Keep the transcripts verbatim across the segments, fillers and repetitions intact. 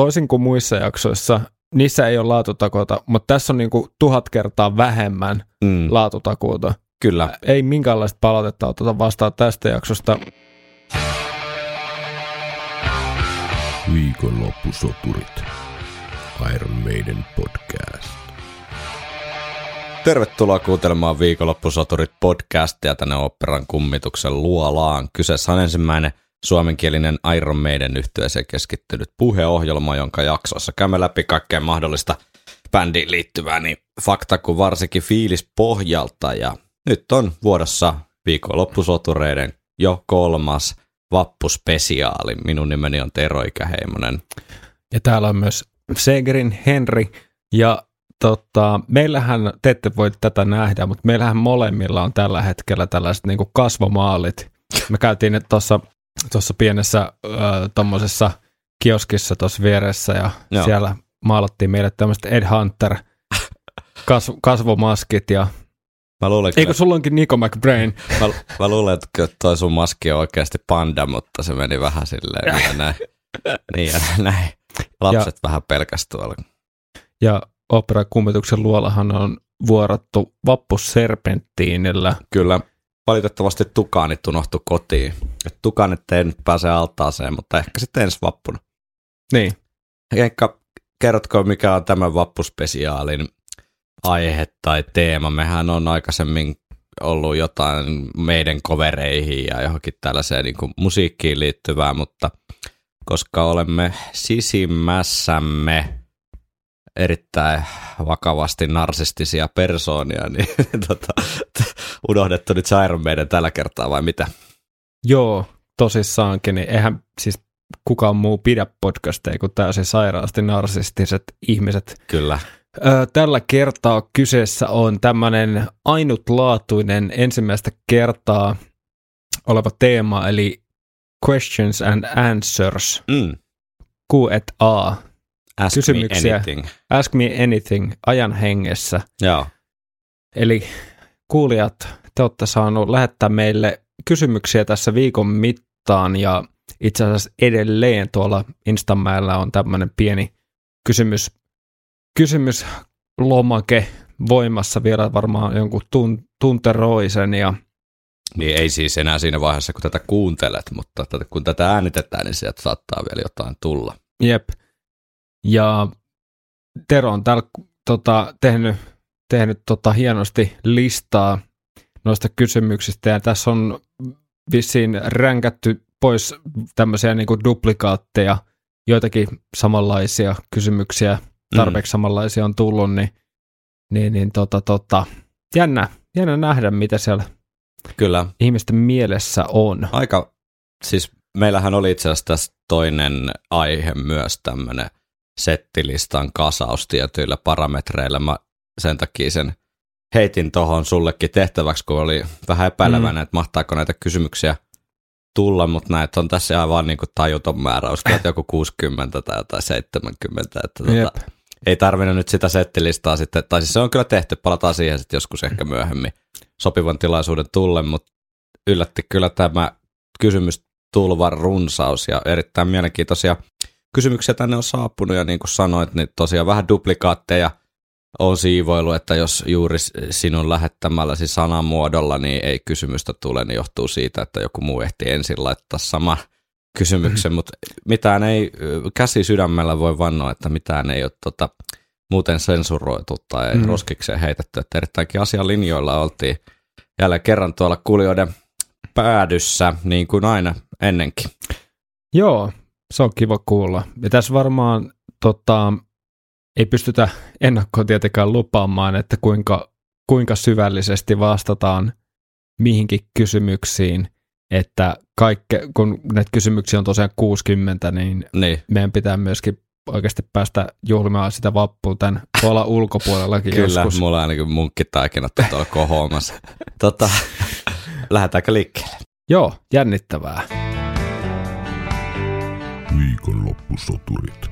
toisin kuin muissa jaksoissa, niissä ei ole laatutakuuta, mutta tässä on niin kuin tuhat kertaa vähemmän mm. laatutakuuta. Kyllä. Ei minkäänlaista palautetta oteta vastaan tästä jaksosta. Viikonloppusoturit. Iron Maiden podcast. Tervetuloa kuuntelemaan Viikonloppusoturit podcastia tänne operan kummituksen luolaan. Kyseessä on ensimmäinen suomenkielinen Iron Maiden -yhtyeeseen keskittynyt puheohjelma, jonka jaksossa käymme läpi kaikkea mahdollista bändiin liittyvää niin fakta kuin varsinkin fiilis pohjalta. Ja nyt on vuodossa Viikonloppusotureiden jo kolmas vappuspesiaali. Minun nimeni on Tero Ikäheimonen. Ja täällä on myös Seegerin Henri. Ja tota, meillähän, te ette voi tätä nähdä, mutta meillähän molemmilla on tällä hetkellä tällaiset niin kuin kasvomaalit. Me käytiin tuossa tuossa pienessä tuommoisessa kioskissa tuossa vieressä ja joo, siellä maalattiin meille tämmöiset Ed Hunter kasv- kasvomaskit ja mä luulen, eikö sulla onkin Nicko McBrain? Mä, mä luulen, että toi sun maski on oikeasti panda, mutta se meni vähän silleen ja näin. Niin ja näin. Lapset ja, vähän pelkäs tuolla. Ja Operan kummituksen luolahan on vuorattu vappuserpenttiinillä. Kyllä. Valitettavasti tukaanit unohtu kotiin. Et tukaanit ei nyt pääse altaaseen, mutta ehkä sitten ensi vappuna. Niin. Ehkä kerrotko, mikä on tämän vappuspesiaalin aihe tai teema? Mehän on aikaisemmin ollut jotain meidän covereihin ja johonkin tällaiseen niin kuin musiikkiin liittyvää, mutta koska olemme sisimmässämme erittäin vakavasti narsistisia persoonia, niin tota, unohdettu nyt Iron Maiden tällä kertaa vai mitä? Joo, tosissaankin. Niin eihän siis kukaan muu pidä podcasteja kuin täysin sairaasti narsistiset ihmiset. Kyllä. Tällä kertaa kyseessä on tämmöinen ainutlaatuinen ensimmäistä kertaa oleva teema, eli questions and answers. Mm. Q and A. Ask kysymyksiä. Me anything. Ask me anything, ajan hengessä. Joo. Eli kuulijat, te olette saaneet lähettää meille kysymyksiä tässä viikon mittaan ja itse asiassa edelleen tuolla Instamäellä on tämmöinen pieni kysymys, kysymyslomake voimassa vielä varmaan jonkun tun, tunteroisen. Ja niin ei siis enää siinä vaiheessa, kun tätä kuuntelet, mutta tätä, kun tätä äänitetään, niin sieltä saattaa vielä jotain tulla. Jep. Ja Tero on täällä tota, tehnyt, tehnyt tota, hienosti listaa noista kysymyksistä, ja tässä on vissiin ränkätty pois tämmöisiä niin kuin duplikaatteja, joitakin samanlaisia kysymyksiä, tarpeeksi mm. samanlaisia on tullut, niin, niin, niin tota, tota, jännä, jännä nähdä, mitä siellä kyllä ihmisten mielessä on. Aika, siis meillähän oli itse asiassa tässä toinen aihe myös tämmöinen settilistan kasaus tietyillä parametreillä. Mä sen takia sen heitin tuohon sullekin tehtäväksi, kun oli vähän epäilevänä, mm. että mahtaako näitä kysymyksiä tulla, mutta näitä on tässä aivan niin kuin tajuton määrä, uskon, että joku kuusikymmentä tai jotain seitsemänkymmentä, että tota, ei tarvinnut nyt sitä settilistaa sitten, tai siis se on kyllä tehty, palataan siihen sitten joskus ehkä myöhemmin sopivan tilaisuuden tulle, mutta yllätti kyllä tämä kysymystulvan runsaus ja erittäin mielenkiintoisia kysymyksiä tänne on saapunut ja niin kuin sanoit, niin tosiaan vähän duplikaatteja on siivoilu, että jos juuri sinun lähettämälläsi sanamuodolla niin ei kysymystä tule, niin johtuu siitä, että joku muu ehti ensin laittaa sama kysymyksen, mutta mitään ei, käsi sydämellä voi vannoa, että mitään ei ole tota, muuten sensuroitu tai mm-hmm. roskikseen heitetty, että erittäinkin asialinjoilla oltiin jälleen kerran tuolla kuulijoiden päädyssä, niin kuin aina ennenkin. Joo, se on kiva kuulla. Ja tässä varmaan tota, ei pystytä ennakkoon tietenkään lupaamaan, että kuinka, kuinka syvällisesti vastataan mihinkin kysymyksiin, että kaikke, kun näitä kysymyksiä on tosiaan kuusikymmentä, niin, niin meidän pitää myöskin oikeasti päästä juhlimaan sitä vappua tämän tuolla ulkopuolellakin kyllä, joskus. Kyllä, mulla on ainakin munkkitaikinat tuolla kohoamassa. tota, lähdetäänkö liikkeelle? Joo, jännittävää. Viikonloppusoturit.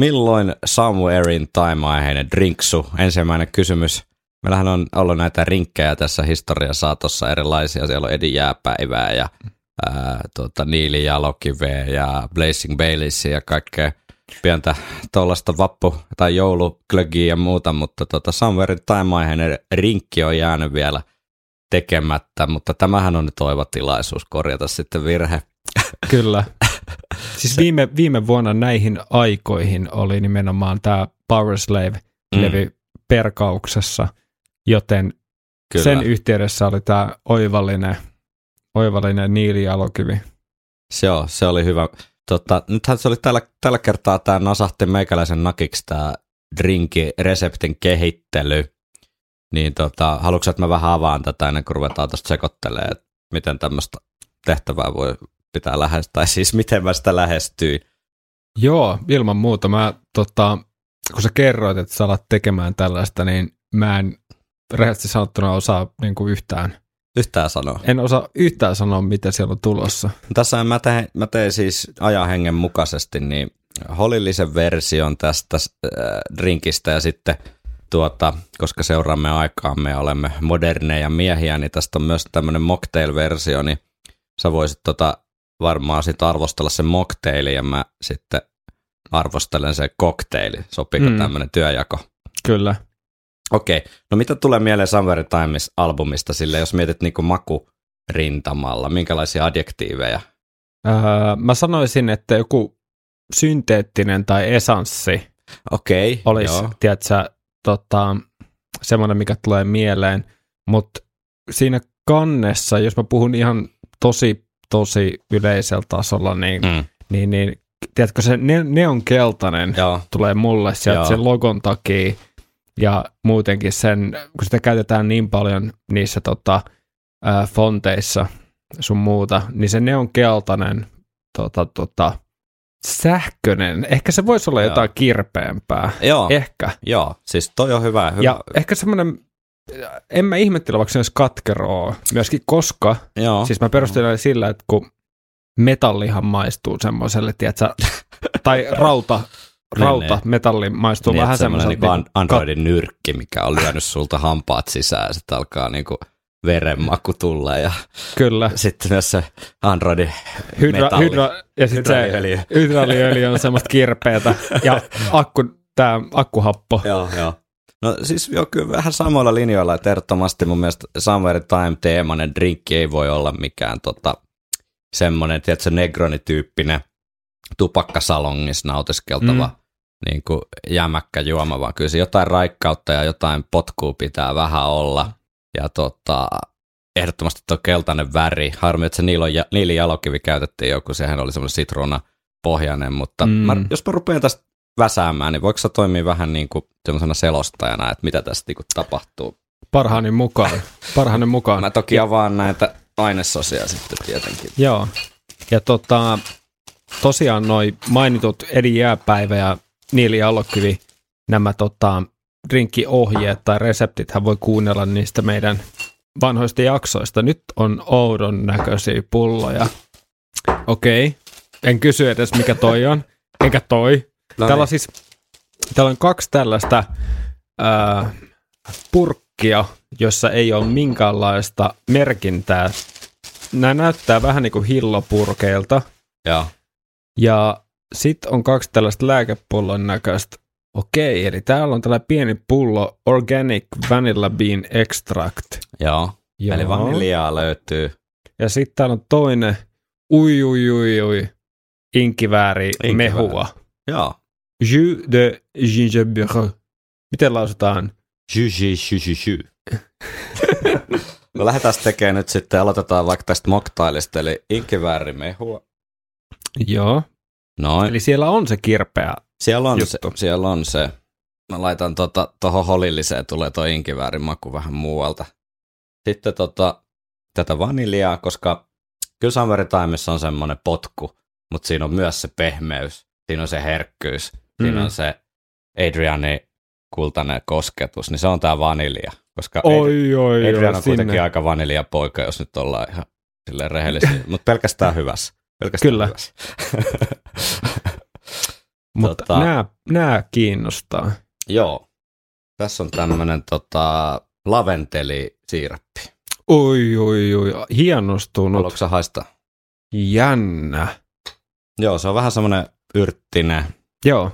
Milloin Somewhere in Time-aiheinen drinksu? Ensimmäinen kysymys. Meillähän on ollut näitä rinkkejä tässä historian saatossa erilaisia. Siellä on Edin jääpäivää ja ää, tota, Niili Jalokiveä ja Blazing Baylessia ja kaikkea pientä tuollaista vappu- tai jouluklögiä ja muuta, mutta tota, Somewhere in Time-aiheinen rinkki on jäänyt vielä tekemättä, mutta tämähän on nyt oiva tilaisuus korjata sitten virhe. Kyllä. Siis viime, viime vuonna näihin aikoihin oli nimenomaan tämä Powerslave-levi mm. perkauksessa, joten kyllä. Sen yhteydessä oli tämä oivallinen, oivallinen Niili Jalokivi. Joo, se oli hyvä. Tota, nythän se oli tällä, tällä kertaa tämä nasahti meikäläisen nakiksi tämä drinkireseptin kehittely. Niin tota, haluatko, että mä vähän avaan tätä ennen kuin ruvetaan tästä sekoittelemaan, että miten tämmöistä tehtävää voi pitää lähestyä, tai siis miten mä sitä lähestyin? Joo, ilman muuta. Mä, tota, kun sä kerroit, että sä alat tekemään tällaista, niin mä en rehellisesti sanottuna osaa niin kuin yhtään. Yhtään sanoa? En osaa yhtään sanoa, mitä siellä on tulossa. Tässä mä tein, mä tein siis ajahengen mukaisesti niin holillisen version tästä äh, drinkistä ja sitten tuota, koska seuraamme aikaamme ja olemme moderneja miehiä, niin tästä on myös tämmöinen mocktail-versio, niin sä voisit tota, varmaan sit arvostella sen mocktailin ja mä sitten arvostelen sen kokteilin. Sopiiko mm. tämmöinen työjako? Kyllä. Okei, no mitä tulee mieleen Somewhere in Time-albumista sille, jos mietit niinku makurintamalla, minkälaisia adjektiiveja? Öö, mä sanoisin, että joku synteettinen tai esanssi okay, olisi, joo. tiedätkö, tota, semmoinen, mikä tulee mieleen, mutta siinä kannessa, jos mä puhun ihan tosi, tosi yleisellä tasolla, niin, mm. niin, niin tiedätkö, se ne- neonkeltainen joo. tulee mulle sieltä joo. sen logon takia. Ja muutenkin sen, kun sitä käytetään niin paljon niissä tota, ää, fonteissa sun muuta, niin se neonkeltainen, tota, tota, sähköinen, ehkä se voisi olla joo. jotain kirpeämpää. Joo. Ehkä. Joo, siis toi on hyvä. hyvä. Ja ehkä semmoinen, en mä ihmettele, vaikka se olisi katkeroo myöskin, koska, joo. siis mä perustelen sillä, että kun metallihan maistuu semmoiselle, tiedätkö, tai rauta, Rauta, niin, metalli maistuu niin, vähän semmoinen niin kuin androidin nyrkki, mikä on lyönyt sulta hampaat sisään, sitten alkaa niin kuin verenmaku tulla ja kyllä. sitten myös se androidin hydra, metalli. Hydra, ja sitten hydraaliöljy. Se hydraaliöljy on semmoista kirpeätä ja akku, tämä akkuhappo. joo, joo. No siis jo kyllä vähän samoilla linjoilla, että ehdottomasti mun mielestä Somewhere in Time-teemainen drinkki ei voi olla mikään tota, semmoinen, tiedätkö, negronityyppinen tupakkasalongissa nautiskeltava mm. niin kuin jämäkkä juoma, vaan kyllä se jotain raikkautta ja jotain potkua pitää vähän olla. Ja tota, ehdottomasti tuo keltainen väri. Harmi, että se Niili Jalokivi käytettiin joku, sehän oli semmoinen sitruunapohjainen, mutta mm. mä, jos mä rupean tästä väsäämään, niin voiko se toimia vähän niin kuin semmoisena selostajana, että mitä tästä niin kuin tapahtuu? Parhaani mukaan. Parhaani mukaan. Mä toki avaan näitä ainesosia sitten tietenkin. Joo. Ja tota... Tosiaan noi mainitut Edi Jääpäivä ja Niili Jalokivi, nämä tota, drinkkiohjeet tai reseptithän voi kuunnella niistä meidän vanhoista jaksoista. Nyt on oudon näköisiä pulloja. Okei, okay. En kysy edes mikä toi on, enkä toi. Täällä on, siis, täällä on kaksi tällaista ää, purkkia, jossa ei ole minkäänlaista merkintää. Nämä näyttää vähän niin kuin hillopurkeilta. Joo. Ja sitten on kaksi tällaista lääkepullon näköistä. Okei, eli täällä on tällainen pieni pullo Organic Vanilla Bean Extract. Joo, Joo. eli vaniljaa löytyy. Ja sitten täällä on toinen ui ui ui ui inkivääri mehua. Joo. Jus de gingembre. Miten lausutaan? Jus jus jus jus jus. No lähdetään tekemään nyt sitten, aloitetaan vaikka tästä mocktailista, eli inkivääri mehua. Joo. Noin. Eli siellä on se kirpeä siellä on juttu. Se, siellä on se. Mä laitan tuohon tota, holilliseen, tulee tuo inkiväärin maku vähän muualta. Sitten tota, tätä vaniljaa, koska kyllä Somewhere in Timessa on semmoinen potku, mutta siinä on myös se pehmeys, siinä on se herkkyys, mm-hmm. siinä on se Adrianin kultainen kosketus, niin se on tää vanilja. Koska oi, oi, Adrian on kuitenkin sinne. Aika vaniljapoika, jos nyt ollaan ihan silleen rehellisiä, mutta pelkästään hyvässä. Pelkästään kyllä. Mutta tota, nää, nää kiinnostaa. Joo. Tässä on tämmönen tota, laventeli siirappi. Oi, oi, oi. Hienostunut. Haluatko sä haistaa? Jännä. Joo, se on vähän semmoinen yrttinen. Joo.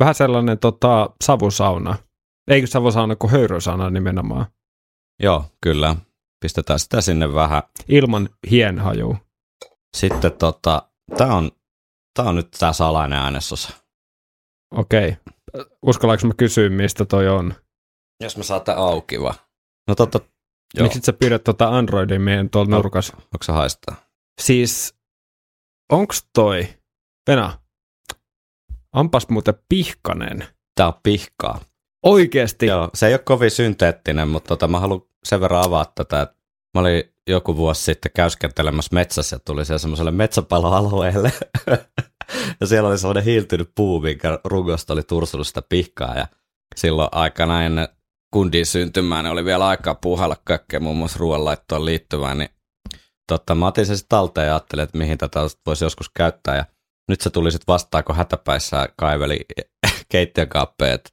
Vähän sellainen tota, savusauna. Eikö savusauna kuin höyrysauna nimenomaan? Joo, kyllä. Pistetään sitä sinne vähän. Ilman hienhajua. Sitten tota, tää on, tää on nyt tää salainen ainesosa. Okei. Uskallaanko mä kysyä, mistä toi on? Jos mä saan tää auki vaan. No totta. Miksi sä pidät tota Androidin meidän tuolla nurkassa? Onko se haistaa? Siis, onks toi? Pena, onpas muuten pihkanen. Tää on pihkaa. Oikeesti? Joo, se ei ole kovin synteettinen, mutta tota, mä haluan sen verran avaa tätä. Mä olin joku vuosi sitten käyskentelemässä metsässä ja tuli siellä semmoiselle metsäpaloalueelle. Ja siellä oli semmoinen hiiltynyt puu, minkä rungosta oli tursunut sitä pihkaa. Ja silloin aikana ennen kundin syntymään niin oli vielä aikaa puuhailla kaikkea muun muassa ruoanlaittoon liittyvää. Niin totta, mä otin sen sitten talteen ja ajattelin, että mihin tätä voisi joskus käyttää. Ja nyt se tuli sitten vastaan, kun hätäpäissään kaiveli keittiökaappeja, että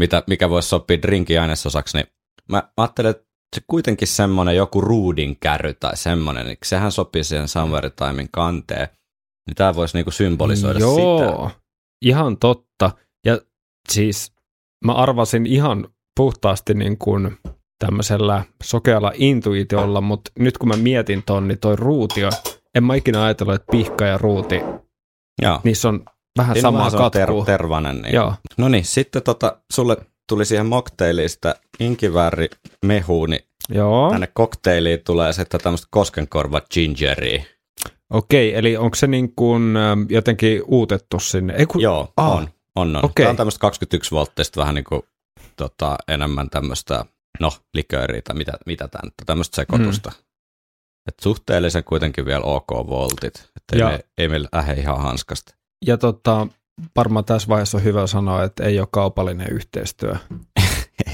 mitä, mikä voisi sopia drinkin ainesosaksi. Niin mä ajattelin, että se kuitenkin semmoinen joku ruudinkäry tai semmoinen, niin sehän sopii siihen Somewhere in Timen kanteen. Niin tämä voisi niinku symbolisoida Joo, sitä. Joo, ihan totta. Ja siis mä arvasin ihan puhtaasti niin kuin tämmöisellä sokealla intuitiolla, mutta nyt kun mä mietin ton, niin toi ruuti on, en mä ikinä ajatellut, että pihka ja ruuti, Joo. niissä on vähän niin samaa katkua. Ter- tervanen. Niin. No niin, sitten tota, sulle tuli siihen mokteiliin sitä inkiväärimehu, niin Joo. tänne kokteiliin tulee sitten tämmöistä koskenkorva gingeriä. Okei, eli onko se niin kuin jotenkin uutettu sinne? Ei, kun... Joo, ah, on, on, on. Okay. Tämä on tämmöistä kaksikymmentäyksi voltteista vähän niin kuin tota, enemmän tämmöistä, no, likööriä tai mitä, mitä tämä nyt on, tämmöistä sekoitusta. Hmm. Että suhteellisen kuitenkin vielä ok voltit, että ei, ei meillä lähde ihan hanskasta. Ja tota, varmaan tässä vaiheessa on hyvä sanoa, että ei ole kaupallinen yhteistyö.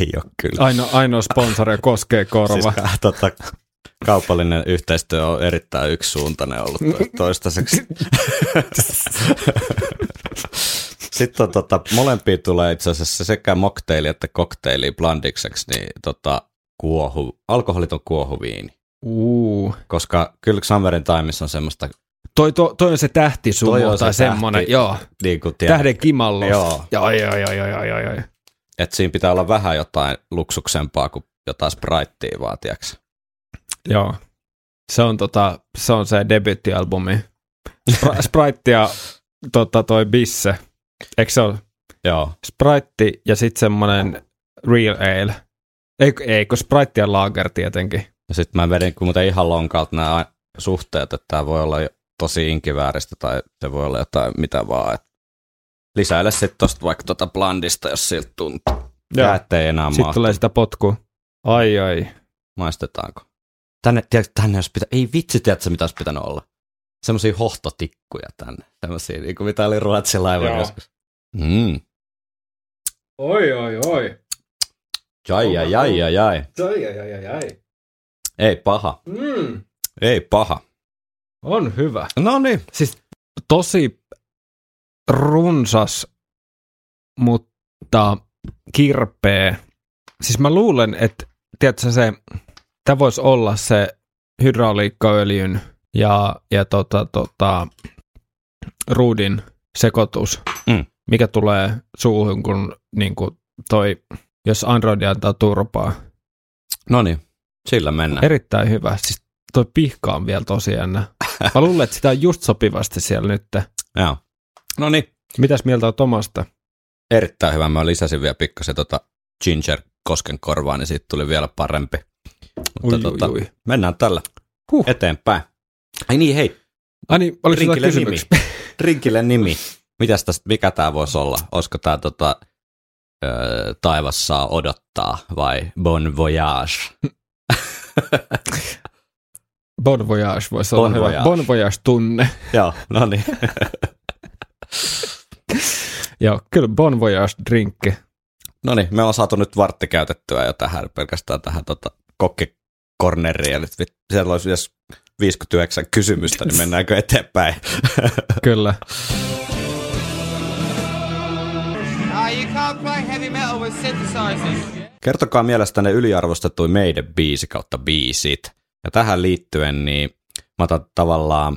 Ei ole kyllä. Aino, ainoa sponsori koskee korva. Siis, äh, tota, kaupallinen yhteistyö on erittäin yksisuuntainen ollut toistaiseksi. Sitten on, tota, molempia tulee itse asiassa sekä mokteili että kokteili blandikseksi, niin tota, kuohu, alkoholiton kuohuviini. Uh. Koska kyllä Somewhere in Timessa on semmoista... Toi, to, toi on se tähtisumo tai semmoinen, joo. Niin tähden kimallus. Joo. Joo, joo, joo, joo, joo, joo. Että siinä pitää olla vähän jotain luksuksempaa kuin jotain Spritea vaan, tiiäks. Joo. Se on, tota, se, on se debiuttialbumi. Spr- Sprite ja tota, toi Bisse. Eikö se ole? Joo. Sprite ja sitten semmoinen Real Ale. Eikö, eikö Sprite ja Lager tietenkin. Ja sitten mä vedin muuten ihan lonkalta nämä suhteet, että tämä voi olla tosi inkivääristä tai se voi olla jotain mitä vaan. Et lisäile sitten tuosta vaikka tuota blandista, jos siltä tuntuu. Joo. Ettei enää mahtu. Sitten tulee sitä potkua. Ai ai. Maistetaanko? Tänne, tiedätkö, tänne jos pitää, ei vitsi, tiedätkö mitä olisi pitänyt olla? Semmoisia hohtotikkuja tänne, semmoisia, niin kuin mitä oli Ruotsin laivan joskus. Mm. Oi, oi, oi. Jai, jai, jai, jai, jai. Jai, jai, jai, jai. Ei paha. Mm. Ei paha. On hyvä. No niin. Siis tosi runsas, mutta kirpeä. Siis mä luulen, että tiedätkö se... Tämä voisi olla se hydrauliikkaöljyn ja, ja tota, tota, ruudin sekoitus, mm. mikä tulee suuhun, kun niin kuin toi, jos Android antaa turpaa. No niin, sillä mennään. Erittäin hyvä. Siis toi pihka on vielä tosi jännä. Mä luulen, että sitä on just sopivasti siellä nyt. Joo. No niin. Mitäs mieltä on Tomasta? Erittäin hyvä. Mä lisäsin vielä pikkasen tota ginger kosken korvaa, niin siitä tuli vielä parempi. Mutta ui, tota, ui, ui. Mennään tällä huh. eteenpäin. Ai niin, hei. Ai niin, oliko Drinkille nimi. Drinkille nimi. Mitäs tästä, mikä tämä voisi olla? Olisiko tämä tota, taivas saa odottaa vai Bon Voyage? Bon Voyage voisi olla bon hyvä. Voyage. Bon Voyage tunne. Joo, no niin. Joo, kyllä Bon Voyage drinkki. No niin, me on saatu nyt vartti käytettyä jo tähän, pelkästään tähän tota, kokkikorneriin. Nyt siellä olisi edes viisikymmentäyhdeksän kysymystä, niin mennäänkö eteenpäin? Kyllä. Kertokaa mielestänne yliarvostetui meidän biisi kautta biisit. Ja tähän liittyen, niin mä otan tavallaan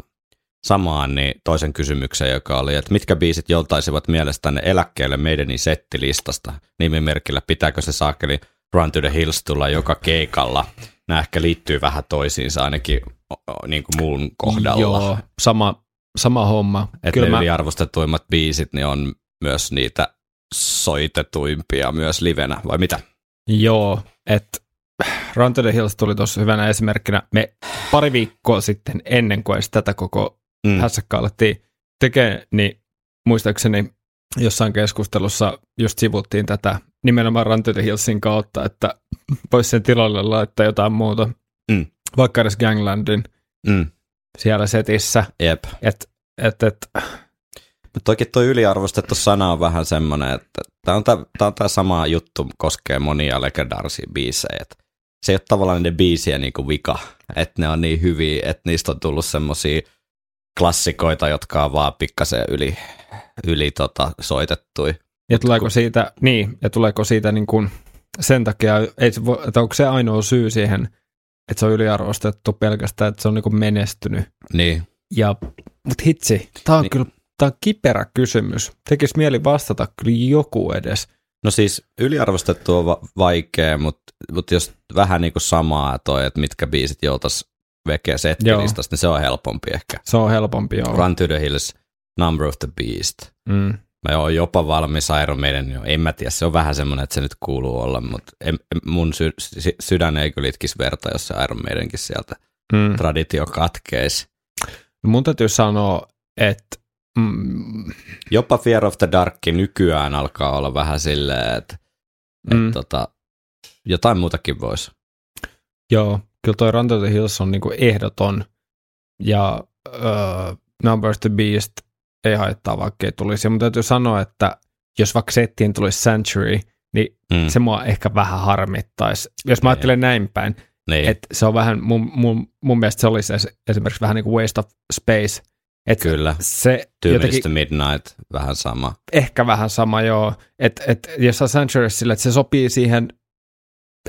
samaan niin toisen kysymyksen, joka oli, että mitkä biisit joltaisivat mielestänne eläkkeelle Maidenin settilistasta? Nimimerkillä pitääkö se saakeli Run to the Hills tulla joka keikalla? Nämä ehkä liittyy vähän toisiinsa ainakin niin kuin muun kohdalla. Joo, sama, sama homma. Että ne mä... yliarvostetuimmat biisit niin on myös niitä soitetuimpia myös livenä, vai mitä? Joo, että Run to the Hills tuli tuossa hyvänä esimerkkinä. Me pari viikkoa sitten, ennen kuin edes tätä koko mm. hässäkkää alettiin tekemään, niin muistaakseni jossain keskustelussa just sivuttiin tätä nimenomaan Run to the Hillsin kautta, että voisi sen tilalle laittaa jotain muuta, mm. vaikka edes Ganglandin mm. siellä setissä. Jep. Et, et, et. Toikin tuo yliarvostettu sana on vähän semmoinen, että tämä on tämä sama juttu, koskee monia legendaarisia biisejä. Se ei ole tavallaan niiden biisiä niinku vika, että ne on niin hyviä, että niistä on tullut semmoisia klassikoita, jotka on vaan pikkasen yli, yli tota, soitettuja. Ja tuleeko siitä, niin, ja tuleeko siitä niin kuin sen takia, että onko se ainoa syy siihen, että se on yliarvostettu pelkästään, että se on niin kuin menestynyt. Niin. Ja, mutta hitsi, tämä on niin. kyllä tämä on kiperä kysymys. Tekisi mieli vastata kyllä joku edes. No siis yliarvostettu on va- vaikea, mutta mut jos vähän niinku samaa toi, että mitkä biisit joutas vekeä settilistasta, niin se on helpompi ehkä. Se on helpompi, joo. Run to the Hills, Number of the Beast. Mm. Mä oon jopa valmis Iron Maiden, niin en mä tiedä, se on vähän semmoinen, että se nyt kuuluu olla, mutta en, en, mun sy- sy- sydän ei kyllä itkisi verta, jos se Iron Maidenkin sieltä mm. traditio katkeisi. No mun täytyy sanoa, että Mm. jopa Fear of the Dark nykyään alkaa olla vähän silleen, että mm. et tota, jotain muutakin voisi. Joo, kyllä toi Run to the Hills on niinku ehdoton ja uh, Number of the Beast ei haittaa, vaikka ei tulisi. Ja mun täytyy sanoa, että jos vaikka settiin tulisi Century, niin mm. se mua ehkä vähän harmittaisi. Jos mä ajattelen näin päin, niin. että se on vähän, mun, mun, mun mielestä se olisi esimerkiksi vähän niin kuin Waste of Space. Et kyllä, se jotenkin, Midnight, vähän sama. Ehkä vähän sama, joo. Että et, jos on Sanchez sillä, että se sopii siihen,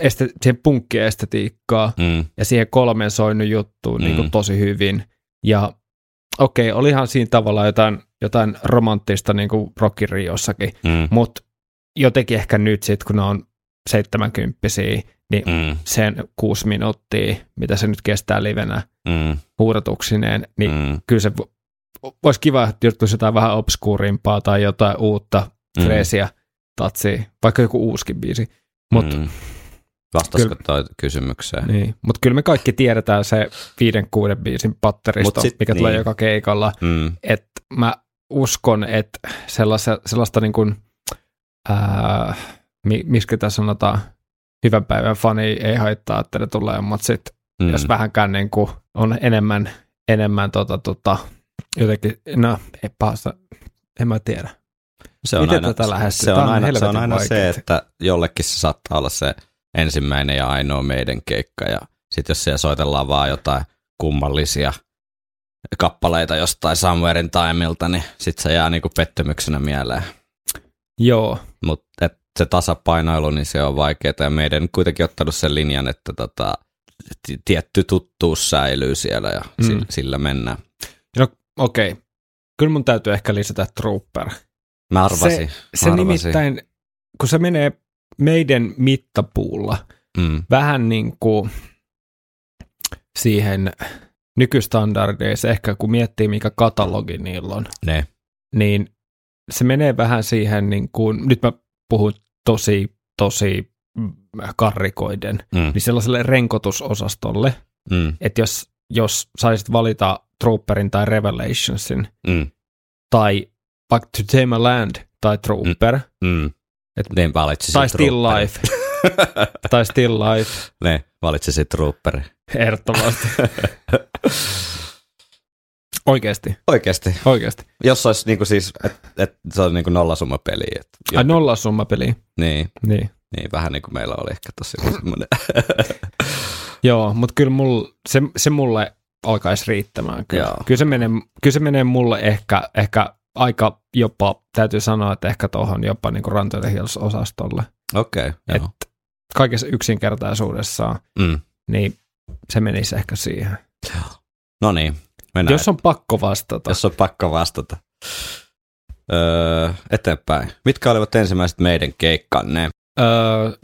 este, siihen punkkiestetiikkaan mm. ja siihen kolmeen soinnut juttuun mm. niin kuin tosi hyvin. Ja okei, okay, olihan siinä tavallaan jotain, jotain romanttista niin kuin rockiriossakin, mm. mutta jotenkin ehkä nyt sitten, kun ne on seitsemänkymppisiä, niin mm. sen kuusi minuuttia, mitä se nyt kestää livenä mm. huudatuksineen, niin mm. kyllä se olisi kiva, että jos tulisi jotain vähän obskuurimpaa tai jotain uutta freesiä mm. tatsia, vaikka joku uuskin biisi. Mut, mm. vastasiko toi kysymykseen? Niin, mutta kyllä me kaikki tiedetään se viiden kuuden biisin patteristo, sit, mikä niin. tulee joka keikalla. Mm. Että mä uskon, että sellaista, sellaista niin kuin, äh, miksi tässä sanotaan, hyvän päivän fani ei haittaa, että ne tulee, mutta sitten mm. jos vähänkään niin kuin on enemmän, enemmän tota, tota, jotenkin, no ei pahasta, en mä tiedä. Se on Miten aina, tätä lähestyy? Se on aina, on se, on aina se, että jollekin se saattaa olla se ensimmäinen ja ainoa meidän keikka, ja sitten jos siellä soitellaan vaan jotain kummallisia kappaleita jostain Somewhere in Timeilta, niin sitten se jää niinku pettymyksenä mieleen. Joo. Mutta se tasapainoilu, niin se on vaikeaa, ja meidän kuitenkin ottanut sen linjan, että tota, t- tietty tuttuus säilyy siellä ja mm. sillä, sillä mennään. No okei, okay. Kyllä mun täytyy ehkä lisätä Trooper. Mä arvasin. Se, se arvasin. Nimittäin, kun se menee meidän mittapuulla mm. vähän niin kuin siihen nykystandardeissa, ehkä kun miettii mikä katalogi niillä on, ne. Niin se menee vähän siihen niin kuin, nyt mä puhun tosi, tosi karrikoiden, mm. niin sellaiselle renkotusosastolle, mm. että jos, jos saisit valita Trooperin tai Revelationsin, mm. tai Back to The Land tai Trooper, mm. Et, niin tai Still Life, tai Still Life. Ne, valitsisi Trooperin. Ehdottomasti. Oikeasti. Oikeasti. Oikeasti. Jos olisi niin kuin siis, että et, se on niin kuin nollasummapeli. Ai nollasummapeli. Niin. Niin. Niin, vähän niin kuin meillä oli ehkä tosiaan semmoinen. Joo, mutta kyllä mul, se, se mulle alkaisi riittämään. Kyllä, kyllä, se, menee, kyllä se menee mulle ehkä, ehkä aika jopa, täytyy sanoa, että ehkä tuohon jopa niin kuin Run to the Hills-osastolle. Okei, okay, joo. Kaikessa yksinkertaisuudessaan, mm. niin se menisi ehkä siihen. No niin. Mennään jos on et... pakko vastata. Jos on pakko vastata. Öö, eteenpäin. Mitkä olivat ensimmäiset meidän keikkanne? Uh,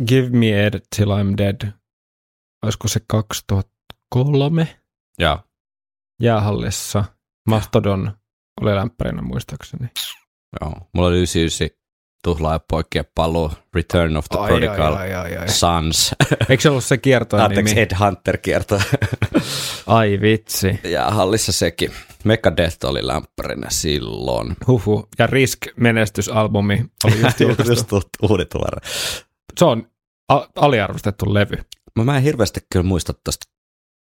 give me Ed till I'm dead. Olisiko se kaksituhattakolme? Joo. Jäähallissa. Mastodon oli lämpärinä muistaakseni. Joo. Mulla oli yhdeksänkymmentäyhdeksän tuhlaa poikkea paluu. Return of the ai, Prodigal ai, ai, ai. Sons. Eikö se ollut se kiertoja nimi? Anteeksi, Ed Hunter kiertoja. Ai vitsi. Jäähallissa sekin. Megadeth oli lämpärinä silloin. Huhhuh. Ja Risk-menestysalbumi oli just julkaistu. Just uudituvara. Se on a- aliarvostettu levy. Mä, mä en hirveästi kyllä muista tosta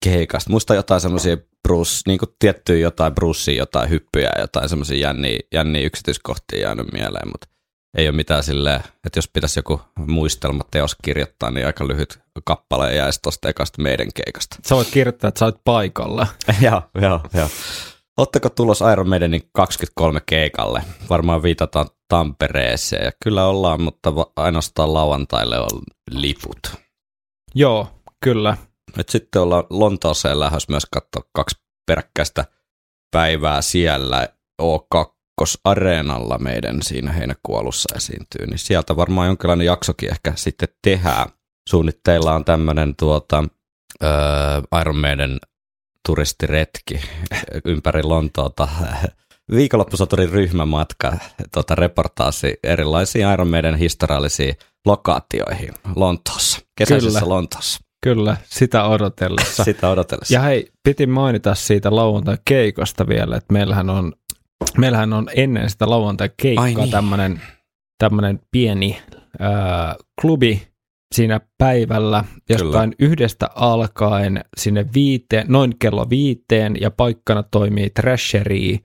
keikasta. Muista jotain semmoisia Bruce, niin kuin tiettyä jotain Brucea, jotain hyppyjä, jotain semmoisia jänniä, jänniä yksityiskohtia jäänyt mieleen, mutta ei ole mitään silleen, että jos pitäisi joku muistelmateos kirjoittaa, niin aika lyhyt kappale jäisi tosta ekasta meidän keikasta. Sä voit kirjoittaa, että sä olet paikalla. Joo, joo, joo. Ootteko tulos Iron Maidenin kaksikymmentäkolme keikalle? Varmaan viitataan Tampereeseen. Ja kyllä ollaan, mutta ainoastaan lauantaille on liput. Joo, kyllä. Et sitten ollaan Lontooseen lähdössä myös katsoa kaksi peräkkäistä päivää siellä O kaksi -areenalla meidän siinä heinäkuun alussa esiintyy. Niin sieltä varmaan jonkinlainen jaksokin ehkä sitten tehdään. Suunnitteilla on tämmöinen tuota, äh, Iron Maiden turistiretki ympäri Lontoota. Viikonloppusoturin ryhmämatka, tuota, reportaasi erilaisiin Iron Maiden historiallisiin lokaatioihin Lontoossa, kesäisessä kyllä. Lontoossa. Kyllä, sitä odotellessa. sitä odotellessa. Ja hei, piti mainita siitä lauantai-keikosta vielä, että meillähän on, meillähän on ennen sitä lauantai-keikkaa niin. tämmöinen, tämmöinen pieni äh, klubi siinä päivällä, jostain kyllä. yhdestä alkaen sinne viiteen, noin kello viiteen, ja paikkana toimii Trasheria.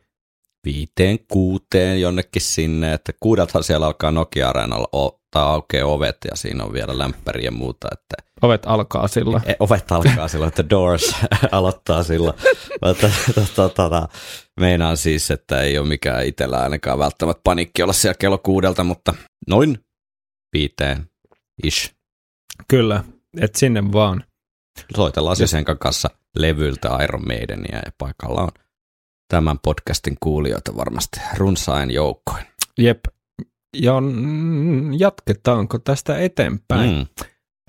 Viiteen, kuuteen, jonnekin sinne, että kuudeltahan siellä alkaa Nokia-areenalla o- tai aukeaa ovet ja siinä on vielä lämpäri ja muuta. Että ovet alkaa silloin. E- ovet alkaa silloin, että Doors aloittaa silloin. Meinaan siis, että ei ole mikään itsellä ainakaan välttämättä paniikki olla siellä kello kuudelta, mutta noin viiteen ish. Kyllä, että sinne vaan. Soitellaan siis Henkan kanssa levyltä Iron Maideniä ja paikalla on tämän podcastin kuulijoita varmasti runsain joukkoin. Jep. Ja jatketaanko tästä eteenpäin? Mm.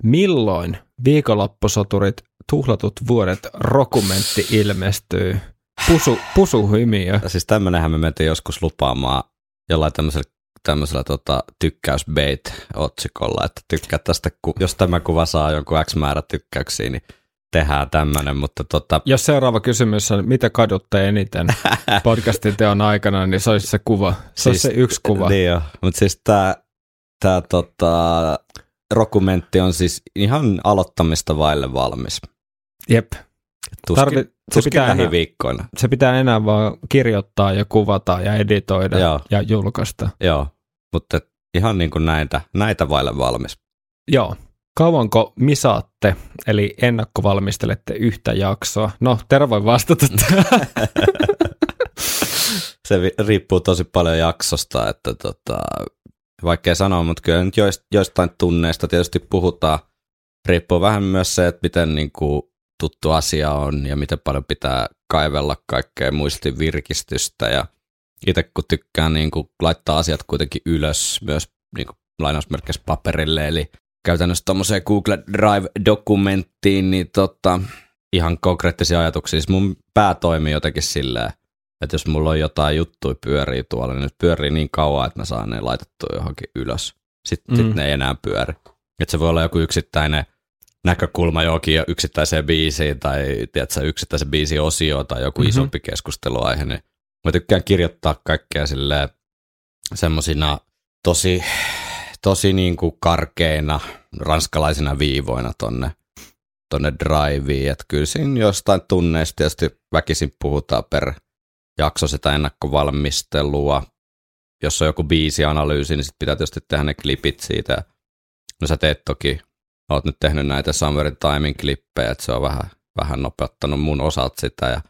Milloin viikonloppusoturit tuhlatut vuodet -dokumentti ilmestyy? Pusu, pusuhymiö. Siis tämmönenhän me mentiin joskus lupaamaan jollain tämmöisellä, tämmöisellä tota, tykkäysbait-otsikolla, että tykkää tästä, jos tämä kuva saa jonkun X määrä tykkäyksiä, niin tehdään tämmöinen, mutta tota... Jos seuraava kysymys on, mitä kaduttaa eniten podcastin teon aikana, niin se olisi se kuva. Se siis, olisi se yksi kuva. Niin joo, mutta siis tämä tää, tota, dokumentti on siis ihan aloittamista vaille valmis. Jep. Tuskin, Tarvi, tuskin se pitää lähiviikkoina. Enää, se pitää enää vaan kirjoittaa ja kuvata ja editoida joo. ja julkaista. Joo, mutta ihan niin kuin näitä, näitä vaille valmis. Joo. Kauanko misaatte, eli ennakkovalmistelette yhtä jaksoa? No, Tero voi vastata. Se riippuu tosi paljon jaksosta, että tota, vaikea sanoa, mutta kyllä nyt joistain tunneista tietysti puhutaan. Riippuu vähän myös se, että miten niin kuin tuttu asia on ja miten paljon pitää kaivella kaikkea muistin virkistystä. Ja itse kun tykkään niin kuin laittaa asiat kuitenkin ylös myös niin kuin lainausmerkeissä paperille, eli käytännössä tuommoiseen Google Drive-dokumenttiin, niin tota, ihan konkreettisia ajatuksia. Siis mun pää toimii jotenkin silleen, että jos mulla on jotain juttuja pyörii tuolla, niin nyt pyörii niin kauan, että mä saan ne laitettua johonkin ylös. Sitten mm. sit ne ei enää pyöri. Että se voi olla joku yksittäinen näkökulma johonkin yksittäiseen biisiin tai tiedätkö, yksittäisen biisin osioon tai joku mm-hmm. isompi keskusteluaihe. Niin mä tykkään kirjoittaa kaikkea silleen semmosina tosi... tosi niin kuin karkeina, ranskalaisina viivoina tonne, tonne driveen, että kyllä siinä jostain tunneista tietysti väkisin puhutaan per jakso sitä ennakkovalmistelua. Jos on joku biisianalyysi, niin sit pitää tietysti tehdä ne klipit siitä. No sä teet toki, oot nyt tehnyt näitä Somewhere in Timein klippejä, että se on vähän, vähän nopeuttanut mun osalta sitä ja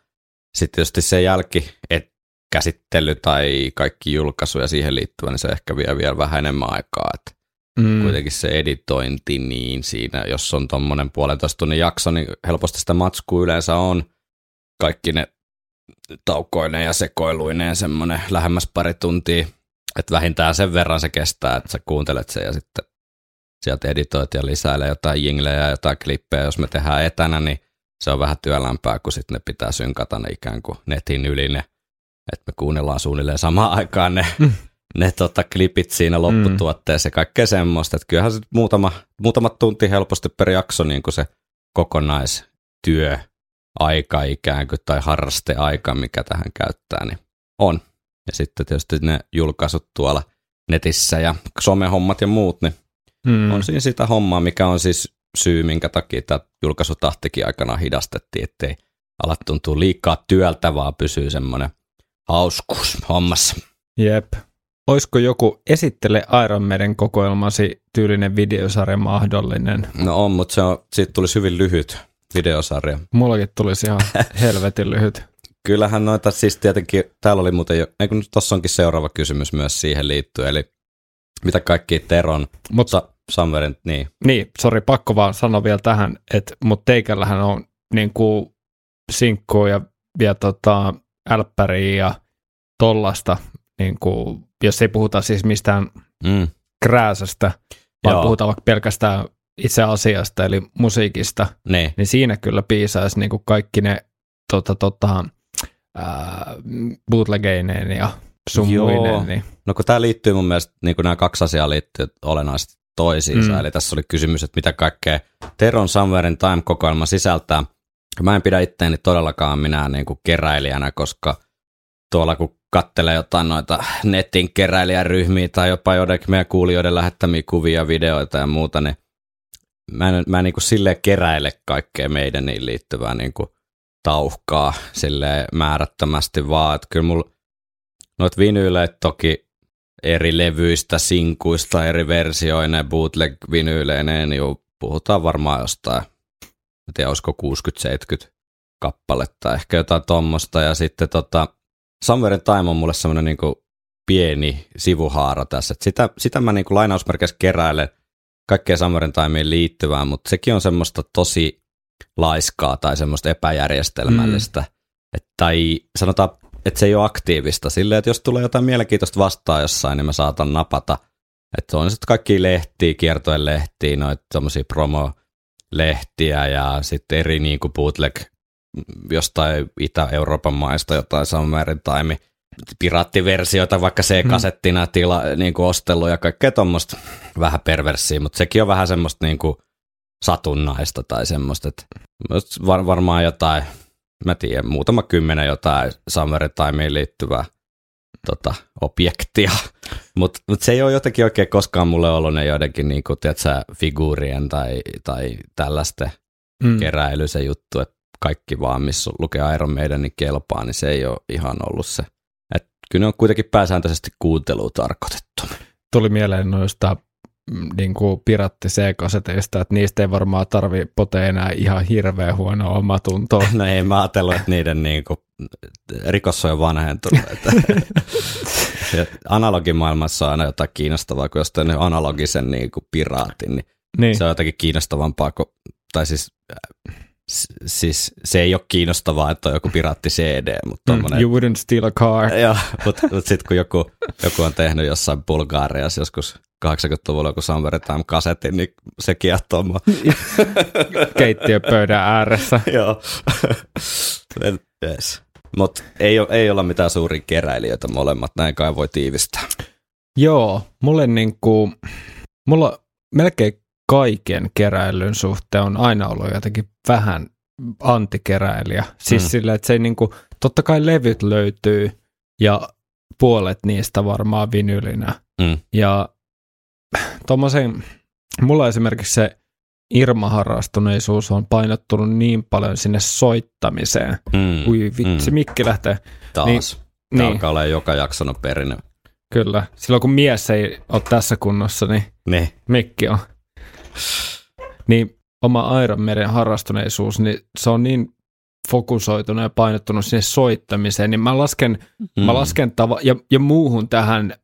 sitten tietysti sen jälki, että käsittely tai kaikki julkaisuja siihen liittyen, niin se ehkä vie vielä vähän enemmän aikaa. Et mm. kuitenkin se editointi, niin siinä, jos on tuommoinen puolentoista tunnin jakso, niin helposti sitä matskua yleensä on. Kaikki ne taukoinen ja sekoiluinen semmoinen lähemmäs pari tuntia, että vähintään sen verran se kestää, että sä kuuntelet sen ja sitten sieltä editoit ja lisäilee jotain jinglejä ja jotain klippejä. Jos me tehdään etänä, niin se on vähän työlämpää, kun sitten ne pitää synkata ne ikään kuin netin yli ne, että me kuunnellaan suunnilleen samaan aikaan ne, mm. ne tota, klipit siinä lopputuotteessa ja kaikkea semmoista. Että kyllähän sitten muutama, muutama tunti helposti per jakso niin kuin se kokonaistyö aika ikään kuin, tai harrasteaika, mikä tähän käyttää, niin on. Ja sitten tietysti ne julkaisut tuolla netissä ja somehommat ja muut, niin mm. on siinä sitä hommaa, mikä on siis syy, minkä takia tämä julkaisutahtikin aikanaan hidastettiin, ettei ala tuntua liikaa työltä, vaan pysyy semmoinen hauskuus hommassa. Jep. Olisiko joku esittele Iron Maiden kokoelmasi tyylinen videosarja mahdollinen? No on, mutta se on, siitä tulisi hyvin lyhyt videosarja. Mullakin tulisi ihan helvetin lyhyt. Kyllähän noita siis tietenkin, täällä oli muuten jo, ei kun tossa onkin seuraava kysymys myös siihen liittyen, eli mitä kaikki Teron, mutta Somewhere, niin. Niin, sori, pakko vaan sanoa vielä tähän, että mut teikällähän on niinku sinkkuu ja, ja tota, älppäriä ja tollasta, niinku, jos ei puhuta siis mistään mm. krääsästä, vaan Joo. puhutaan vaikka pelkästään itse asiasta, eli musiikista, ne. Niin siinä kyllä piisaisi niinku kaikki ne tota, tota, ää, bootlegeineen ja summuineen. Niin. No kun tämä liittyy mun mielestä, niin kun nämä kaksi asiaa liittyy olennaisesti toisiinsa, mm. eli tässä oli kysymys, että mitä kaikkea Teron Somewhere in Time-kokoelma sisältää. Mä en pidä itteeni todellakaan minä niin kuin keräilijänä, koska tuolla kun katselee jotain noita netin keräilijäryhmiä tai jopa joidenkin meidän kuulijoiden lähettämiä kuvia, videoita ja muuta, niin mä en, mä en niin kuin silleen keräile kaikkea meidän niin liittyvää niin kuin tauhkaa silleen määrättömästi vaan, että kyllä mulla noita vinyyleitä toki eri levyistä, sinkuista, eri versioineen, bootleg-vinyyleineen, niin puhutaan varmaan jostain, en tiedä, olisiko kuusikymmentä seitsemänkymmentä kappaletta, ehkä jotain tommosta, ja sitten tota, Somewhere in Time on mulle semmoinen niinku pieni sivuhaara tässä, että sitä, sitä mä niinku lainausmerkeissä keräilen kaikkea Somewhere in Timeen liittyvää, mutta sekin on semmoista tosi laiskaa tai semmoista epäjärjestelmällistä, mm. Et, tai sanotaan, että se ei ole aktiivista silleen, että jos tulee jotain mielenkiintoista vastaan jossain, niin mä saatan napata. Että on sitten kaikkia lehtiä, kiertojen lehtiä, noita tommosia promolehtiä ja sitten eri niin kuin bootleg jostain Itä-Euroopan maista, jotain Somewhere in Time, piraattiversioita, vaikka C-kasettina tila, niin kuin ostellut ja kaikkea tommoista vähän perversiä, mutta sekin on vähän semmoista niin kuin satunnaista tai semmoista, että var- varmaan jotain mä tiedän, muutama kymmenen jotain Somewhere in Timeen liittyvää tota, objektia, mutta mut se ei ole jotenkin oikein koskaan mulle ollut ne joidenkin niinku, tiedätkö, figuurien tai, tai tällaisten mm. keräily se juttu, että kaikki vaan, missä lukee Iron Maiden, niin kelpaa, niin se ei ole ihan ollut se. Et kyllä ne on kuitenkin pääsääntöisesti kuuntelua tarkoitettu. Tuli mieleen noista niin kuin piratti C-kaseteista, että niistä ei varmaan tarvi potea enää ihan hirveän huonoa omatuntoa. No ei, mä ajatellut, että niiden niin kuin, rikos on vanhentunut. Analogimaailmassa on aina jotain kiinnostavaa, kun jos tein analogisen niin kuin piraatin, niin, niin se on jotakin kiinnostavampaa, kuin, tai siis, siis se ei ole kiinnostavaa, että on joku piraatti C D. Mutta tommonen, you wouldn't steal a car. Joo, mutta, mutta sitten kun joku, joku on tehnyt jossain Bulgariassa joskus kahdeksankymmentäluvulla joku Somewhere in Time-kasetin, niin se kiehtoo mua. Keittiöpöydän ääressä. Joo. Yes. Mutta ei, ei olla mitään suuria keräilijöitä molemmat, näin kai voi tiivistää. Joo, mulle niinku, mulla melkein kaiken keräilyn suhteen on aina ollut jotenkin vähän antikeräilijä. Siis mm. sillä, että se ei niinku, totta kai levyt löytyy ja puolet niistä varmaan vinylinä. Mm. Ja tuommoisen, mulla esimerkiksi se irmaharrastuneisuus on painottunut niin paljon sinne soittamiseen. Mm, Ui vitsi, mm. mikki lähtee. Taas. Niin, tämä niin alkaa olla joka jaksona perinne. Kyllä. Silloin kun mies ei ole tässä kunnossa, niin ne. Mikki on. Niin oma Iron Maiden harrastuneisuus, niin se on niin fokusoitunut ja painottunut sinne soittamiseen, niin mä lasken, mm. mä lasken tava- ja, ja muuhun tähän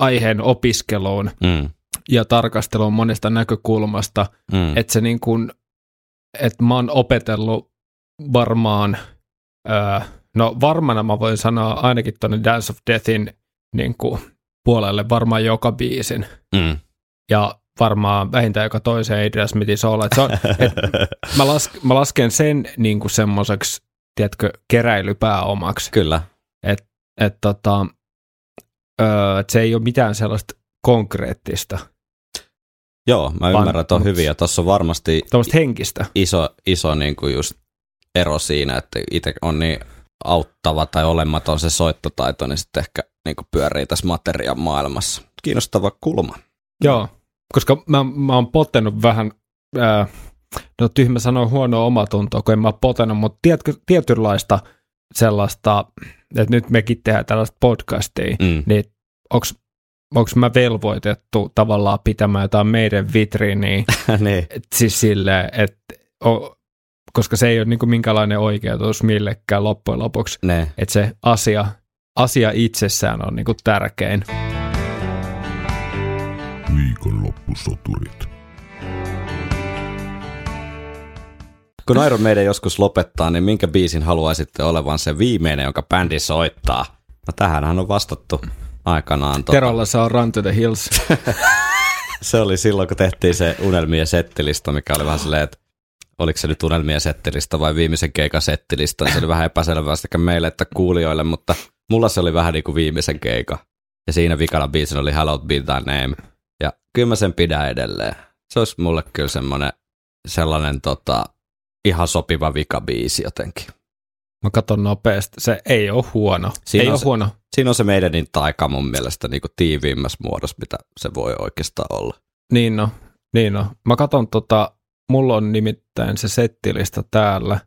aiheen opiskeluun mm. ja tarkasteluun monesta näkökulmasta, mm. että se niin kuin, että mä oon opetellut varmaan, öö, No varmana mä voin sanoa ainakin tuonne Dance of Deathin niin kuin, puolelle varmaan joka biisin. Mm. Ja varmaan vähintään joka toiseen Adria Smithin soola. Et se on, et mä, lask, mä lasken sen niin kuin semmoiseksi, tiedätkö, keräilypääomaksi. Kyllä. Että et, tota, et se ei ole mitään sellaista konkreettista. Joo, mä ymmärrän, että on hyviä. Ja tuossa on varmasti henkistä. iso, iso niin kuin just ero siinä, että itse on niin auttava tai olematon se soittotaito, niin sitten ehkä niin kuin pyörii tässä materiaan maailmassa. Kiinnostava kulma. Joo, koska mä, mä oon potennut vähän, ää, no tyhmä sanoa huonoa omatuntoa, kun en mä potenut, mutta tiedätkö, tietynlaista sellaista, että nyt mekin tehdään tällaista podcastia, mm. niin onks Onko mä velvoitettu tavallaan pitämään jotain meidän vitriiniä niin. Siis silleen, että koska se ei ole niinku minkäänlainen oikeutus millekään loppujen lopuksi, että se asia, asia itsessään on niinku tärkein. Viikonloppusoturit. Kun Iron Maiden joskus lopettaa, niin minkä biisin haluaisitte olevan se viimeinen, jonka bändi soittaa? No tähänhän on vastattu. Aikanaan. Terolla tota... saa Run to the Hills. Se oli silloin, kun tehtiin se unelmien settilista, mikä oli vähän silleen, että oliko se nyt unelmien settilista vai viimeisen keikan settilista. Se oli vähän epäselvää sekä meille että kuulijoille, mutta mulla se oli vähän niin kuin viimeisen keika. Ja siinä vikana biisin oli Hallowed Be Thy Name. Ja kyllä mä sen pidän edelleen. Se olisi mulle kyllä semmoinen sellainen tota, ihan sopiva vikabiisi jotenkin. Mä katson nopeasti. Se ei ole huono. Siinä ei ole se, huono. Siinä on se Maidenin taika mun mielestä niin kuin tiiviimmässä muodossa, mitä se voi oikeastaan olla. Niin no, niin no. Mä katson tota, mulla on nimittäin se settilista täällä.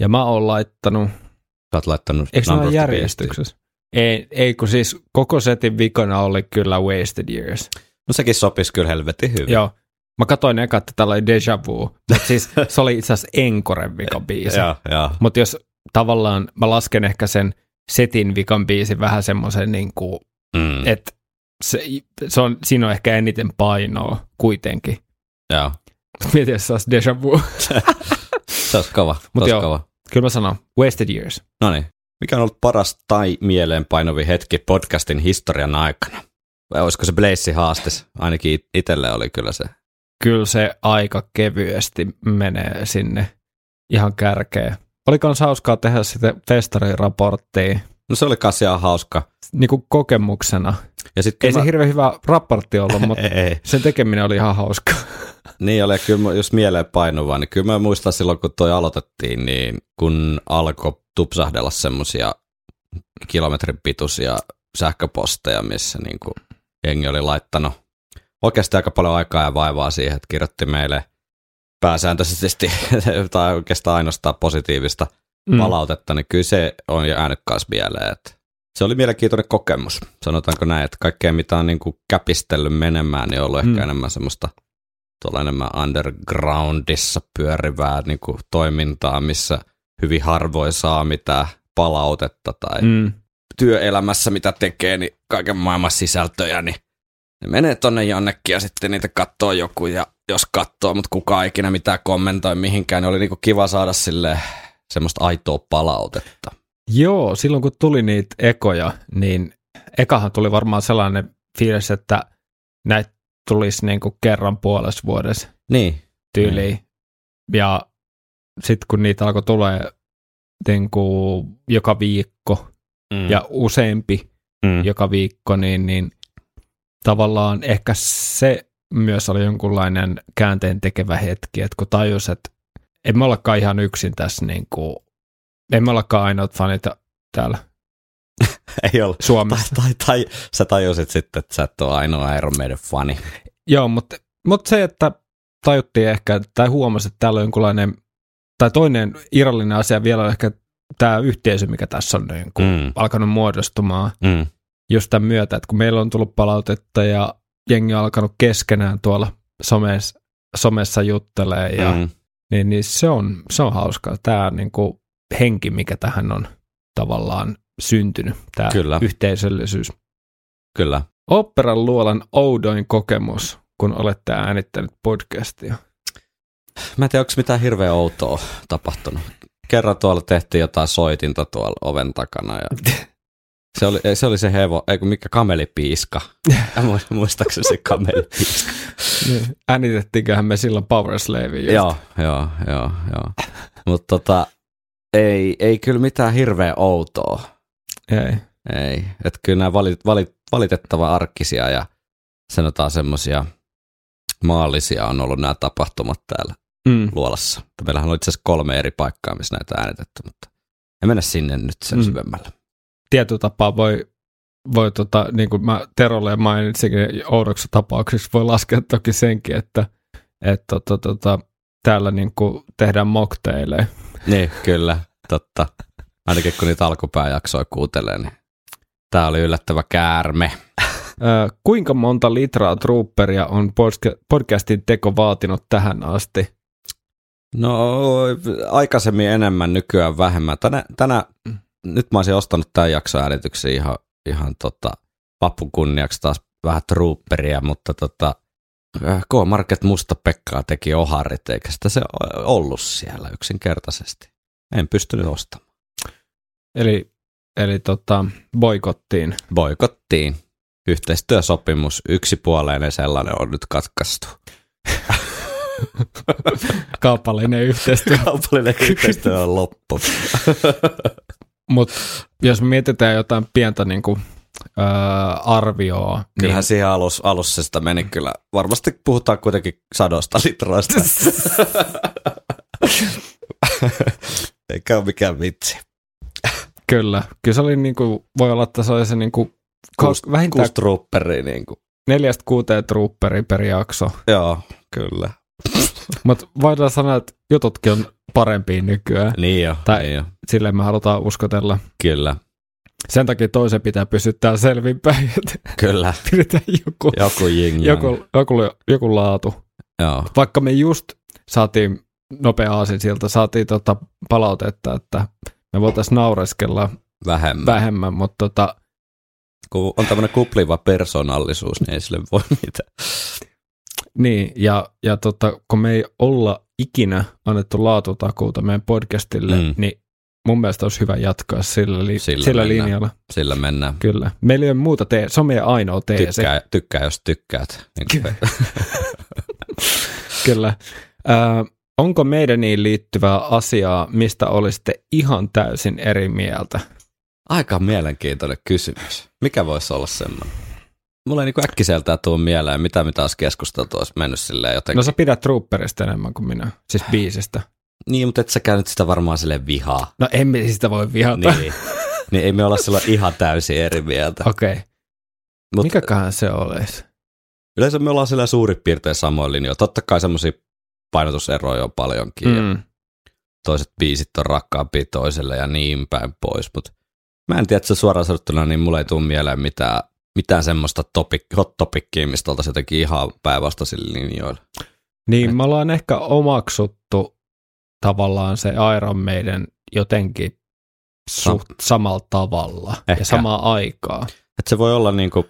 Ja mä oon laittanut... Sä oot laittanut... Eikö se ole järjestyksessä? Ei, ei, kun siis koko setin vikana oli kyllä Wasted Years. No sekin sopisi kyllä helvetin hyvin. Joo. Mä katsoin eka, että täällä oli Deja Vu. Mutta siis se oli itse asiassa Enkoren vikan biisi. Joo, joo. Mutta jos... Tavallaan mä lasken ehkä sen setin vikan biisin vähän semmoisen, niin mm. että se, se on, siinä on ehkä eniten painoa kuitenkin. Joo. Mietin, jos saisi deja vu. Se olisi kova. Mut joo, kova. Kyllä mä sanon, wasted years. Noniin. Mikä on ollut paras tai mieleenpainovin hetki podcastin historian aikana? Vai olisiko se Blaze haastis? Ainakin itselle oli kyllä se. Kyllä se aika kevyesti menee sinne ihan kärkeen. Oli kans hauskaa tehdä sitä festariraporttia. No se oli kans ihan hauska. Niinku kokemuksena. Ja sit ei mä... se hirveän hyvä raportti ollut, mutta sen tekeminen oli ihan hauska. Niin oli, ja kyllä jos mieleen painuvaa, niin kyllä mä muistan silloin, kun toi aloitettiin, niin kun alkoi tupsahdella semmosia kilometrin pituisia sähköposteja, missä niin kuin jengi oli laittanut oikeasti aika paljon aikaa ja vaivaa siihen, että kirjoitti meille pääsääntöisesti, tai oikeastaan ainoastaan positiivista mm. palautetta, niin kyllä se on jo äänekkäs mieleen. Se oli mielenkiintoinen kokemus, sanotaanko näin, että kaikkea mitä on niin kuin käpistellyt menemään, niin on ollut mm. ehkä enemmän semmoista tuolla enemmän undergroundissa pyörivää niin kuin toimintaa, missä hyvin harvoin saa mitään palautetta tai mm. työelämässä mitä tekee, niin kaiken maailman sisältöjä, niin ne menee tonne jonnekin ja sitten niitä katsoo joku ja jos katsoo, mutta kukaan ikinä mitään kommentoi mihinkään, niin oli niinku kiva saada sille semmoista aitoa palautetta. Joo, silloin kun tuli niitä ekoja, niin ekahan tuli varmaan sellainen fiilis, että näitä tulisi niinku kerran puolessa vuodessa niin. tyyliin. Niin. Ja sitten kun niitä alkoi tulee niinku joka viikko mm. ja useampi mm. joka viikko, niin, niin tavallaan ehkä se... Myös oli jonkunlainen käänteen tekevä hetki, että kun tajus, että en me ollakaan ihan yksin tässä, niin kuin, en me ollakaan ainoat fanit täällä ei ole. Suomessa. Tai, tai, tai sä tajusit sitten, että sä et ole ainoa Iron Maiden fani. Joo, mutta, mutta se, että tajuttiin ehkä, tai huomasi, että täällä on jonkunlainen, tai toinen irrallinen asia vielä on ehkä tämä yhteisö, mikä tässä on niin kuin, mm. alkanut muodostumaan mm. just tämän myötä, että kun meillä on tullut palautetta ja jengi on alkanut keskenään tuolla somessa, somessa juttelee ja mm. niin, niin se on, se on hauskaa. Tämä niin kuin henki, mikä tähän on tavallaan syntynyt, tämä Kyllä. yhteisöllisyys. Kyllä. Oopperan luolan oudoin kokemus, kun olette äänittänyt podcastia. Mä en tiedä, onko mitään hirveän outoa tapahtunut. kerran tuolla tehtiin jotain soitinta tuolla oven takana. Ja se, oli, se oli se hevo, ei kun mikä kamelipiiska. Muistaakseni se kamelipiiska. Niin, äänitettiinköhän me silloin Powerslaveen just. Joo, joo, joo. joo. Mutta tota, ei, ei kyllä mitään hirveä outoa. Ei. Ei, että kyllä nämä valit, valit, valitettavan arkisia ja sanotaan semmoisia maallisia on ollut nämä tapahtumat täällä mm. Luolassa. Meillähän on itse asiassa kolme eri paikkaa, missä näitä äänitetty, mutta en mennä sinne nyt sen mm. syvemmällä. Tietyllä tapaa voi, voi tota, niin kuin mä Terolle mainitsinkin oudoksi tapauksiksi, voi laskea toki senkin, että et, to, to, to, to, täällä niin kuin tehdään mocktailejä. Niin, kyllä, totta. Ainakin kun niitä alkupääjaksoja kuuntelee, niin tää oli yllättävä käärme. Kuinka monta litraa Trooperia on podcastin teko vaatinut tähän asti? No aikaisemmin enemmän, nykyään vähemmän. Tänä, tänä, nyt mä olisin ostanut tämän jakson äänityksiä ihan, ihan tota, vappun kunniaksi taas vähän Trooperia, mutta tota, K-Market Musta Pekkaa teki oharit, eikä sitä se ollut siellä yksinkertaisesti. En pystynyt ostamaan. Eli, eli tota, boikottiin. Boikottiin. Yhteistyösopimus, yksipuoleinen sellainen on nyt katkaistu. Kaupallinen yhteistyö. Kaupallinen yhteistyö on loppu. Mutta jos mietitään jotain pientä niinku, ö, arvioa. Kyllähän niin siihen alus, alussa sitä meni kyllä. Varmasti puhutaan kuitenkin sadoista litroista. Eikä ole mikään vitsi. Kyllä. Kyllä se oli niinku, voi olla, että se oli se niinku kuusi, vähintään kuusi trooperia niinku. Neljästä kuuteen trooperia per jakso. Joo, kyllä. Mutta voidaan sanoa, että jututkin on parempia nykyään. Niin jo, tai niin jo. Silleen me halutaan uskotella. Kyllä. Sen takia toisen pitää pysyttää selvinpäin. Kyllä. Pidetään joku, joku, joku, joku, joku laatu. Joo. Vaikka me just saatiin, nopea aasin sieltä, saatiin tota palautetta, että me voitaisiin naureskella vähemmän, vähemmän mutta tota, kun on tämmöinen kupliva persoonallisuus, niin ei sille voi mitään. Niin, ja, ja tota, kun me ei olla ikinä annettu laatutakuuta meidän podcastille, mm. niin mun mielestä olisi hyvä jatkaa sillä, li- sillä, sillä linjalla. Sillä mennään. Kyllä. Meillä ei ole muuta tee, se on meidän ainoa teesi. Tykkää, tykkää jos tykkäät. Niin Ky- Kyllä. Äh, onko meidäniin liittyvää asiaa, mistä olisitte ihan täysin eri mieltä? Aika mielenkiintoinen kysymys. Mikä voisi olla semmoinen? Mulla ei niinku äkkiseltään tuu mieleen, mitä me taas keskusteltu olisi mennyt silleen jotenkin. No sä pidät Trooperista enemmän kuin minä, siis biisistä. Niin, mutta et säkään nyt sitä varmaan silleen vihaa. No emme sitä voi vihata. Niin, niin ei me olla silloin ihan täysin eri mieltä. Okei. Okay. Mikäköhän se olisi? Yleensä me ollaan silleen suurin piirtein samoin linjoilla. Totta kai semmoisia painotuseroja on paljonkin. Mm. Ja toiset biisit on rakkaampia toiselle ja niin päin pois, mutta mä en tiedä, että se suoraan sanottuna, niin mulla ei tule mieleen mitään, mitään semmoista topic, hot topickiä, mistä oltaisiin jotenkin ihan päinvastaisilla linjoilla. Niin, et me ollaan ehkä omaksuttu tavallaan se Iron Maiden jotenkin suht no. samalla tavalla ehkä. Ja samaa aikaa. Että se voi olla niinku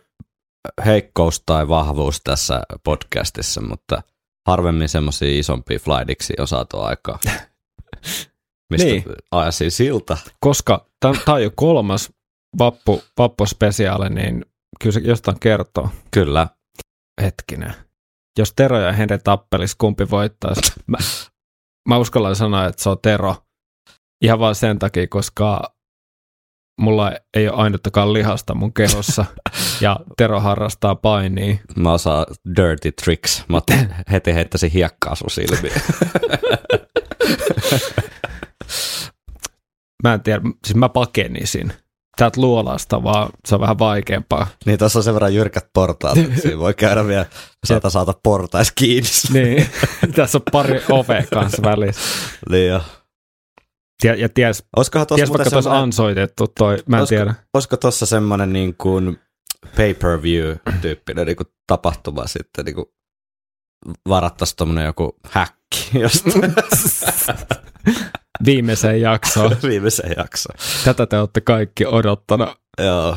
heikkous tai vahvuus tässä podcastissa, mutta harvemmin semmoisia isompia flightiksi on saatu aikaa. Mistä niin. Ajasi silta. Koska tämä on jo kolmas vappu, vappuspesiaali, niin kyllä se jostain kertoo. Kyllä. Hetkinen. Jos Tero ja Henri tappelis, kumpi voittaisi? Mä, mä uskallan sanoa, että se on Tero. Ihan vaan sen takia, koska mulla ei ole ainuttakaan lihasta mun kehossa. Ja Tero harrastaa painia. Mä osaan dirty tricks. Mä heti heittäisin hiekkaa sun silmiin. Mä en tiedä, siis mä pakenisin. Täältä luolasta vaan, se on vähän vaikeampaa. Niin, tässä on sen verran jyrkät portaat, siinä voi käydä vielä, saata saata portais kiinni. Niin, tässä on pari ovea kanssa välissä. Niin jo. Ja, ja ties, ties vaikka tuossa ansoitettu toi, mä en olisiko, tiedä. Olisiko tuossa semmoinen niin kuin pay-per-view-tyyppinen niin kuin tapahtuma sitten, niin kuin varattaisi tuommoinen joku häkki jostain. Viimeiseen jaksoon. Viimeiseen jaksoon. Tätä te olette kaikki odottanut. Joo,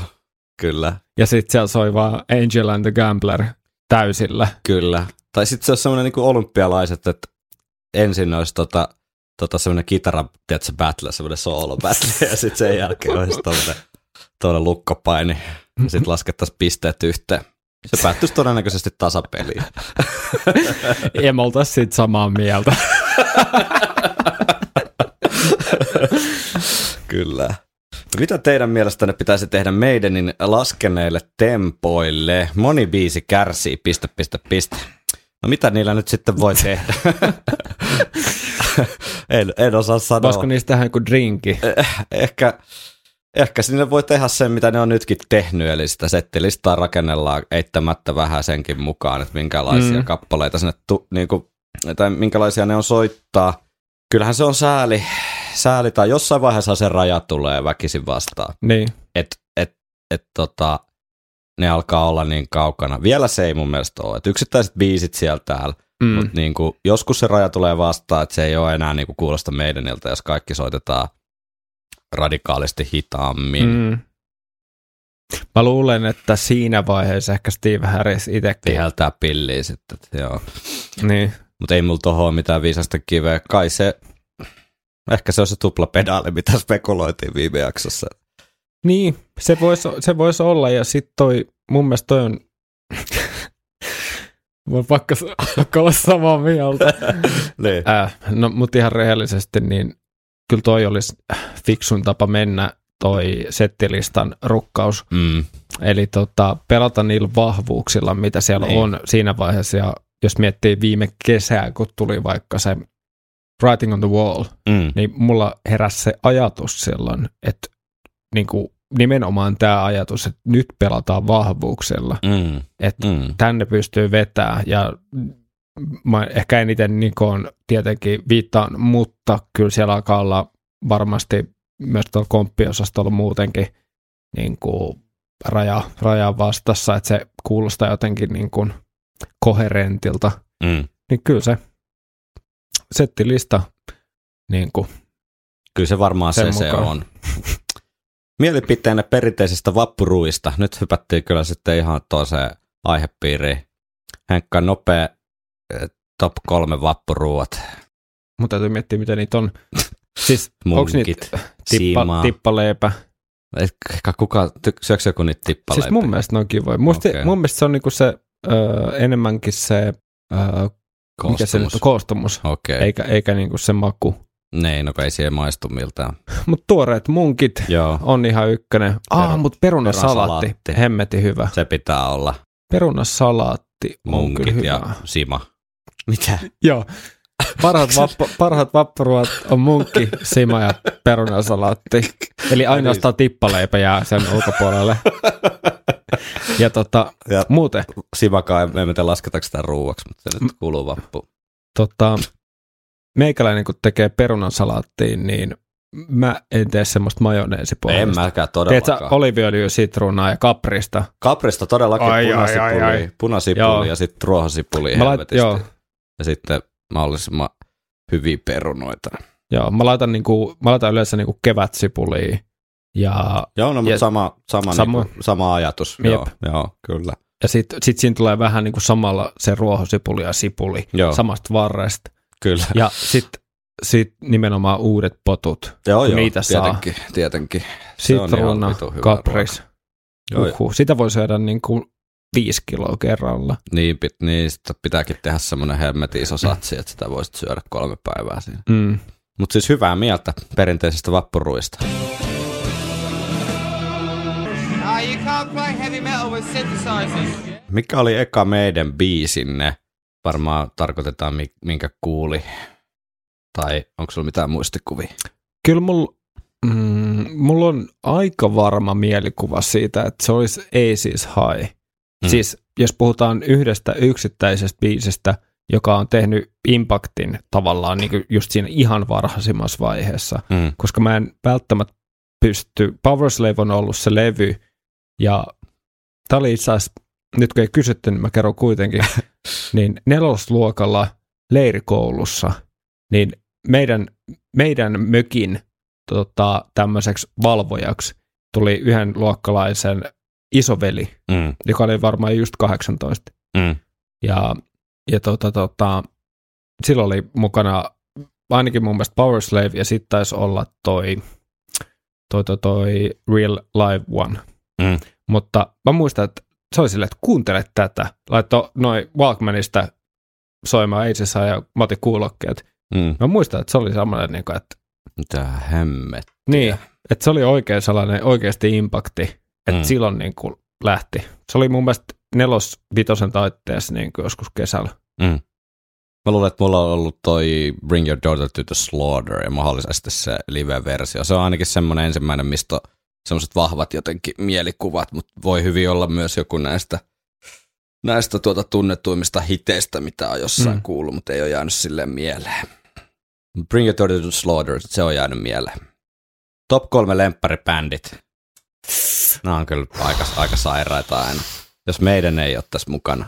kyllä. Ja sitten siellä soi vaan Angel and the Gambler täysillä. Kyllä. Tai sitten se on semmoinen niin kuin olympialaiset, että ensin olisi tota tota, semmoinen kitara, tiedätkö, battle, semmoinen solo battle, ja sitten sen jälkeen olisi tommoinen, tommoinen lukkopaini, ja sitten laskettaisiin pisteet yhteen. Se päättyisi todennäköisesti tasapeliin. Ja me oltaisiin siitä samaa mieltä. Kyllä. Mitä teidän mielestänne pitäisi tehdä Maidenin laskeneille tempoille? Moni biisi kärsii, piste, piste, piste. No mitä niillä nyt sitten voi tehdä? en, en osaa sanoa. Voisiko niistä tehdä joku drinki? Eh, ehkä, ehkä sinne voi tehdä sen, mitä ne on nytkin tehnyt, eli sitä settilistaa rakennellaan eittämättä vähän senkin mukaan, että minkälaisia mm. kappaleita sinne, tu, niin kuin, tai minkälaisia ne on soittaa. Kyllähän se on sääli, sääli tai jossain vaiheessa se raja tulee väkisin vastaan. Niin. Että et, et, tota, ne alkaa olla niin kaukana. Vielä se ei mun mielestä ole. Et yksittäiset biisit siellä täällä, mm. mutta niinku, joskus se raja tulee vastaan, että se ei ole enää niinku kuulosta Maidenilta, jos kaikki soitetaan radikaalisti hitaammin. Mm. Mä luulen, että siinä vaiheessa ehkä Steve Harris itsekin viheltää pilliä sitten. Joo. Niin. Mutta ei mulla tohon ole mitään viisasta kiveä. Kai se, ehkä se on se tuplapedaali, mitä spekuloitiin viime jaksossa. Niin, se voisi se vois olla. Ja sitten toi, mun mielestä toi on, voi pakko olla samaa mieltä. Niin. äh, no, mutta ihan rehellisesti, niin kyllä toi olisi fiksuin tapa mennä, toi settilistan rukkaus. Mm. Eli tota, pelata niillä vahvuuksilla, mitä siellä niin on siinä vaiheessa. Ja jos miettii viime kesää, kun tuli vaikka se Writing on the Wall, mm. niin mulla heräsi se ajatus silloin, että niinku, nimenomaan tämä ajatus, että nyt pelataan vahvuuksella, mm. että mm. tänne pystyy vetämään. Ja mä ehkä eniten Nikon tietenkin viittaan, mutta kyllä siellä alkaa olla varmasti myös tuolla komppiosastolla muutenkin niinku, raja, raja vastassa, että se kuulostaa jotenkin niin kuin koherentilta, mm. niin kyllä se settilista niin kuin kyllä se varmaan se, se on. Mielipiteenä perinteisestä vappuruista. Nyt hypättiin kyllä sitten ihan toiseen aihepiiriin. Henkka, nopea top kolme vappuruuat. Mun täytyy miettiä, mitä niitä on. Siis onko niitä tippa, tippaleipä? Eikä kuka, syöksä joku niitä tippaleipä? Siis mun mielestä ne on kivoja. Musti, okay. Mun mielestä se on niinku se Öö, enemmänkin se, öö, mikä se nyt on, koostumus, okay. eikä, eikä niinku se maku. Nein, no ei siihen maistu miltään. Mutta tuoreet munkit Joo. on ihan ykkönen. Ah, mutta perunasalaatti, hemmetin hyvä. Se pitää olla. Perunasalaatti on munkit kyllä ja hyvä. Sima. Mitä? Joo, parhaat, vappu, parhaat vappuruat on munkki, sima ja perunasalaatti. Eli ainoastaan tippaleipä jää sen ulkopuolelle. Ja tota, ja muuten. Sivakaan, me emme tiedä lasketaanko sitä ruuaksi, mutta se nyt kuuluu vappuun. Tota, meikäläinen kun tekee perunasalaattiin, niin mä en tee semmoista majoneesipuolesta. En mäkään todellakaan. Teet sä oliviöljyä, sitruunaa ja kaprista? Kaprista todellakin, ai, punasipuli, ai, ai. punasipuli ja sitten ruohosipuli helvetisti. Joo. Ja sitten mahdollisimman hyviä perunoita. Joo, mä laitan, niinku, mä laitan yleensä niinku kevätsipulia. Ja, joo, no, mutta sama, sama, sama, niinku, sama ajatus. Joo, joo, kyllä. Ja sitten sit siinä tulee vähän niin kuin samalla se ruohosipuli ja sipuli joo. samasta varresta. Kyllä. Ja sitten sit nimenomaan uudet potut. Joo, joo, niitä tietenkin, saa. Tietenkin. Sitruuna, kapris. Uhuh. Sitä voi syödä niin kuin viisi kiloa kerralla. Niin, pit, niin sitten pitääkin tehdä semmoinen hemmetin iso satsi, että sitä voisit syödä kolme päivää siinä. Mm. Mutta siis hyvää mieltä perinteisestä vappuruista. Mikä oli eka meidän biisinne? Varmaan tarkoitetaan, minkä kuuli. Tai onko sulla mitään muistikuvia? Kyllä mulla mm, mul on aika varma mielikuva siitä, että se olisi ei siis hae. Mm. Siis jos puhutaan yhdestä yksittäisestä biisistä, joka on tehnyt impaktin tavallaan niin kuin just siinä ihan varhaisimmassa vaiheessa. Mm. Koska mä en välttämättä pysty. Powerslave on ollut se levy. Ja tämä oli itse asiassa, nyt kun ei kysytty, niin mä kerron kuitenkin, niin nelosluokalla leirikoulussa, niin meidän, meidän mökin tota, tämmöiseksi valvojaksi tuli yhden luokkalaisen isoveli, mm. joka oli varmaan just kahdeksantoista. Mm. Ja, ja tota, tota, silloin oli mukana ainakin mun mielestä Powerslave, ja sitten taisi olla toi, toi, toi, toi Real Live One. Mm. Mutta mä muistan, että se oli silleen, että kuuntele tätä. Laitto noin Walkmanista soimaan itsensä ja mä otin kuulokkeet. Mm. Mä muistan, että se oli samanlainen, että... Mitä hemmettiä. Niin, että se oli oikein sellainen oikeasti impakti, että mm. silloin niin kuin lähti. Se oli mun mielestä nelos-vitosen taitteessa niin kuin joskus kesällä. Mm. Mä luulen, että mulla on ollut toi Bring Your Daughter to the Slaughter ja mahdollisesti se live-versio. Se on ainakin semmoinen ensimmäinen, mistä semmoiset vahvat jotenkin mielikuvat, mutta voi hyvin olla myös joku näistä, näistä tuota tunnetuimmista hiteistä, mitä on jossain mm. kuullut, mutta ei ole jäänyt silleen mieleen. Bring Your Daughter to the Slaughter, se on jäänyt mieleen. Top kolme lemppäribändit. Nämä on kyllä aika, aika sairaita aina, jos meidän ei ole tässä mukana.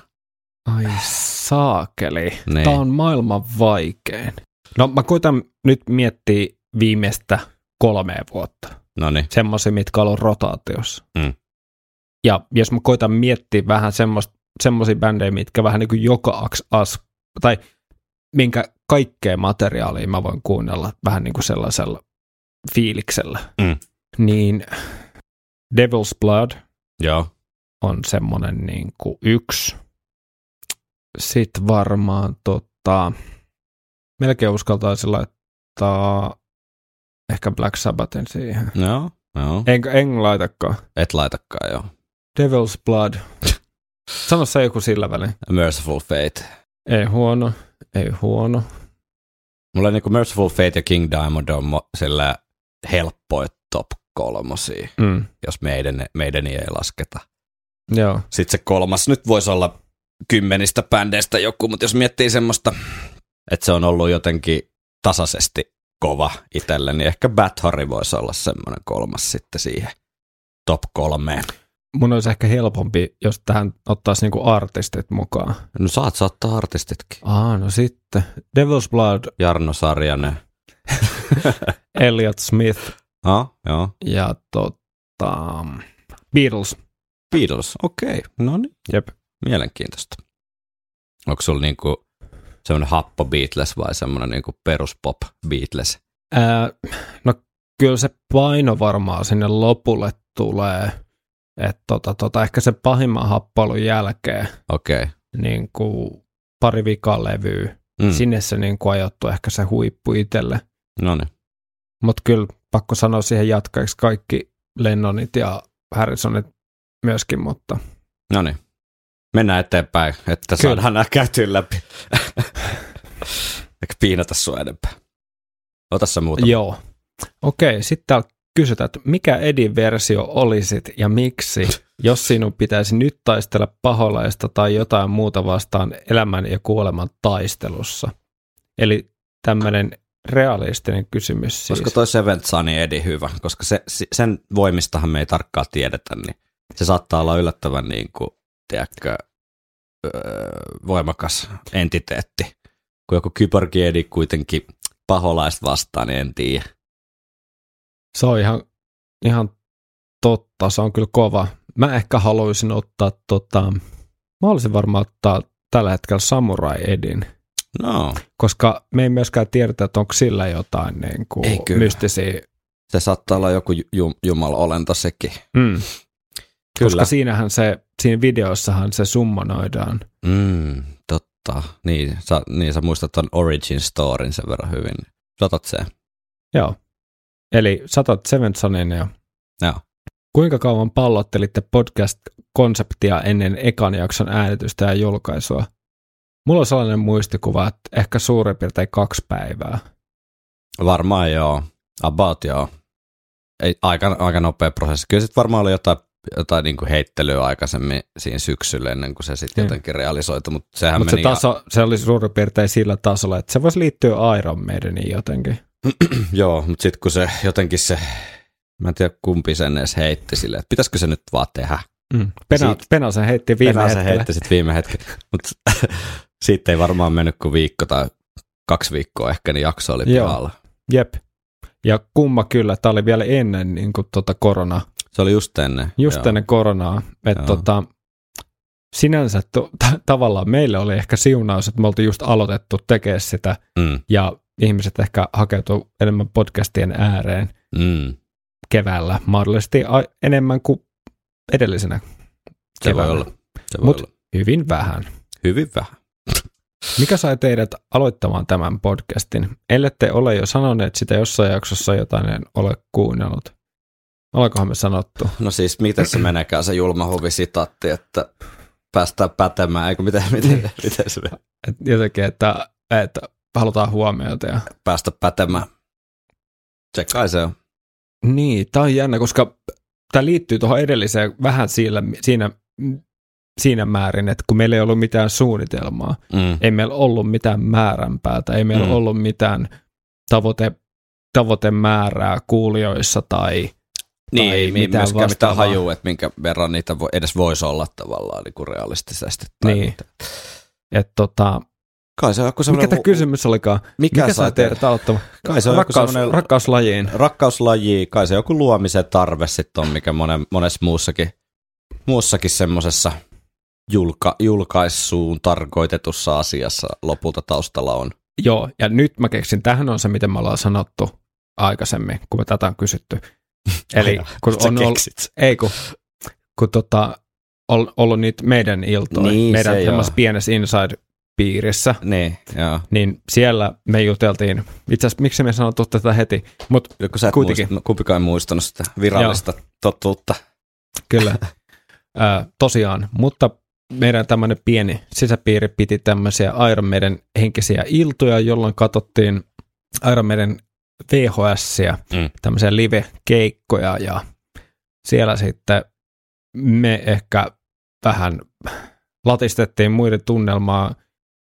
Ai saakeli. Niin. Tämä on maailman vaikein. No mä koitan nyt miettiä viimeistä kolmea vuotta. Noniin. Semmoisia, mitkä on rotaatiossa. Mm. Ja jos mä koitan miettiä vähän semmoisia bändejä, mitkä vähän niin kuin joka as, tai minkä kaikkea materiaalia mä voin kuunnella vähän niin kuin sellaisella fiiliksellä, mm. niin Devil's Blood Joo. on semmoinen niin kuin yksi. Sitten varmaan tota, melkein uskaltaisi laittaa ehkä Black Sabbathin siihen. Joo, joo. En, en laitakaan. Et laitakaan, joo. Devil's Blood. Sano se joku sillä välin. Merciful Fate. Ei huono, ei huono. Mulla on niin kuin Merciful Fate ja King Diamond on mo- sillä helppoja top kolmosia, mm. jos meidän, meidän ei lasketa. Joo. Sitten se kolmas nyt voisi olla... kymmenistä bändeistä joku, mutta jos miettii semmoista, että se on ollut jotenkin tasaisesti kova itselle, niin ehkä Bathori voisi olla semmoinen kolmas sitten siihen top kolmeen. Mun olisi ehkä helpompi, jos tähän ottaisi niinku artistit mukaan. No saat saattaa artistitkin. Aa, no sitten. Devil's Blood. Jarno Sarjanen. Elliot Smith. Ah, joo. Ja tota, Beatles. Beatles, okei. Okay. No niin. Jep. Mielenkiintoista. Onko sulla niinku semmoinen happo Beatles vai semmoinen niinku peruspop Beatles? Ää, no kyllä se paino varmaan sinne lopulle tulee. Et tota, tota, ehkä sen pahimman happailun jälkeen. Okei. Okay. Niinku pari vikaa levyä. Mm. Sinne se niinku ajoittuu ehkä se huippu itselle. Noniin. Mutta kyllä pakko sanoa siihen jatkaiksi kaikki Lennonit ja Harrisonit myöskin, mutta... Noniin. Mennään eteenpäin, että Kyllä. saadaan nämä käytyä läpi. Eikä piinata sua enempää. Ota sä muutama. Joo. Okei, sitten täällä kysytään, että mikä Edin versio olisit ja miksi, jos sinun pitäisi nyt taistella paholaista tai jotain muuta vastaan elämän ja kuoleman taistelussa? Eli tämmöinen realistinen kysymys siis. Koska toi Seventh Son Edi hyvä, koska se, sen voimistahan me ei tarkkaan tiedetä, niin se saattaa olla yllättävän niin kuin tiedätkö, voimakas entiteetti. Kun joku kyberkiedi kuitenkin paholaista vastaan, niin en tiedä. Se on ihan, ihan totta, se on kyllä kova. Mä ehkä haluaisin ottaa, tota, mä olisin varmaan ottaa tällä hetkellä Samurai-edin. No. Koska me ei myöskään tiedetä, että onko sillä jotain niin kuin mystisiä. Se saattaa olla joku jum- jumala-olento sekin. Mm. Kyllä. Koska siinähän se, siinä videossahan se summonoidaan. Mm, totta. Niin sä, niin, sä muistat ton origin storyn sen verran hyvin. Satat se. Joo. Eli satat Seventh Sonin ja... Joo. Kuinka kauan pallottelitte podcast-konseptia ennen ekan jakson äänitystä ja julkaisua? Mulla on sellainen muistikuva, että ehkä suurin piirtein kaksi päivää. Varmaan joo. About joo. Ei, aika, aika nopea prosessi. Kyllä sit varmaan oli jotain... jotain niin kuin heittelyä aikaisemmin siinä syksyllä ennen kuin se sitten jotenkin realisoitu, mutta sehän mut meni... Mutta se, ja... se oli suurin piirtein sillä tasolla, että se voisi liittyä Iron Maideniin jotenkin. Joo, mutta sitten kun se jotenkin se, mä en tiedä kumpi sen edes heitti silleen, että pitäisikö se nyt vaan tehdä. Mm. Pena, siitä... Pena sen heitti viime hetkellä. Pena sen heitti sitten viime hetkellä, mutta siitä ei varmaan mennyt kuin viikko tai kaksi viikkoa ehkä, niin jakso oli pihalla. Jep, ja kumma kyllä, tämä oli vielä ennen niin kuin tuota koronaa. Se oli just ennen. Just joo. ennen koronaa. Että tota, sinänsä t- t- tavallaan meille oli ehkä siunaus, että me oltiin just aloitettu tekemään sitä. Mm. Ja ihmiset ehkä hakeutuu enemmän podcastien ääreen mm. keväällä, mahdollisesti enemmän kuin edellisenä keväällä. Mutta hyvin vähän. Hyvin vähän. Mikä sai teidät aloittamaan tämän podcastin? Ellette ole jo sanoneet sitä jossain jaksossa, jotain en ole kuunnellut. Olkohan me sanottu? No siis, miten se menekään se julma huvisitaatti, että päästään pätemään, eikö miten, miten, miten se menee? Et jotenkin, että, että halutaan huomiota. Ja... päästä pätemään. Se kai se on. Niin, tämä on jännä, koska tämä liittyy tuohon edelliseen vähän siellä, siinä... siinä määrin, että kun meillä ei ollut mitään suunnitelmaa, mm. ei meillä ollut mitään määränpäätä, ei meillä mm. ollut mitään tavoite, tavoitemäärää kuulijoissa tai, niin, tai ei mitään vastaavaa. Mitään hajua, että minkä verran niitä vo, edes voisi olla tavallaan niin kuin realistisesti. Niin. Että tota... Kai se on joku sellainen... Mikä tämä kysymys olikaan? Mikä, mikä saa tehdä aloittamaan? Kai se on Rakkaus, sellainen... Rakkauslajiin. Rakkauslajiin. Kai se on joku luomisen tarve sitten on, mikä monen, monessa muussakin, muussakin semmoisessa... Julka, julkaisuun tarkoitetussa asiassa lopulta taustalla on. Joo, ja nyt mä keksin, tämähän on se, miten me ollaan sanottu aikaisemmin, kun me tätä on kysytty. Eli kun on ollut, ei kun, kun tota, on ollut niitä meidän iltoja, niin, meidän tämmöisessä pienessä inside-piirissä, niin, niin siellä me juteltiin, itse asiassa miksi me sanottu tätä heti, mutta kuitenkin. Muist, kumpikaan ei muistanut sitä virallista joo. totuutta. Kyllä, äh, tosiaan, mutta meidän tämmöinen pieni sisäpiiri piti tämmöisiä Iron Maiden henkisiä iltoja, jolloin katsottiin Iron Maiden V H S-iä, mm. tämmöisiä live-keikkoja ja siellä sitten me ehkä vähän latistettiin muiden tunnelmaa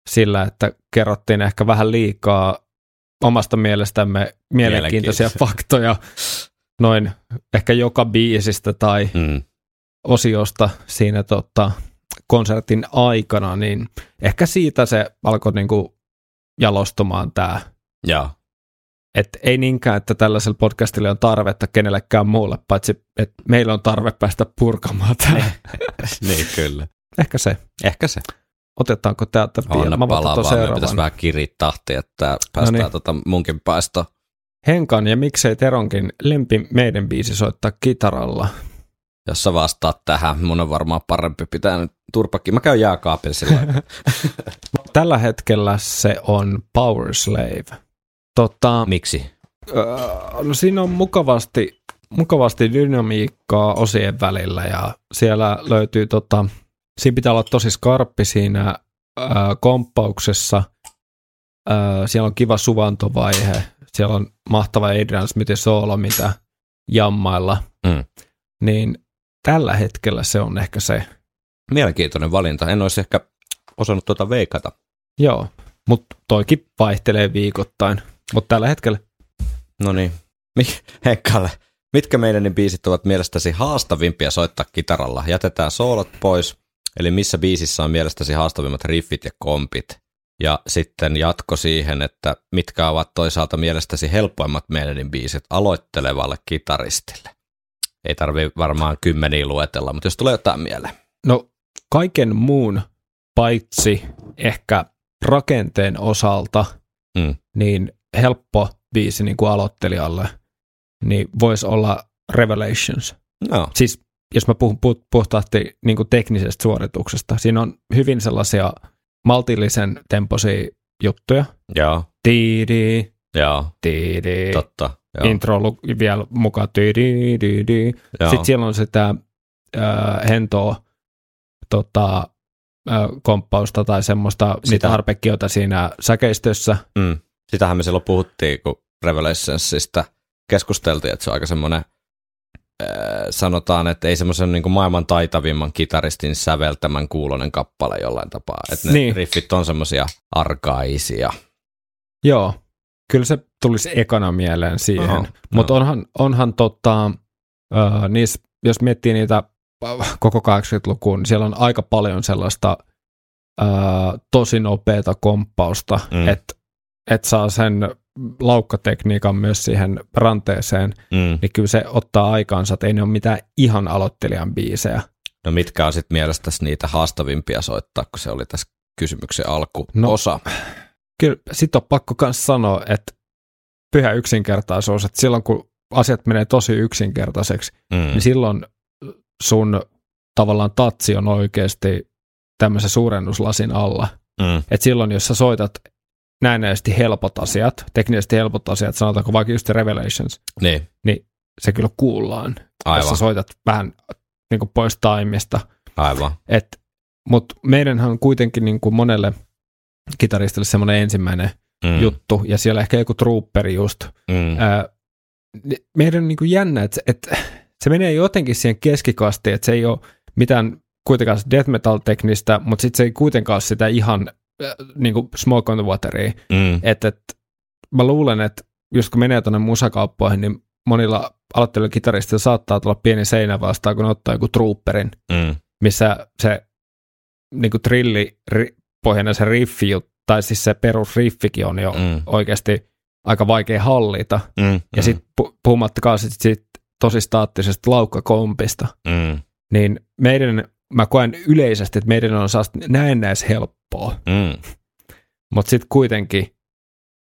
sillä, että kerrottiin ehkä vähän liikaa omasta mielestämme mielenkiintoisia faktoja noin ehkä joka biisistä tai mm. osiosta siinä tota... konsertin aikana, niin ehkä siitä se alkoi niinku jalostumaan tämä. Jaa. Että ei niinkään, että tällaisella podcastilla on tarvetta kenellekään muulle, paitsi että meillä on tarve päästä purkamaan tämä. Niin, kyllä. Ehkä se. Ehkä se. Otetaanko täältä vielä? Anna palaa vaan, me pitäisi vähän kirittahtia, että päästään no niin. tota munkin paistoon. Henkan ja miksei Teronkin lempi meidän biisi soittaa kitaralla. Jos sä vastaat tähän, mun on varmaan parempi pitää nyt turpakki. Mä käyn jääkaapin sillä. Tällä hetkellä se on Powerslave. Tota, miksi? Öö, no siinä on mukavasti, mukavasti dynamiikkaa osien välillä ja siellä löytyy, tota, siinä pitää olla tosi skarppi siinä öö, komppauksessa. Öö, siellä on kiva suvantovaihe. Siellä on mahtava Adrian Smithin soolo, mitä jammailla. Mm. Niin tällä hetkellä se on ehkä se... Mielenkiintoinen valinta. En olisi ehkä osannut tuota veikata. Joo, mutta toikin vaihtelee viikoittain. Mutta tällä hetkellä... No niin. Henkalle, mitkä meidän biisit ovat mielestäsi haastavimpia soittaa kitaralla? Jätetään soolot pois. Eli missä biisissä on mielestäsi haastavimmat riffit ja kompit? Ja sitten jatko siihen, että mitkä ovat toisaalta mielestäsi helpoimmat meidän biisit aloittelevalle kitaristille? Ei tarvitse varmaan kymmeniä luetella, mutta jos tulee jotain mieleen. No kaiken muun, paitsi ehkä rakenteen osalta, mm. niin helppo biisi niin kuin aloittelijalle, niin voisi olla Revelations. No. Siis jos mä puhun pu- puhtaasti niin kuin teknisestä suorituksesta, siinä on hyvin sellaisia maltillisen tempoisia juttuja. Joo. Tiidi. Joo. Tiidi. Totta. Joo. Intro on vielä mukaan. Sitten siellä on sitä äh, hentoa tota, äh, komppausta tai semmoista sitä. Niitä harpekioita siinä säkeistössä. Mm. Sitähän me silloin puhuttiin, kun Revelationsista keskusteltiin, että se on aika semmoinen, äh, sanotaan, että ei semmoisen niin kuin maailman taitavimman kitaristin säveltämän kuulonen kappale jollain tapaa. Että ne niin. riffit on semmoisia arkaisia. Joo. Kyllä se tulisi ekana mieleen siihen, uh-huh, mutta uh-huh. onhan, onhan tota, äh, niissä, jos miettii niitä koko kahdeksankymmentälukua, niin siellä on aika paljon sellaista äh, tosi nopeata komppausta, mm. että et saa sen laukkatekniikan myös siihen ranteeseen, mm. niin kyllä se ottaa aikaansa, että ei ne ole mitään ihan aloittelijan biisejä. No mitkä on sitten mielestäsi niitä haastavimpia soittaa, kun se oli tässä kysymyksen alkuosa? No. kyllä sit on pakko myös sanoa, että pyhä yksinkertaisuus, että silloin kun asiat menee tosi yksinkertaiseksi, mm. niin silloin sun tavallaan tatsi on oikeasti tämmöisen suurennuslasin alla. Mm. Että silloin, jos sä soitat näennäisesti helpot asiat, teknisesti helpot asiat, sanotaanko vaikka just Revelations, niin, niin se kyllä kuullaan, aivan, jos sä soitat vähän niin kuin pois taimista. Aivan. Mutta meidänhän on kuitenkin niin kuin monelle kitaristille semmoinen ensimmäinen mm. juttu, ja siellä ehkä joku trooperi just. Mm. Ää, meidän on niin kuin jännä, että et, se menee jotenkin siihen keskikastiin, että se ei ole mitään kuitenkaan death metal-teknistä, mutta sitten se ei kuitenkaan ole sitä ihan äh, niin kuin smoke on the wateria. Mm. Et, et, mä luulen, että jos kun menee tuonne musakauppoihin, niin monilla aloittelijoilla kitaristilla saattaa tulla pieni seinä vastaan, kun ottaa joku trooperin, mm. missä se niin kuin trilli ri, pohjana se riffi, tai siis se perusriffikin on jo mm. oikeasti aika vaikea hallita. Mm. Ja sitten pu- puhumattakaan sit, sit tosi staattisesta laukkakompista, mm. niin meidän, mä koen yleisesti, että meidän on saast näennäis helppoa, mm. mutta sitten kuitenkin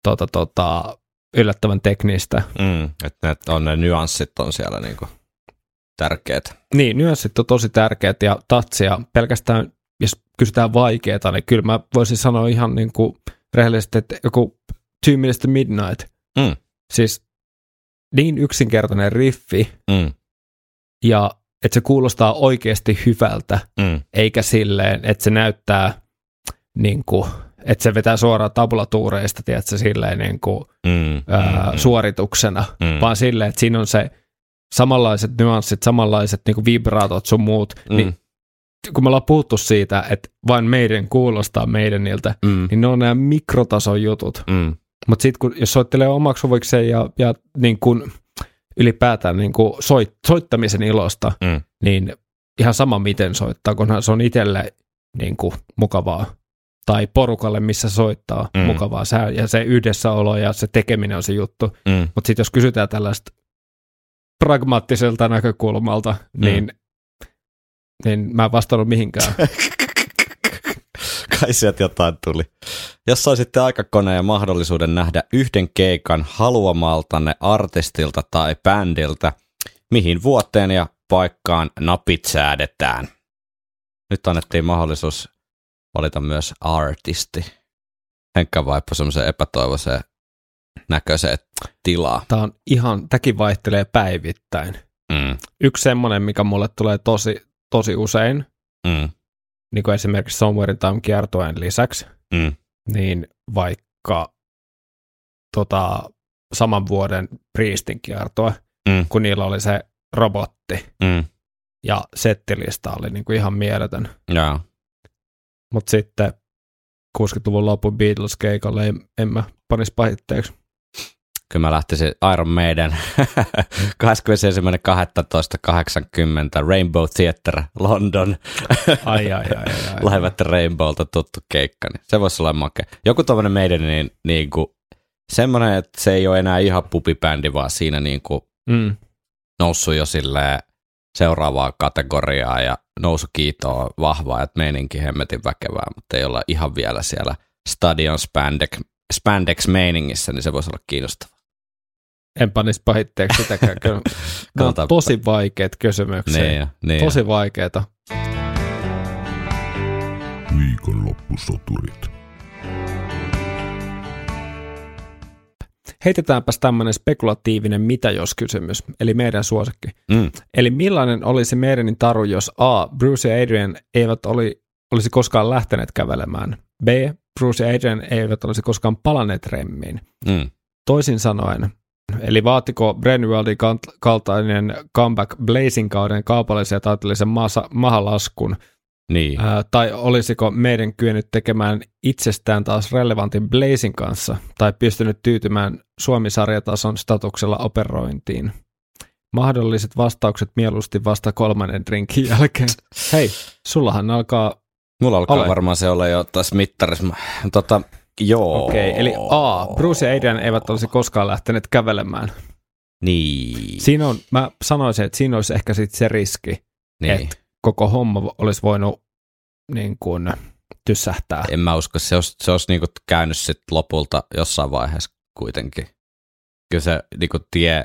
tota, tota, yllättävän teknistä. Mm. Että ne nyanssit on siellä niinku tärkeät. Niin, nyanssit on tosi tärkeät ja tatsia pelkästään, jos kysytään vaikeeta, niin kyllä mä voisin sanoa ihan niin kuin rehellisesti, että joku Two Minutes to Midnight, mm. siis niin yksinkertainen riffi, mm. ja että se kuulostaa oikeasti hyvältä, mm. eikä silleen, että se näyttää, niin kuin, että se vetää suoraan tabulatuureista, tiedätkö, silleen niin kuin, mm. ää, mm. suorituksena, mm. vaan silleen, että siinä on se samanlaiset nyanssit, samanlaiset niin kuin vibraatot sun muut, mm. niin kun me ollaan puhuttu siitä, että vain meidän kuulostaa meidäniltä, mm. niin ne on nämä mikrotason jutut. Mm. Mutta sitten kun jos soittelee omaksuvikseen ja, ja niin kun ylipäätään niin kun soit, soittamisen ilosta, mm. niin ihan sama miten soittaa, kunhan se on itselle niin kun mukavaa. Tai porukalle, missä soittaa mm. mukavaa. Sä, ja se yhdessäolo ja se tekeminen on se juttu. Mm. Mutta sitten jos kysytään tällaista pragmaattiselta näkökulmalta, mm. niin niin mä en vastannut mihinkään. Kai sieltä jotain tuli. Jos saisitte aikakoneen ja mahdollisuuden nähdä yhden keikan haluamaltanne artistilta tai bändiltä, mihin vuoteen ja paikkaan napit säädetään? Nyt annettiin mahdollisuus valita myös artisti. Henkka vaippu semmoisen epätoivoiseen näköiseen tilaa. Tämä on ihan, tämäkin vaihtelee päivittäin. Mm. Yksi semmoinen, mikä mulle tulee tosi tosi usein, mm. niin kuin esimerkiksi Somewhere in Time -kiertueen lisäksi, mm. niin vaikka tota, saman vuoden Priestin kiertue, mm. kun niillä oli se robotti, mm. ja settilista oli niin kuin ihan mieletön. Yeah. Mutta sitten kuusikymmentäluvun lopun Beatles-keikalle en, en mä panisi pahitteeksi. Kyllä mä lähtisin Iron Maiden kahdeskymmenesensimmäinen kahdestoista kahdeksankymmentä Rainbow Theatre, London. Ai, ai, ai, ai, ai. Laivat Rainbowlta tuttu keikka, niin se voisi olla makea. Joku tommoinen meidän niin, niin kuin, semmoinen, että se ei ole enää ihan pubibändi, vaan siinä niin kuin mm. noussut jo silleen seuraavaa kategoriaa ja nousu kiitoa vahvaa, että meininki hemmetin väkevää, mutta ei olla ihan vielä siellä stadion spandex, spandex meiningissä, niin se voisi olla kiinnostavaa. En panisi pahitteeksi sitäkään. Nämä on tosi vaikeat kysymyksiä. Niin jo, niin tosi jo. Vaikeita. Viikonloppusoturit. Heitetäänpäs tämmöinen spekulatiivinen mitä jos -kysymys, eli meidän suosikki. Mm. Eli millainen olisi meidän taru, jos A. Bruce ja Adrian eivät oli, olisi koskaan lähteneet kävelemään, B. Bruce ja Adrian eivät olisi koskaan palanneet remmiin. Mm. Toisin sanoen, eli vaatiko Brave New Worldin kaltainen comeback Blazing kauden kaupallisen ja taiteellisen mahalaskun? Niin. Äh, tai olisiko meidän kyennyt tekemään itsestään taas relevantin Blazing kanssa, tai pystynyt tyytymään Suomi-sarjatason statuksella operointiin? Mahdolliset vastaukset mieluusti vasta kolmannen drinkin jälkeen. Hei, sullahan alkaa... Mulla alkaa Olen. varmaan se olla jo tässä mittarissa. Tota, joo. Okei, okay, eli A. Bruce ja Adrian eivät olisi koskaan lähteneet kävelemään. Niin. Siinä on, mä sanoisin, että siinä olisi ehkä sit se riski, niin, että koko homma olisi voinut niin kuin tyssähtää. En mä usko, se olisi, se olisi niinku käynyt sit lopulta jossain vaiheessa kuitenkin. Kyllä se niinku tie,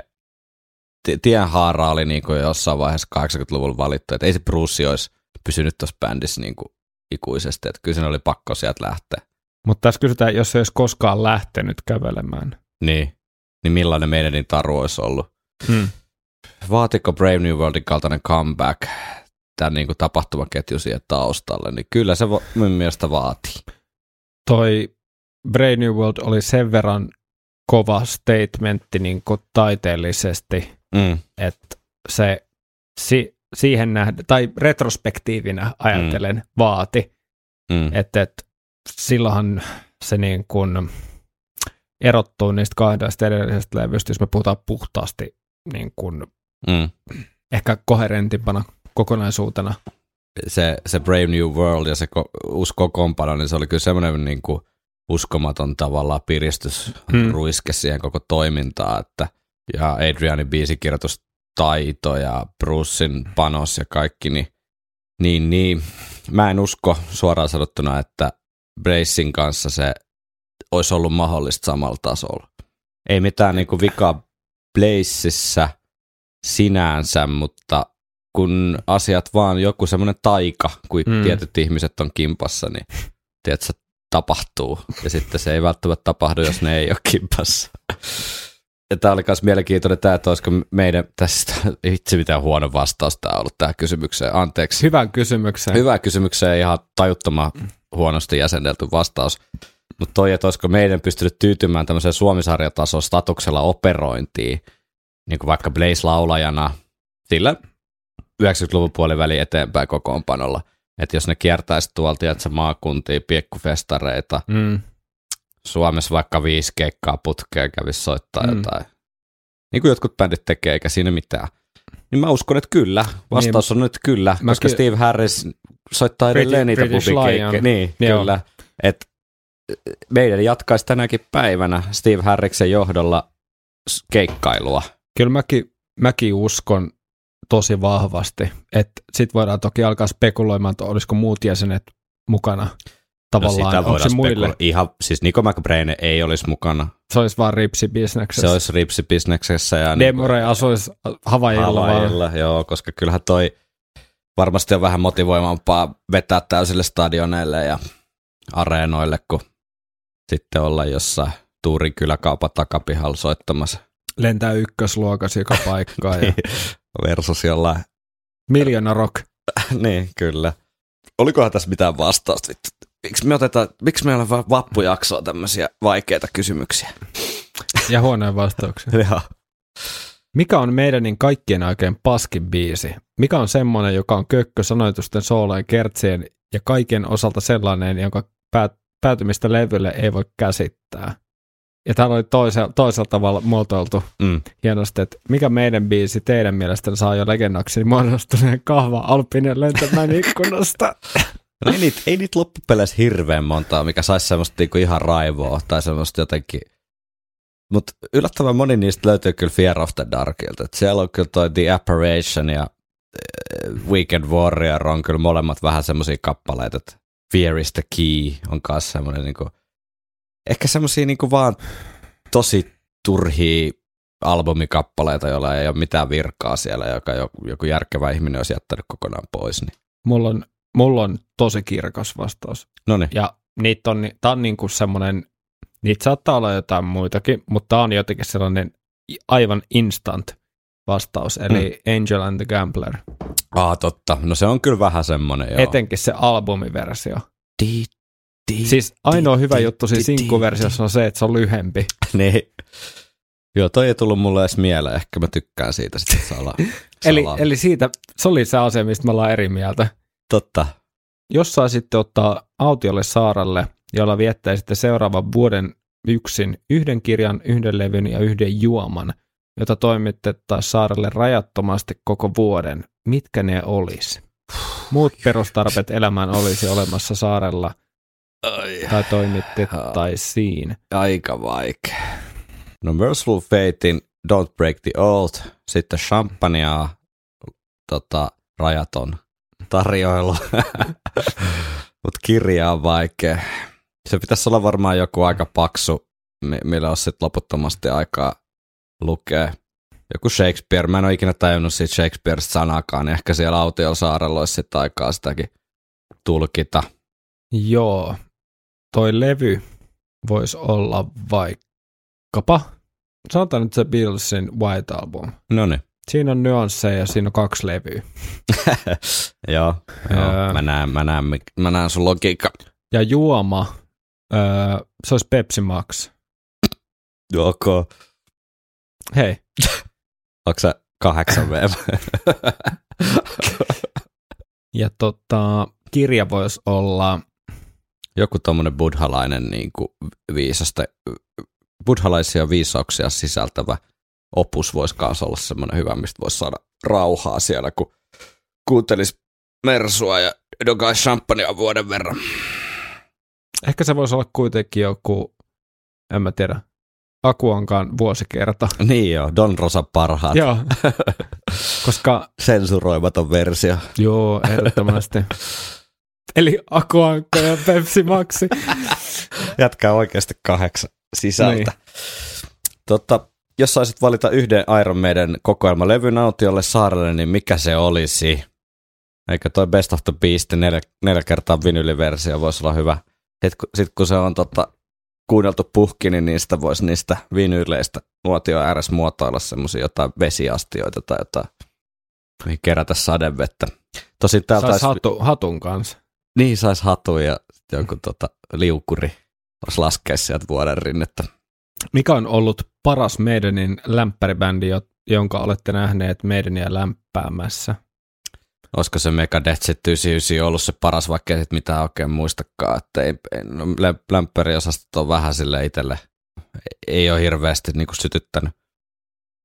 tie, tienhaara oli niinku jossain vaiheessa kahdeksankymmentäluvulla valittu, että ei se Bruce olisi pysynyt tuossa bändissä niinku ikuisesti, että kyllä sen oli pakko sieltä lähteä. Mutta tässä kysytään, jos ei olisi koskaan lähtenyt kävelemään. Niin, niin millainen meidän taru olisi ollut? Hmm. Vaatiko Brave New Worldin kaltainen comeback tämän niin kuin tapahtumaketju siihen taustalle, niin kyllä se vo- mun mielestä vaatii. Toi Brave New World oli sen verran kova statementti niin kuin taiteellisesti, mm. että se si- siihen nähdä, tai retrospektiivinä ajatellen mm. vaati, mm. että et silloinhan se niin kuin erottuu niistä kahdesta edellisestä levystä, jos me puhutaan puhtaasti niin kuin mm. ehkä koherentimpana kokonaisuutena. Se, se Brave New World ja se usko kompano, niin se oli kyllä semmoinen niin kuin uskomaton tavallaan piristysruiske hmm. siihen koko toimintaan, että ja Adrianin biisikirjoitustaito ja Brucein panos ja kaikki, niin, niin, niin mä en usko suoraan sanottuna, että Bracin kanssa se olisi ollut mahdollista samalla tasolla. Ei mitään niin kuin vikaa Blazissä sinänsä, mutta kun asiat vaan joku semmoinen taika, kun mm. tietyt ihmiset on kimpassa, niin tiedätkö, tapahtuu. Ja sitten se ei välttämättä tapahdu, jos ne ei ole kimpassa. Ja tämä oli myös mielenkiintoinen tämä, että olisiko meidän tästä itse mitään huono vastaus tämä ollut tähän kysymykseen. Anteeksi. Hyvän kysymykseen. Hyvän kysymykseen, ihan tajuttoman huonosti jäsennelty vastaus. Mutta toi, että olisiko meidän pystynyt tyytymään tämmöiseen Suomi-sarjatason statuksella operointiin, niin kuin vaikka Blaze laulajana, sillä yhdeksänkymmentäluvun puoliväliin eteenpäin kokoonpanolla. Että jos ne kiertäisi tuolta, että maakuntia, piekkufestareita, mm. Suomessa vaikka viisi keikkaa putkeen kävisi soittaa mm. jotain. Niin kuin jotkut bändit tekee, eikä siinä mitään. Niin mä uskon, että kyllä. Vastaus niin, on nyt kyllä, koska ky- Steve Harris soittaa edelleen niitä pubikeikkoja. Niin, joo. Kyllä. Että meidän jatkaisi tänäkin päivänä Steve Harriksen johdolla keikkailua. Kyllä mäkin, mäkin uskon tosi vahvasti. Sitten voidaan toki alkaa spekuloimaan, että olisiko muut jäsenet mukana tavallaan. No sitä voidaan spekuloida. Ihan, siis Nicko McBrain ei olisi mukana. Se olisi vaan ripsibisneksessä. Se olisi ripsibisneksessä. Ja Demore niin, asuisi Havaijilla. Havaijilla, joo, koska kyllähän toi varmasti on vähän motivoivampaa vetää täysille stadioneille ja areenoille, kun sitten olla jossain Tuurin kyläkaupan takapihalla soittamassa. Lentää ykkösluokas joka paikkaan. Ja versus jollain. Miljoona rock. Niin, kyllä. Olikohan tässä mitään vastausta? Miksi me otetaan, miksi meillä on vappujaksoa tämmöisiä vaikeita kysymyksiä? Ja huonoja vastauksia. Joo. Mikä on meidänin kaikkien aikein paskin biisi? Mikä on semmoinen, joka on kökkö sanoitusten, soolojen, kertsien ja kaiken osalta sellainen, jonka päät- päätymistä levylle ei voi käsittää? Ja täällä oli toisella, toisella tavalla muotoiltu mm. hienosti, että mikä meidän biisi teidän mielestä saa jo legendaksi muodostuneen kahvan alpinen lentämään ikkunasta? ei, niitä, ei niitä loppupeleissä hirveän montaa, mikä saisi semmoista niinku ihan raivoa tai semmoista jotenkin. Mutta yllättävän moni niistä löytyy kyllä Fear of the Darkilta. Et siellä on kyllä toi The Apparition ja Weekend Warrior on kyllä molemmat vähän semmoisia kappaleita. Fear is the Key on myös semmoinen niinku ehkä semmosia niinku vaan tosi turhia albumikappaleita, joilla ei ole mitään virkaa siellä, joka joku järkevä ihminen olisi jättänyt kokonaan pois. Niin. Mulla on, mulla on tosi kirkas vastaus. Noniin. Ja niitä on, tää on niinku semmonen, niitä saattaa olla jotain muitakin, mutta tää on jotenkin sellainen aivan instant vastaus, eli mm. Angel and the Gambler. Ah, totta. No se on kyllä vähän semmonen, joo. Etenkin se albumiversio. Tiit. Di, siis ainoa di, hyvä di, juttu siinä sinkkuversiossa on se, että se on lyhempi. Niin. Joo, toi ei tullut mulle edes mieleen. Ehkä mä tykkään siitä sitten salaa. eli, eli siitä, se oli se asia, mistä me ollaan eri mieltä. Totta. Jos saisitte ottaa autiolle saaralle, jolla viettäisitte seuraavan vuoden yksin yhden kirjan, yhden levyn ja yhden juoman, jota toimitte taas saarelle rajattomasti koko vuoden, mitkä ne olisi? Muut perustarpeet elämään olisi olemassa saarella. Ai, tai toimitte tai siinä. Aika vaikea. No Merciful Fatein Don't Break the Old, sitten champagnea, tota, rajaton tarjoilu. Mutta kirja on vaikea. Se pitäisi olla varmaan joku aika paksu, millä olisi sitten loputtomasti aikaa lukea. Joku Shakespeare. Mä en ole ikinä tajunnut siitä Shakespearesta sanakaan. Niin ehkä siellä autiosaarella olisi sitten aikaa sitäkin tulkita. Joo. Toi levy voisi olla vaikkapa. Sanotaan nyt se Beatlesin White Album. Noniin. Siinä on nyansseja ja siinä on kaksi levyä. Joo, joo. Mä, näen, mä, näen, mä näen sun logiikka. Ja juoma, öö, se olisi Pepsi Max. Joko. Hei. Onko sä kahdeksan V? Ja tota, kirja voisi olla joku tommonen buddhalainen niinku viisasta, buddhalaisia viisauksia sisältävä opus voisi kanssa olla semmoinen hyvä, mistä voisi saada rauhaa siellä, kun kuuntelisi Mersua ja dokaisi champagnea vuoden verran. Ehkä se voisi olla kuitenkin joku, en mä tiedä, Akuankaan vuosikerta. Niin joo, Don Rosa parhaat. Joo, koska sensuroimaton versio. Joo, ehdottomasti. Eli Akuankka ja Pepsi Maxi. Jätkää oikeasti kahdeksan sisältä. Niin. Totta. Jos saisit valita yhden Iron Maiden kokoelmalevyn autiolle saarelle, niin mikä se olisi? Eikä toi Best of the Beast neljä, neljä kertaa vinyliversio voisi olla hyvä. Sitten sit kun se on tota, kuunneltu puhki, niin niistä voisi niistä vinyleistä nuotio ääressä muotoilla semmoisia jotain vesiastioita tai jotain, mihin kerätä sadevettä. Tosin täältä sais hatu, hatun kanssa. Niin, saisi hatun ja joku tota, liukuri voisi laskea sieltä vuoden rinnettä. Mikä on ollut paras Maidenin lämpäribändi, jonka olette nähneet Maidenia lämpäämässä? Olisiko se Megadeth yhdeksänkymmentäyhdeksän ollut se paras, vaikka ei mitään oikein muistakaan. Että ei, no, lämpäriosasto on vähän sille itselle. Ei ole hirveästi niin kuin sytyttänyt.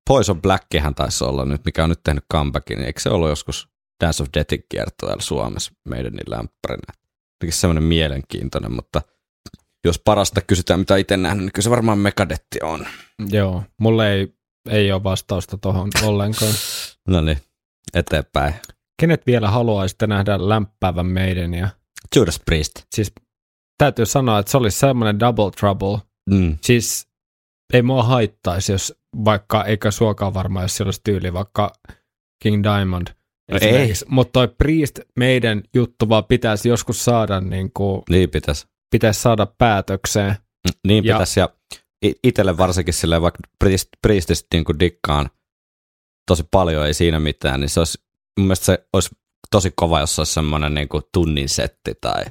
Poison Blackihän taisi olla nyt, mikä on nyt tehnyt comebackin. Eikö se ollut joskus Dance of Deathin kiertueella Suomessa Maidenin lämpärinä? Jotenkin semmoinen mielenkiintoinen, mutta jos parasta kysytään, mitä itse nähnyt, niin kyllä se varmaan Megadetti on. Joo, mulle ei, ei ole vastausta tuohon ollenkaan. No niin, eteenpäin. Kenet vielä haluaisitte nähdä lämpäävän Maideniä? Judas Priest. Siis täytyy sanoa, että se olisi semmoinen double trouble. Mm. Siis ei mua haittaisi, jos vaikka, eikä suokaan varmaan, jos siellä olisi tyyli vaikka King Diamond. No ei. Mutta toi Priest Maiden juttu vaan pitäisi joskus saada niin kuin. Niin pitäisi. Pitäisi saada päätökseen. Niin pitäisi, ja, ja itselle varsinkin silleen, vaikka priest, priestistä niin dikkaan tosi paljon, ei siinä mitään, niin se olisi, mun mielestä se olisi tosi kova, jos se olisi semmoinen niin tunnin setti tai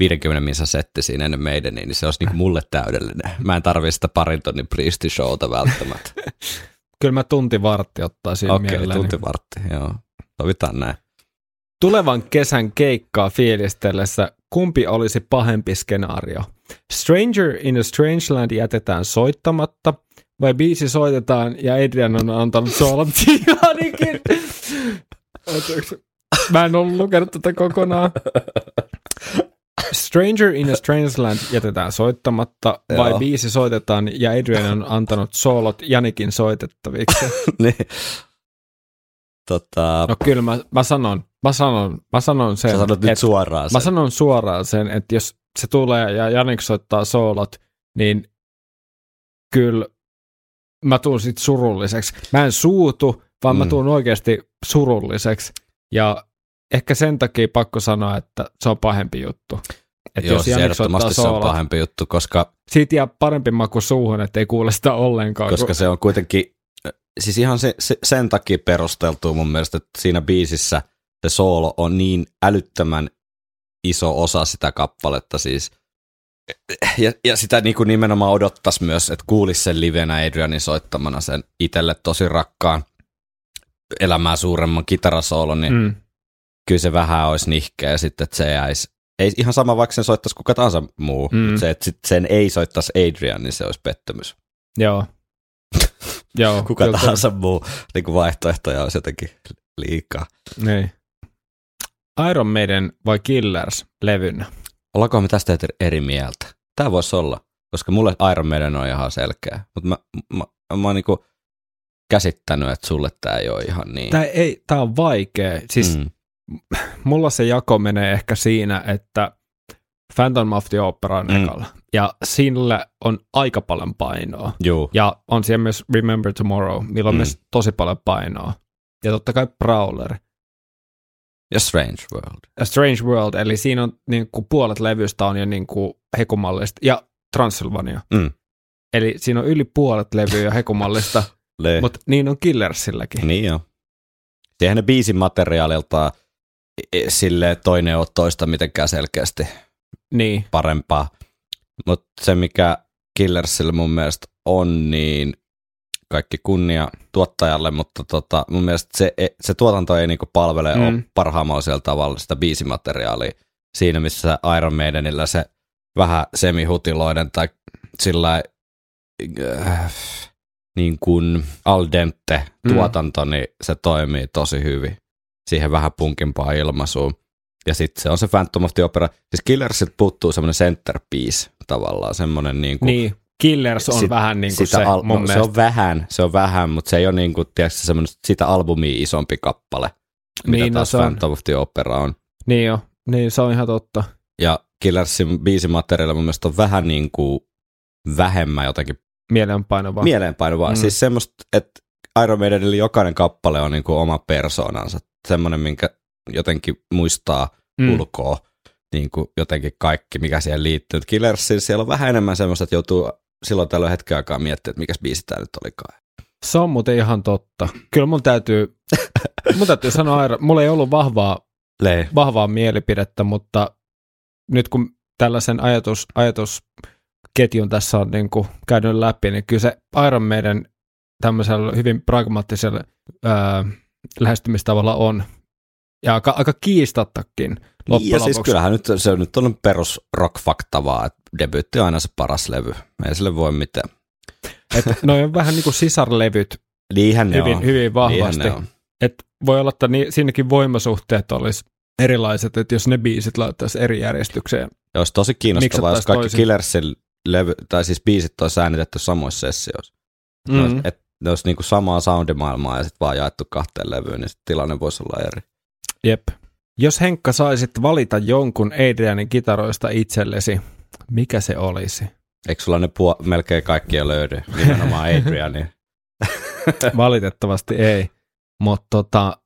viidenkymmenen minsa setti siinä ennen meidän, niin se olisi niin mulle täydellinen. Mä en tarvitse sitä parin tonnin priestishowta välttämättä. Kyllä mä tunti vartti ottaisin okay, mielelläni. Okei, tunti vartti, joo. Sovitaan näin. Tulevan kesän keikkaa fiilistellessä kumpi olisi pahempi skenaario? Stranger in a Strange Land jätetään soittamatta, vai biisi soitetaan ja Adrian on antanut soolot Tihanikin? Mä en ollut lukenut tätä kokonaan. Stranger in a Strange Land jätetään soittamatta, vai joo, biisi soitetaan ja Adrian on antanut soolot Janikin soitettaviksi? Niin. Tota. No kyllä mä, mä sanon. Mä sanon, mä sanon sen, että suoraan sen. Mä sanon suoraan sen, että jos se tulee ja Janik soittaa soolot, niin kyllä mä tuun sit surulliseksi. Mä en suutu, vaan mm. mä tuun oikeasti surulliseksi. Ja ehkä sen takia pakko sanoa, että se on pahempi juttu. Että joo, jos Janik soittaa soolot, se on pahempi juttu, koska siitä jää parempi maku suuhun, että ei kuule sitä ollenkaan. Koska kun se on kuitenkin, siis ihan se, se, sen takia perusteltu mun mielestä, että siinä biisissä se soolo on niin älyttömän iso osa sitä kappaletta siis. Ja, ja sitä niin kuin nimenomaan odottaisi myös, että kuulisi sen livenä Adrianin soittamana sen itselle tosi rakkaan elämää suuremman kitarasoolon, niin mm. kyllä se vähän olisi nihkeä sitten, että se jäisi. Ei ihan sama, vaikka sen soittaisi kuka tahansa muu. Mm. Se, että sen ei soittaisi Adrian, niin se olisi pettymys. Joo. Joo, kuka joten tahansa muu niin kuin vaihtoehtoja olisi jotenkin liikaa. Niin. Iron Maiden vai Killers levynä? Ollaanko me tästä eri mieltä? Tämä voisi olla, koska mulle Iron Maiden on ihan selkeä, mutta mä, mä, mä, mä oon niinku käsittänyt, että sulle tämä ei ole ihan niin. Tämä, ei, tämä on vaikea. Siis mm. mulla se jako menee ehkä siinä, että Phantom of the Operan mm. ekalla. Ja sillä on aika paljon painoa. Juu. Ja on siellä myös Remember Tomorrow, millä on mm. myös tosi paljon painoa. Ja totta kai Prowler. Ja Strange World. Ja Strange World, eli siinä on niin kuin, puolet levystä on jo niin kuin, hekumallista. Ja Transylvania. Mm. Eli siinä on yli puolet levyä hekumallista, mutta niin on Killersilläkin. Niin joo. Sehän ne biisin materiaaliltaan sille toinen ole toista mitenkään selkeästi niin parempaa. Mutta se, mikä Killersillä mun mielestä on, niin kaikki kunnia tuottajalle, mutta tota, mun mielestä se, se tuotanto ei niinku palvele mm. ole parhaammoisella tavalla sitä biisimateriaalia. Siinä, missä Iron Maidenillä se vähän semihutiloiden tai sillä äh, niin kuin al dente tuotanto, mm. niin se toimii tosi hyvin siihen vähän punkimpaan ilmaisuun. Ja sitten se on se Phantom of the Opera. Siis Killersilta puuttuu semmoinen centerpiece tavallaan, semmoinen niin kuin... Niin, Killers on sit, vähän niin kuin se al- mun no, se on vähän, se on vähän, mutta se ei ole niin kuin, tiedätkö, semmoinen sitä albumia isompi kappale, mitä niin, taas no, Phantom of the Opera on. Niin jo, niin se on ihan totta. Ja Killersin biisimateriaali mun mielestä on vähän niin kuin vähemmän jotenkin... Mielenpainovaa. Mielenpainovaa. Mm. Siis semmoista, että Iron Maidenillä jokainen kappale on niin kuin oma persoonansa. Semmoinen, minkä jotenkin muistaa mm. ulkoa niin kuin jotenkin kaikki, mikä siihen liittyy. Killersin siellä on vähän enemmän semmoista, että joutuu silloin tällöin hetken aikaa miettimään, että mikäs biisi tämä nyt olikaan. Se on muuten ihan totta. Kyllä mun täytyy, mun täytyy sanoa, Aira, mulla ei ollut vahvaa, vahvaa mielipidettä, mutta nyt kun tällaisen ajatus, ajatusketjun tässä on niin kuin käynyt läpi, niin kyllä se Iron Maiden tämmöisellä hyvin pragmaattisella ää, lähestymistavalla on. Ja aika, aika kiistattakin loppujen lopuksi. Siis kyllähän nyt, se nyt on perus rock-faktavaa, että debyytti on aina se paras levy. Ei sille voi mitään. No on vähän niin kuin sisarlevyt niinhän hyvin, on. hyvin vahvasti. Et voi olla, että ni, siinäkin voimasuhteet olisi erilaiset, että jos ne biisit laittaisi eri järjestykseen. Ja olisi tosi kiinnostavaa, jos kaikki toisin. Killersin levy, tai siis biisit olisi äänitetty samoissa sessioissa. Mm-hmm. No, että ne olisi niin kuin samaa soundimaailmaa ja sitten vaan jaettu kahteen levyyn, niin sitten tilanne voisi olla eri. Jep. Jos Henkka saisit valita jonkun Adrianin kitaroista itsellesi, mikä se olisi? Eikö sulla ne puol- melkein kaikkia löydy, nimenomaan Adrianin? Valitettavasti ei, mutta tota,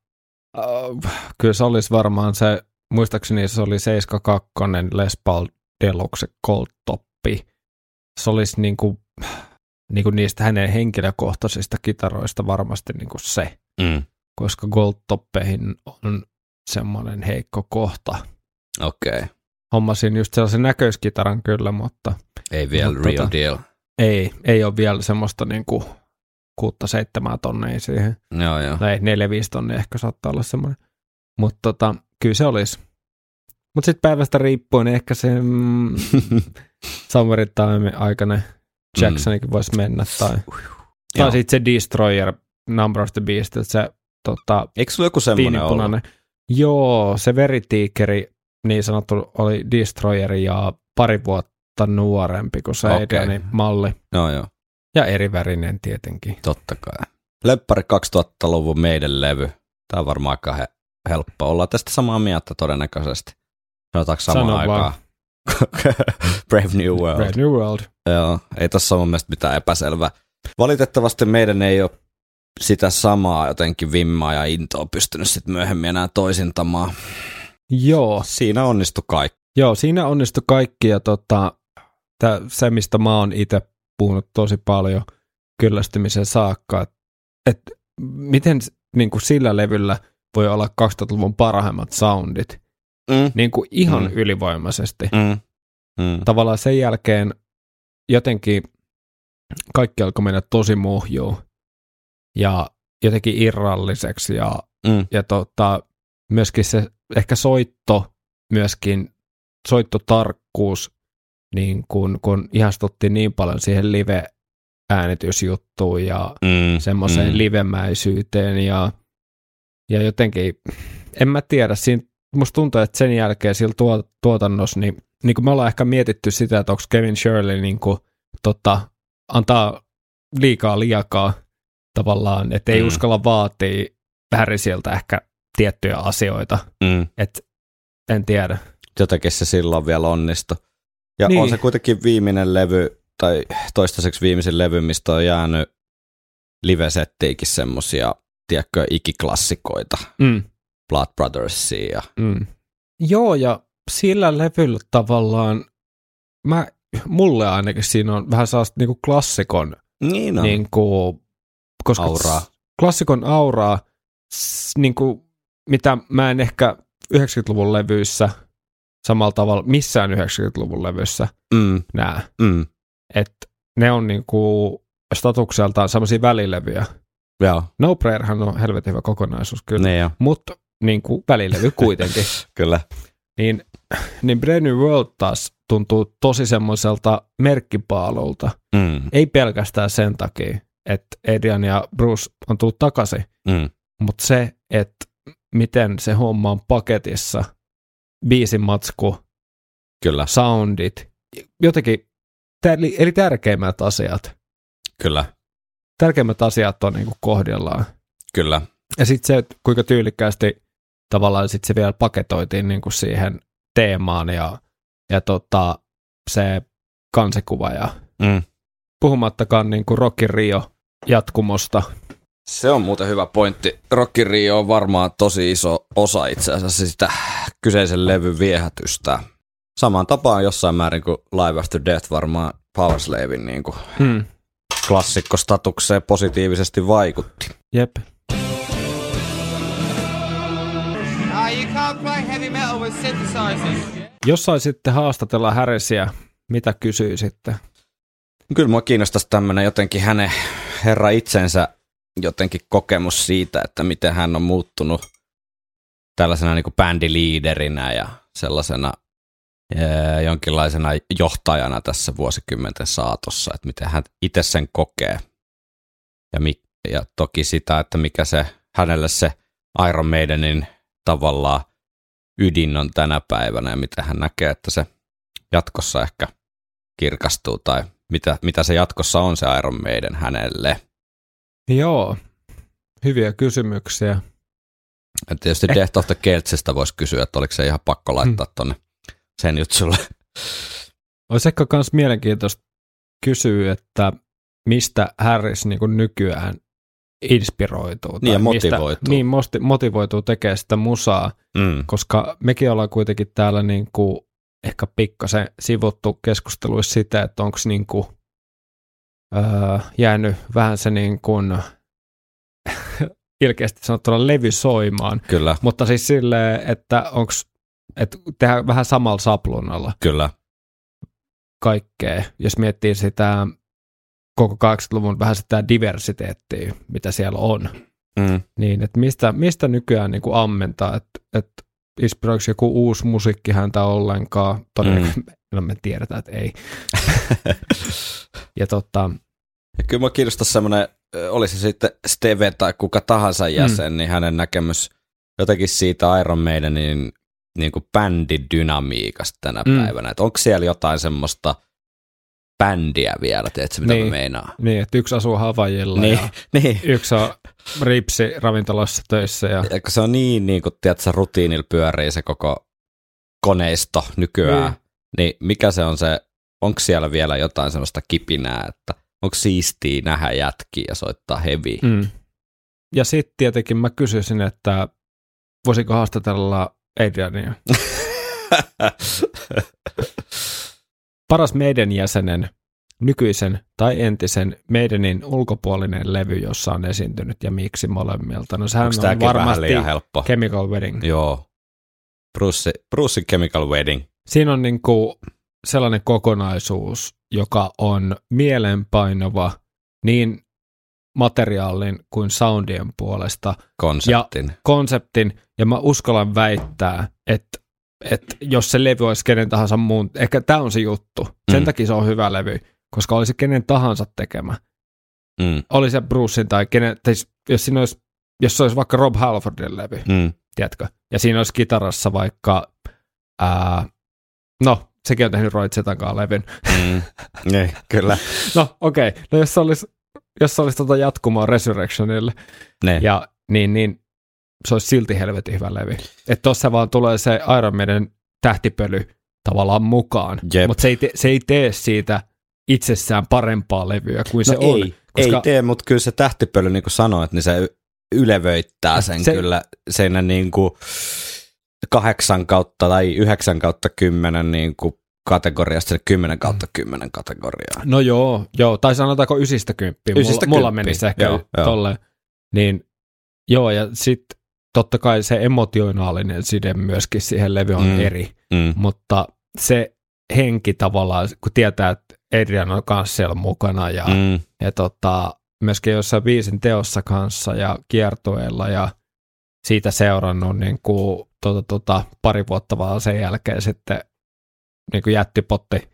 uh, kyllä se olisi varmaan se, muistaakseni se oli seitsemänkymmentäkaksi Les Paul Deluxe Gold Toppi. Se olisi niinku, niinku niistä hänen henkilökohtaisista kitaroista varmasti niinku se, mm. koska Gold Toppeihin on semmoinen heikko kohta. Okei. Okay. Hommasin just sellaisen näköiskitaran kyllä, mutta... Ei vielä mutta real tota, deal. Ei, ei ole vielä semmoista niinku kuutta seitsemää tonnia siihen. Joo, joo. Tai neljä viisi tonnia ehkä saattaa olla semmoinen. Mutta tota, kyllä se olisi. Mutta sitten päivästä riippuen ehkä se mm, Somewhere in Time aikainen Jacksonikin mm. voisi mennä. Tai, tai sitten se Destroyer, Number of the Beast, että se tota... Eikö sulla joku semmoinen ollut? Joo, se veritiikeri niin sanottu oli Destroyeri ja pari vuotta nuorempi kuin se Adrianin okay. malli. No, joo. Ja eri värinen tietenkin. Totta kai. Lemppari kaksituhattaluvun meidän levy. Tämä on varmaan aika he- helppo. Ollaan tästä samaa mieltä todennäköisesti. Sanotaanko samaan Sano aikaan? Brave New World. Brave New World. Joo, ei tässä ole mun mielestä mitään epäselvää. Valitettavasti meidän ei ole sitä samaa jotenkin vimmaa ja intoa pystynyt sitten myöhemmin enää toisintamaan. Joo. Siinä onnistui kaikki. Joo, siinä onnistui kaikki ja tota, tää, se, mistä mä oon itse puhunut tosi paljon kyllästymisen saakka, että et, miten niin kuin sillä levyllä voi olla kaksituhattaluvun parhaimmat soundit mm. niin kuin ihan mm. ylivoimaisesti. Mm. Mm. Tavallaan sen jälkeen jotenkin kaikki alkoi mennä tosi muhjuun. Ja jotenkin irralliseksi ja, mm. ja tota, myöskin se ehkä soitto, myöskin soittotarkkuus, niin kun, kun ihastuttiin niin paljon siihen live-äänitysjuttuun ja mm. semmoiseen mm. livemäisyyteen ja, ja jotenkin, en mä tiedä, siinä, musta tuntuu, että sen jälkeen sillä tuot, tuotannossa, niin, niin kun me ollaan ehkä mietitty sitä, että onko Kevin Shirley niin kun, tota, antaa liikaa liakaa, tavallaan, että ei mm. uskalla vaatia Harry sieltä ehkä tiettyjä asioita, mm. että en tiedä. jotenkin se silloin vielä onnistui. Ja niin. On se kuitenkin viimeinen levy, tai toistaiseksi viimeisen levy, mistä on jäänyt live-settiikin semmosia, tiedätkö, ikiklassikoita. Mm. Blood Brothersia. Ja... Mm. Joo, ja sillä levyllä tavallaan, mä, mulle ainakin siinä on vähän sellaista niinku klassikon, niin niinku, koska auraa. Klassikon auraa, niinku, mitä mä en ehkä yhdeksänkymmentäluvun levyissä samalla tavalla missään yhdeksänkymmentäluvun levyissä mm. näe. Mm. Että ne on niinku statukseltaan sellaisia välilevyjä. Joo. No Prayerhan on helvetin hyvä kokonaisuus kyllä, mutta niinku välilevy kuitenkin. Kyllä. Niin, niin Brave New World taas tuntuu tosi semmoiselta merkkipaalulta. Mm. Ei pelkästään sen takia, että Adrian ja Bruce on tullut takaisin, mm. mutta se, että miten se homma on paketissa, biisimatsku, kyllä. Soundit, jotenkin, eli, eli tärkeimmät asiat. Kyllä. Tärkeimmät asiat on niin kuin kohdillaan. Kyllä. Ja sitten se, että kuinka tyylikkäästi tavallaan sitten se vielä paketoitiin niin kuin siihen teemaan ja, ja tota, se kansikuva ja mm. puhumattakaan niin kuin Rock in Rio jatkumosta. Se on muuten hyvä pointti. Rock in Rio on varmaan tosi iso osa itse asiassa sitä kyseisen levyn viehätystä. Samaan tapaan jossain määrin kuin Live After Death varmaan Powerslaven niin kuin mm. klassikkostatukseen positiivisesti vaikutti. Jep. Jos saisitte haastatella Harrisia, mitä kysyisitte? Kyllä mua kiinnostaisi tämmöinen jotenkin hänen herra itsensä jotenkin kokemus siitä, että miten hän on muuttunut tällaisena niin kuin bändiliiderinä ja sellaisena ja jonkinlaisena johtajana tässä vuosikymmenten saatossa, että miten hän itse sen kokee. Ja, mi- ja toki sitä, että mikä se hänelle se Iron Maidenin tavallaan ydin on tänä päivänä ja mitä hän näkee, että se jatkossa ehkä kirkastuu tai mitä, mitä se jatkossa on se Iron Maiden hänelle. Joo, hyviä kysymyksiä. Ja tietysti eh. Death of the Keltsistä voisi kysyä, että oliko se ihan pakko laittaa hmm. tuonne sen jutsulle. Olisi ehkä myös mielenkiintoista kysyä, että mistä Harris niin kuin nykyään inspiroituu. Niin ja motivoituu. Niin, motivoituu tekemään sitä musaa, mm. koska mekin ollaan kuitenkin täällä niin kuin ehkä pikkasen sivuttu keskusteluissa sitä, että onko niin kuin öö, jäänyt vähän se niin kuin ilkeästi sanottuna levy soimaan. Kyllä. Mutta siis silleen, että onko että tehdään vähän samalla saplunalla. Kyllä. Kaikkea. Jos miettii sitä koko kahdeksankymmentäluvun vähän sitä diversiteettiä, mitä siellä on. Mm. Niin, että mistä, mistä nykyään niin kuin ammentaa, että et inspiroiko joku uusi musiikki häntä ollenkaan? Todennäköisesti mm. me, me tiedetään, että ei. ja, tota... ja kyllä minua kiinnostaisi semmoinen, oli se sitten Steve tai kuka tahansa jäsen, mm. niin hänen näkemys jotenkin siitä Iron Maidenin niin kuin bändidynamiikasta tänä mm. päivänä. Että onko siellä jotain semmoista bändiä vielä, tiedätkö mitä niin, mä meinaan? Niin, että yksi asuu Havajilla niin, ja niin. yksi on ripsi ravintolassa töissä. Ja... Ja se on niin, niin kuin tiedätkö, rutiinilla pyörii se koko koneisto nykyään. Niin. Niin mikä se on se, onko siellä vielä jotain semmoista kipinää, että onko siistiä nähdä jätkiä ja soittaa heviä? Mm. Ja sitten tietenkin mä kysyisin, että voisiko haastatella Adriania. Paras meidän jäsenen, nykyisen tai entisen Maidenin ulkopuolinen levy, jossa on esiintynyt ja miksi molemmilta. No sehän on varmasti Chemical Wedding. Joo, Bruce, Bruce Chemical Wedding. Siinä on niinku sellainen kokonaisuus, joka on mielenpainuva niin materiaalin kuin soundien puolesta. Konseptin. Ja konseptin. Ja mä uskallan väittää, että, että jos se levy olisi kenen tahansa muun, ehkä tämä on se juttu. Sen mm. takia se on hyvä levy, koska olisi kenen tahansa tekemä. Mm. Oli se Brucein tai kenen, tais, jos, siinä olisi, jos se olisi vaikka Rob Halfordin levy, mm. tiedätkö? Ja siinä olisi kitarassa vaikka, ää, no, sekin on tehnyt Roy Zetankaan levyn. Mm. Ei, kyllä. No, okei. Okay. No, jos se olisi, jos se olisi tuota jatkumaa Resurrectionille, ne. Ja niin, niin, se olisi silti helvetin hyvä levi. Että tuossa vaan tulee se Iron Maiden tähtipöly tavallaan mukaan, yep. mutta se ei, te, se ei tee siitä itsessään parempaa levyä kuin no se ei, on. Koska... Ei tee, mutta kyllä se tähtipöly, niin kuin sanoit, niin se ylevöittää sen se... kyllä siinä niin kuin kahdeksan kautta tai yhdeksän kautta kymmenen niin kuin kategoriasta sinne kymmenen kautta kymmenen kategoriaan. No joo, joo, tai sanotaanko ysistä kymppiä, mulla, mulla menisi ehkä joo, tolleen. Joo. Niin joo, ja sitten totta kai se emotionaalinen side myöskin siihen levy on mm. eri, mm. mutta se henki tavallaan, kun tietää, että Adrian on kanssa siellä mukana ja, mm. ja tota, myöskin jossain biisin teossa kanssa ja kiertueella ja siitä seurannut niin kuin, tota, tota, pari vuotta vaan sen jälkeen sitten niin kuin jättipotti,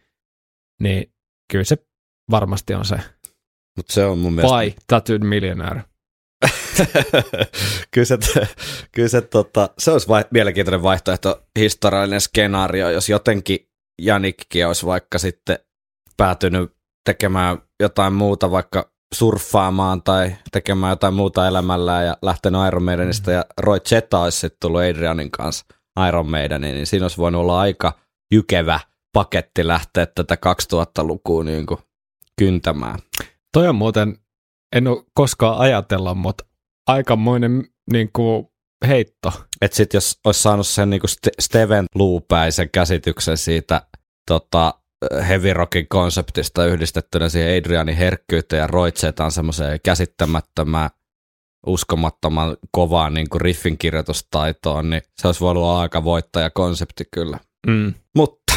niin kyllä se varmasti on se. Mut se on mun mielestä... Vai Tattooed Millionaire. Kyllä, se, kyllä se, tota, se olisi vai, mielenkiintoinen vaihtoehto, historiallinen skenaario, jos jotenkin Janikki olisi vaikka sitten päätynyt tekemään jotain muuta, vaikka surffaamaan tai tekemään jotain muuta elämällään ja lähtenyt Iron Maidenista, mm-hmm. ja Roy Zeta olisi sitten tullut Adrianin kanssa Iron Maideniin, niin siinä olisi voinut olla aika jykevä paketti lähteä tätä kaksituhattalukua niin kuin kyntämään. Toi on muuten... En ole koskaan ajatella, mutta aikamoinen niin kuin, heitto. Että sitten jos olisi saanut sen niin kuin Steven Luupäisen käsityksen siitä tota, heavy rockin konseptista yhdistettynä siihen Adrianin herkkyyteen ja Roy Zetan semmoiseen käsittämättömään, uskomattoman kovaan niin kuin riffin kirjoitustaitoon, niin se olisi voinut olla aika voittaja konsepti kyllä. Mm. Mutta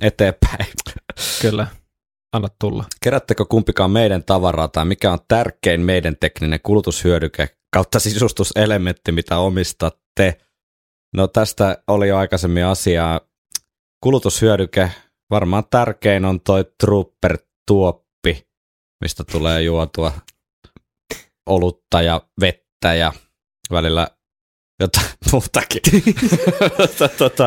eteenpäin. Kyllä. Anna tulla. Kerättekö kumpikaan meidän tavaraa tai mikä on tärkein meidän tekninen kulutushyödyke kautta sisustuselementti, mitä omistatte? No tästä oli jo aikaisemmin asiaa. Kulutushyödyke, varmaan tärkein on toi Trooper-tuoppi, mistä tulee juotua olutta ja vettä ja välillä jotain muutakin.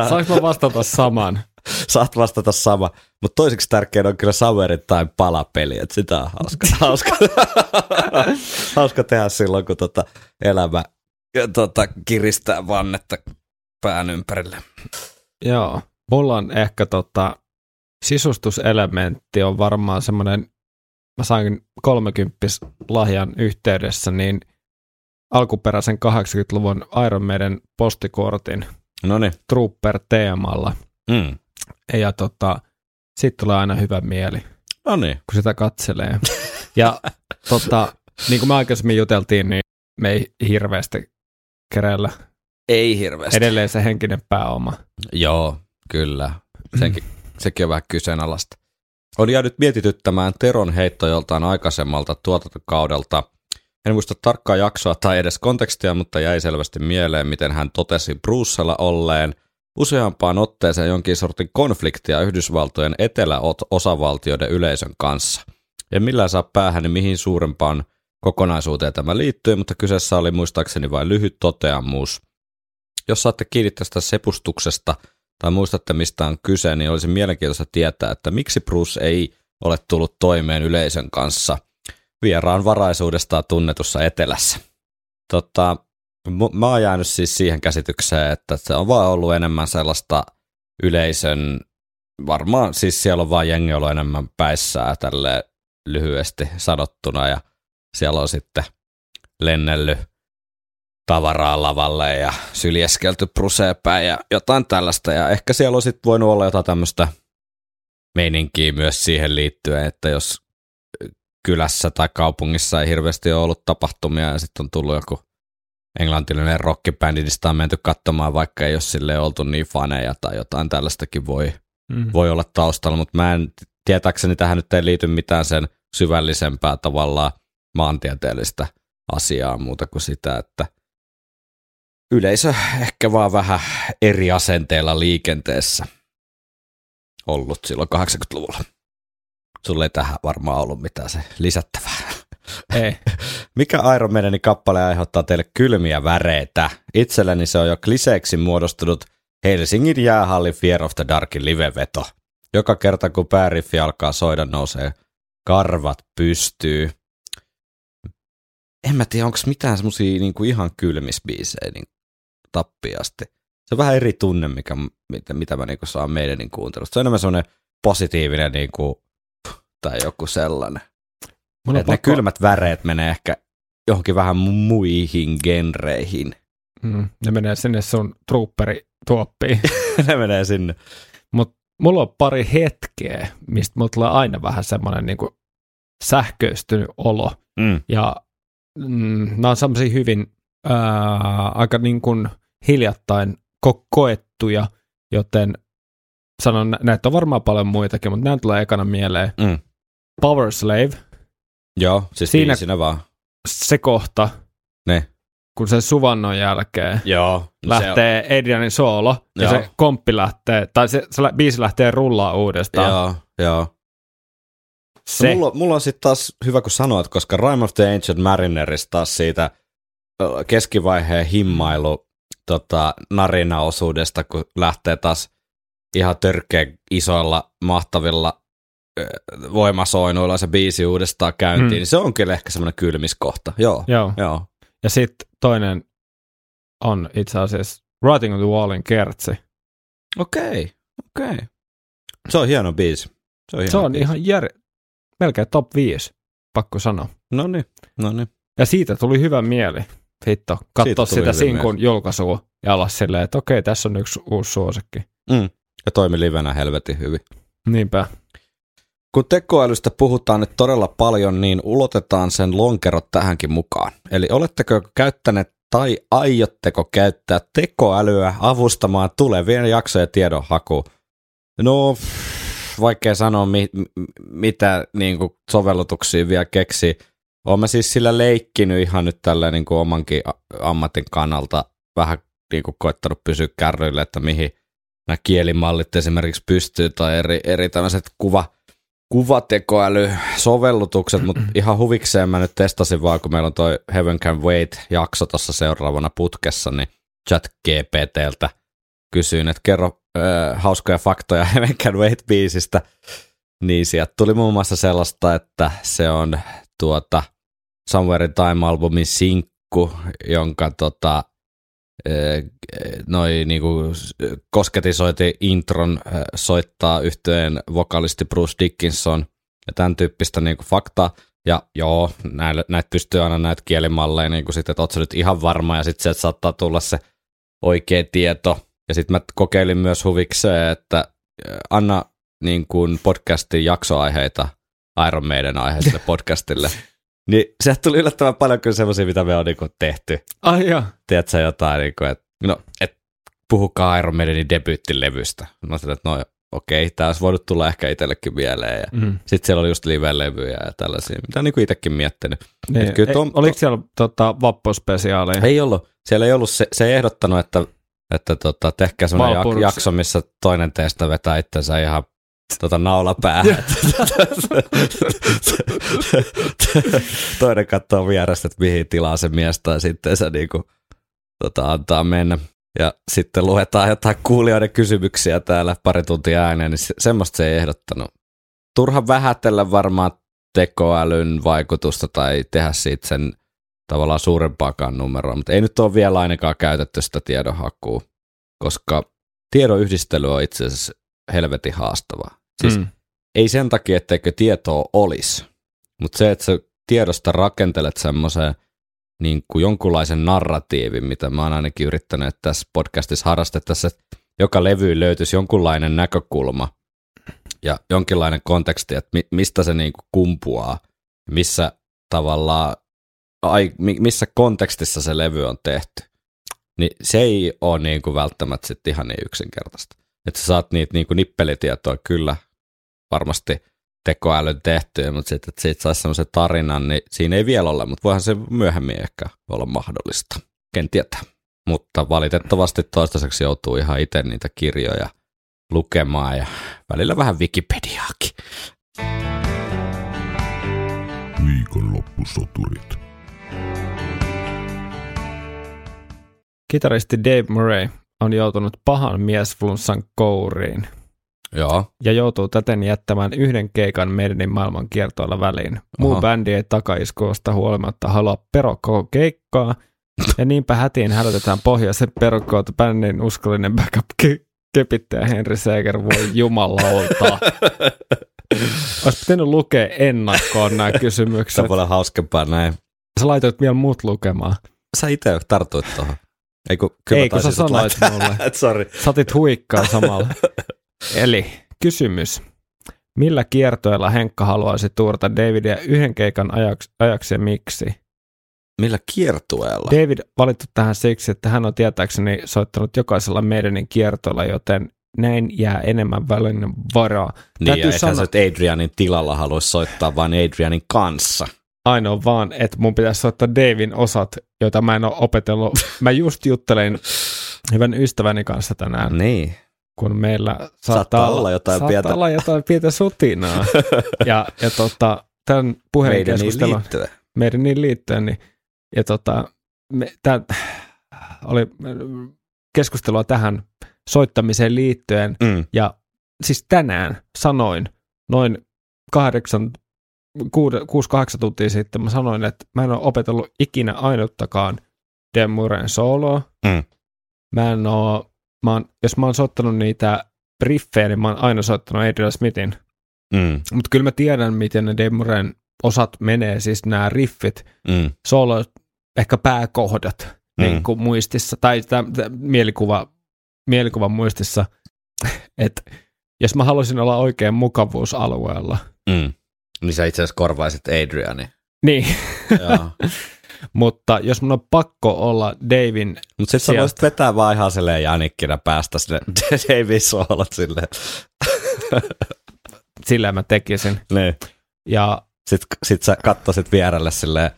Saanko mä vastata saman? Saat vastata sama, mutta toiseksi tärkein on kyllä Somewhere in Time -palapeli, että sitä on hauska, hauska, hauska tehdä silloin, kun tota elämä tota kiristää vannetta pään ympärille. Joo, mulla on ehkä tota, sisustuselementti on varmaan semmoinen, mä sain kolmekymppislahjan lahjan yhteydessä, niin alkuperäisen kahdeksankymmentäluvun Iron Maiden postikortin Noniin. Trooper-teemalla. Mm. Ja tota, sit tulee aina hyvä mieli, no niin. kun sitä katselee. Ja tota, niin kuin me aikaisemmin juteltiin, niin me ei hirveästi keräillä. Ei hirveästi. Edelleen se henkinen pääoma. Joo, kyllä. Senkin, sekin on vähän kyseenalaista. On jäänyt mietityttämään Teron heitto joltain aikaisemmalta tuotantokaudelta. En muista tarkkaa jaksoa tai edes kontekstia, mutta jäi selvästi mieleen, miten hän totesi Brucella olleen useampaan otteeseen jonkin sortin konfliktia Yhdysvaltojen eteläosavaltioiden yleisön kanssa. En millään saa päähän, mihin suurempaan kokonaisuuteen tämä liittyy, mutta kyseessä oli muistaakseni vain lyhyt toteamus. Jos saatte kiinni tästä sepustuksesta tai muistatte mistä on kyse, niin olisi mielenkiintoista tietää, että miksi Bruce ei ole tullut toimeen yleisön kanssa vieraanvaraisuudestaan tunnetussa etelässä. Tota... Mä oon jäänyt siis siihen käsitykseen, että se on vaan ollut enemmän sellaista yleisön, varmaan siis siellä on vaan jengi ollut enemmän päissään tälleen lyhyesti sanottuna ja siellä on sitten lennellyt tavaraa lavalle ja syljeskelty Bruceepäin ja jotain tällaista ja ehkä siellä on sitten voinut olla jotain tämmöistä meininkiä myös siihen liittyen, että jos kylässä tai kaupungissa ei hirveästi ole ollut tapahtumia ja sitten on tullut joku englantilainen rockibändi, niin sitä on menty katsomaan, vaikka ei ole silleen oltu niin faneja tai jotain tällaistakin voi, mm-hmm. voi olla taustalla, mutta mä en tietääkseni tähän nyt ei liity mitään sen syvällisempää tavallaan maantieteellistä asiaa muuta kuin sitä, että yleisö ehkä vaan vähän eri asenteella liikenteessä ollut silloin kahdeksankymmentäluvulla. Sulla ei tähän varmaan ollut mitään se lisättävää. Ei. Mikä Iron Maidenin kappale aiheuttaa teille kylmiä väreitä? Itselleni se on jo kliseeksi muodostunut Helsingin Jäähallin Fear of the Darkin liveveto. Joka kerta kun pääriffi alkaa soida, nousee karvat pystyy. En mä tiedä, onko mitään semmosia niinku ihan kylmisbiisejä niin tappiasti. se on vähän eri tunne, mikä, mitä, mitä mä niinku saan Maidenin kuuntelusta. Se on enemmän semmoinen positiivinen niinku, tai joku sellainen. Mulla pakko... Ne kylmät väreet menee ehkä johonkin vähän muihin genreihin. Mm, ne menee sinne sun trooperituoppiin. Ne menee sinne. Mut mulla on pari hetkeä, mistä mulla tulee aina vähän semmoinen niinku sähköistynyt olo. Mm. Ja mm, nämä on semmoisia hyvin ää, aika niin kuin hiljattain ko- koettuja, joten sanon, näitä on varmaan paljon muitakin, mutta nämä tulee ekana mieleen. Mm. Powerslave. Joo, siis siinä, siinä vaan. Se kohta, ne. Kun se suvannon jälkeen joo, lähtee on... Adrianin soolo, ja joo. Se komppi lähtee, tai se, se biisi lähtee rullaa uudestaan. Joo, joo. Se. Mulla, mulla on sitten taas hyvä, kun sanoit, koska Rime of the Ancient Marinerista taas siitä keskivaiheen himmailu tota, narinaosuudesta, kun lähtee taas ihan törkeän isoilla, mahtavilla ö, voimasoinuilla se biisi uudestaan käyntiin, mm. niin se on kyllä ehkä semmoinen kylmiskohta. Joo, joo. Joo. Ja sitten toinen on itse asiassa Writing on the Wallin kertsi. Okei, okei. Se on hieno biisi. Se on, hieno se on biisi. Ihan jär... Melkein top viisi, pakko sanoa. No niin, no niin. Ja siitä tuli hyvä mieli, hitto, katsoa sitä sinkun julkaisua ja olla silleen, että okei, tässä on yksi uusi suosikki. Mm. Ja toimi livenä helvetin hyvin. Niinpä. Kun tekoälystä puhutaan nyt todella paljon, niin ulotetaan sen lonkerot tähänkin mukaan. Eli oletteko käyttäneet tai aiotteko käyttää tekoälyä avustamaan tulevien jaksojen tiedonhakuun? No... Vaikea sanoa, mi- mitä niin kuin sovellutuksia vielä keksii. Olen mä siis sillä leikkinyt ihan nyt tällä niin kuin omankin ammatin kannalta vähän niin kuin koettanut pysyä kärryillä, että mihin nämä kielimallit esimerkiksi pystyy tai eri, eri tämmöiset kuva, kuvatekoälysovellutukset, mutta ihan huvikseen mä nyt testasin vaan, kun meillä on toi Heaven Can Wait-jakso tuossa seuraavana putkessa, niin ChatGPTltä kysyin, että kerro äh, hauskoja faktoja Heaven Can Wait-biisistä, niin sieltä tuli muun muassa sellaista, että se on tuota Somewhere in Time-albumin sinkku, jonka tota, äh, noi niinku kosketisoiti intron äh, soittaa yhteen vokalisti Bruce Dickinson ja tämän tyyppistä niinku faktaa. Ja joo, näillä, näitä pystyy aina näitä kielimalleja, niinku sit, että oot sä nyt ihan varma ja sitten sieltä saattaa tulla se oikea tieto. Ja sitten mä kokeilin myös huvikseen, että anna niin kun podcastin jaksoaiheita Iron Maiden aiheiselle podcastille. Niin sehän tuli yllättävän paljon kyllä semmoisia, mitä me on niin kun tehty. Ai joo. Tiedätkö jotain, niin kun, että no, et puhukaa Iron Maidenin debyyttilevystä. Mä ajattelin, että no okei, okay, tää olisi voinut tulla ehkä itsellekin mieleen. Ja mm. sitten siellä oli just live-levyjä ja tällaisia, mitä on niin itsekin miettinyt. Niin, ei, on, oliko siellä tota, vappuspesiaaleja? Ei ollut. Siellä ei ollut, se, se ei ehdottanut, että Että tota, tehkää semmoinen jak- jakso, missä toinen teistä vetää itsensä ihan tota, naulapäähän. Toinen katsoo vierestä, että mihin tilaa se mies tai sitten se niinku, tota, antaa mennä. Ja sitten luetaan jotain kuulijoiden kysymyksiä täällä pari tuntia ääneen, niin se, semmoista se ei ehdottanut. Turha vähätellä varmaan tekoälyn vaikutusta tai tehdä siitä sen tavallaan suurempaakaan numeroa, mutta ei nyt ole vielä ainakaan käytetty sitä tiedonhakua, koska tiedon yhdistely on itse asiassa helvetin haastavaa. Siis mm. ei sen takia, etteikö tietoa olisi, mutta se, että sä tiedosta rakentelet semmoisen niin kuin jonkunlaisen narratiivin, mitä mä oon ainakin yrittänyt tässä podcastissa harrastettaessa, että joka levy löytyisi jonkunlainen näkökulma ja jonkinlainen konteksti, että mistä se niin kuin kumpuaa, missä tavallaan Ai, missä kontekstissa se levy on tehty, niin se ei ole niin kuin välttämättä sit ihan niin yksinkertaista. Että sä saat niitä niin kuin nippelitietoa kyllä varmasti tekoälyn tehtyä, mutta sitten, että siitä saisi semmoisen tarinan, niin siinä ei vielä ole, mutta voihan se myöhemmin ehkä olla mahdollista. Ken tietää. Mutta valitettavasti toistaiseksi joutuu ihan itse niitä kirjoja lukemaan ja välillä vähän Wikipediaakin. Viikonloppusoturit. Kitaristi Dave Murray on joutunut pahan miesflunssan kouriin. Joo. Ja joutuu täten jättämään yhden keikan Maidenin maailman kiertoilla väliin. Muu Aha. bändi ei takaiskosta huolimatta halua peroa koko keikkaa, Ja niinpä hätiin hälytetään pohjoisen perukkoilta bändin uskollinen backup-kepittäjä Henri Seeger, voi jumalauta. Olisi pitänyt lukea ennakkoon nämä kysymykset. Tämä voi olla hauskempaa näin. Sä laitoit vielä muut lukemaan. Sä itse tartuit tuohon. Ei kun, Ei, kun sä sanoit mulle. Sorry. Sä otit huikkaa samalla. Eli kysymys. Millä kiertoilla Henkka haluaisi tuurata Davidia yhden keikan ajaksi, ajaksi ja miksi? Millä kiertueella? David valittu tähän siksi, että hän on tietääkseni soittanut jokaisella Maidenin kiertoilla, joten näin jää enemmän välinen varaa. Niin, täytyy ja sanoa, että Adrianin tilalla haluaisi soittaa vain Adrianin kanssa. Ainoa vaan, että mun pitäisi soittaa Davin osat, joita mä en ole opetellut. Mä just juttelin hyvän ystäväni kanssa tänään. Niin. Kun meillä saattaa, saattaa olla jotain, saattaa pientä. Olla jotain pientä sutinaa. ja ja tota, tämän puhelinkeskustelun meidän niin liittyen, niin, ja tota, me, tämän, oli keskustelua tähän soittamiseen liittyen, mm. ja siis tänään sanoin noin kahdeksan, kuusi, kahdeksan tuntia sitten, mä sanoin, että mä en ole opetellut ikinä ainuttakaan Demuren soloa, mm. mä en ole Mä oon, jos mä oon soittanut niitä riffejä, niin mä oon aina soittanut Adrian Smithin. Mm. Mutta kyllä mä tiedän, miten ne Demuren osat menee, siis nämä riffit, mm. solo, ehkä pääkohdat mm. niin kuin muistissa, tai tämän, tämän mielikuva, mielikuvan muistissa. Että jos mä haluaisin olla oikein mukavuusalueella. Mm. Niin sä itse asiassa korvaisit Adrianin. Niin. Joo. Mutta jos mun on pakko olla Davin... Mutta sit sä voisit vetää vaan ihan silleen Janikkinä päästä sinne Davin soolot silleen. Silleen mä tekisin. Niin. Ja... Sit, sit sä kattoisit vierelle silleen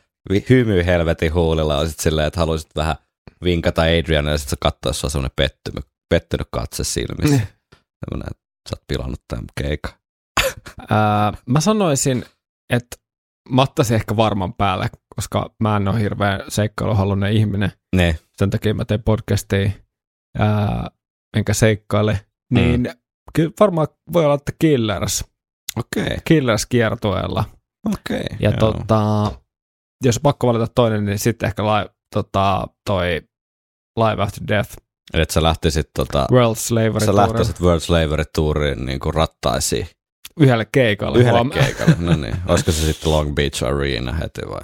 hymy helvetin huulilla ja sit silleen, että haluisit vähän vinkata Adriania ja sit sä kattois sua semmonen pettynyt, pettynyt katse silmissä. Niin. Tämmönen, että sä oot pilannut tämän keikan. Ää, mä sanoisin, että mä ottaisin ehkä varman päälle, koska mä en ole hirveän seikkailuhalluinen ihminen. Ne. Sen takia mä teen podcastia, ää, enkä seikkaile. Niin mm. kyllä varmaan voi olla, että Killers. Okei. Okay. Killers kiertueella. Okei. Okay. Ja tota, jos pakko valita toinen, niin sitten ehkä lai, tota, toi Live After Death. Eli että sä lähtisit tota, World Slavery Tourin niin kuin rattaisiin. Yhdelle keikalle. Yhdelle keikalle, no niin. Olisiko se sitten Long Beach Arena heti vai?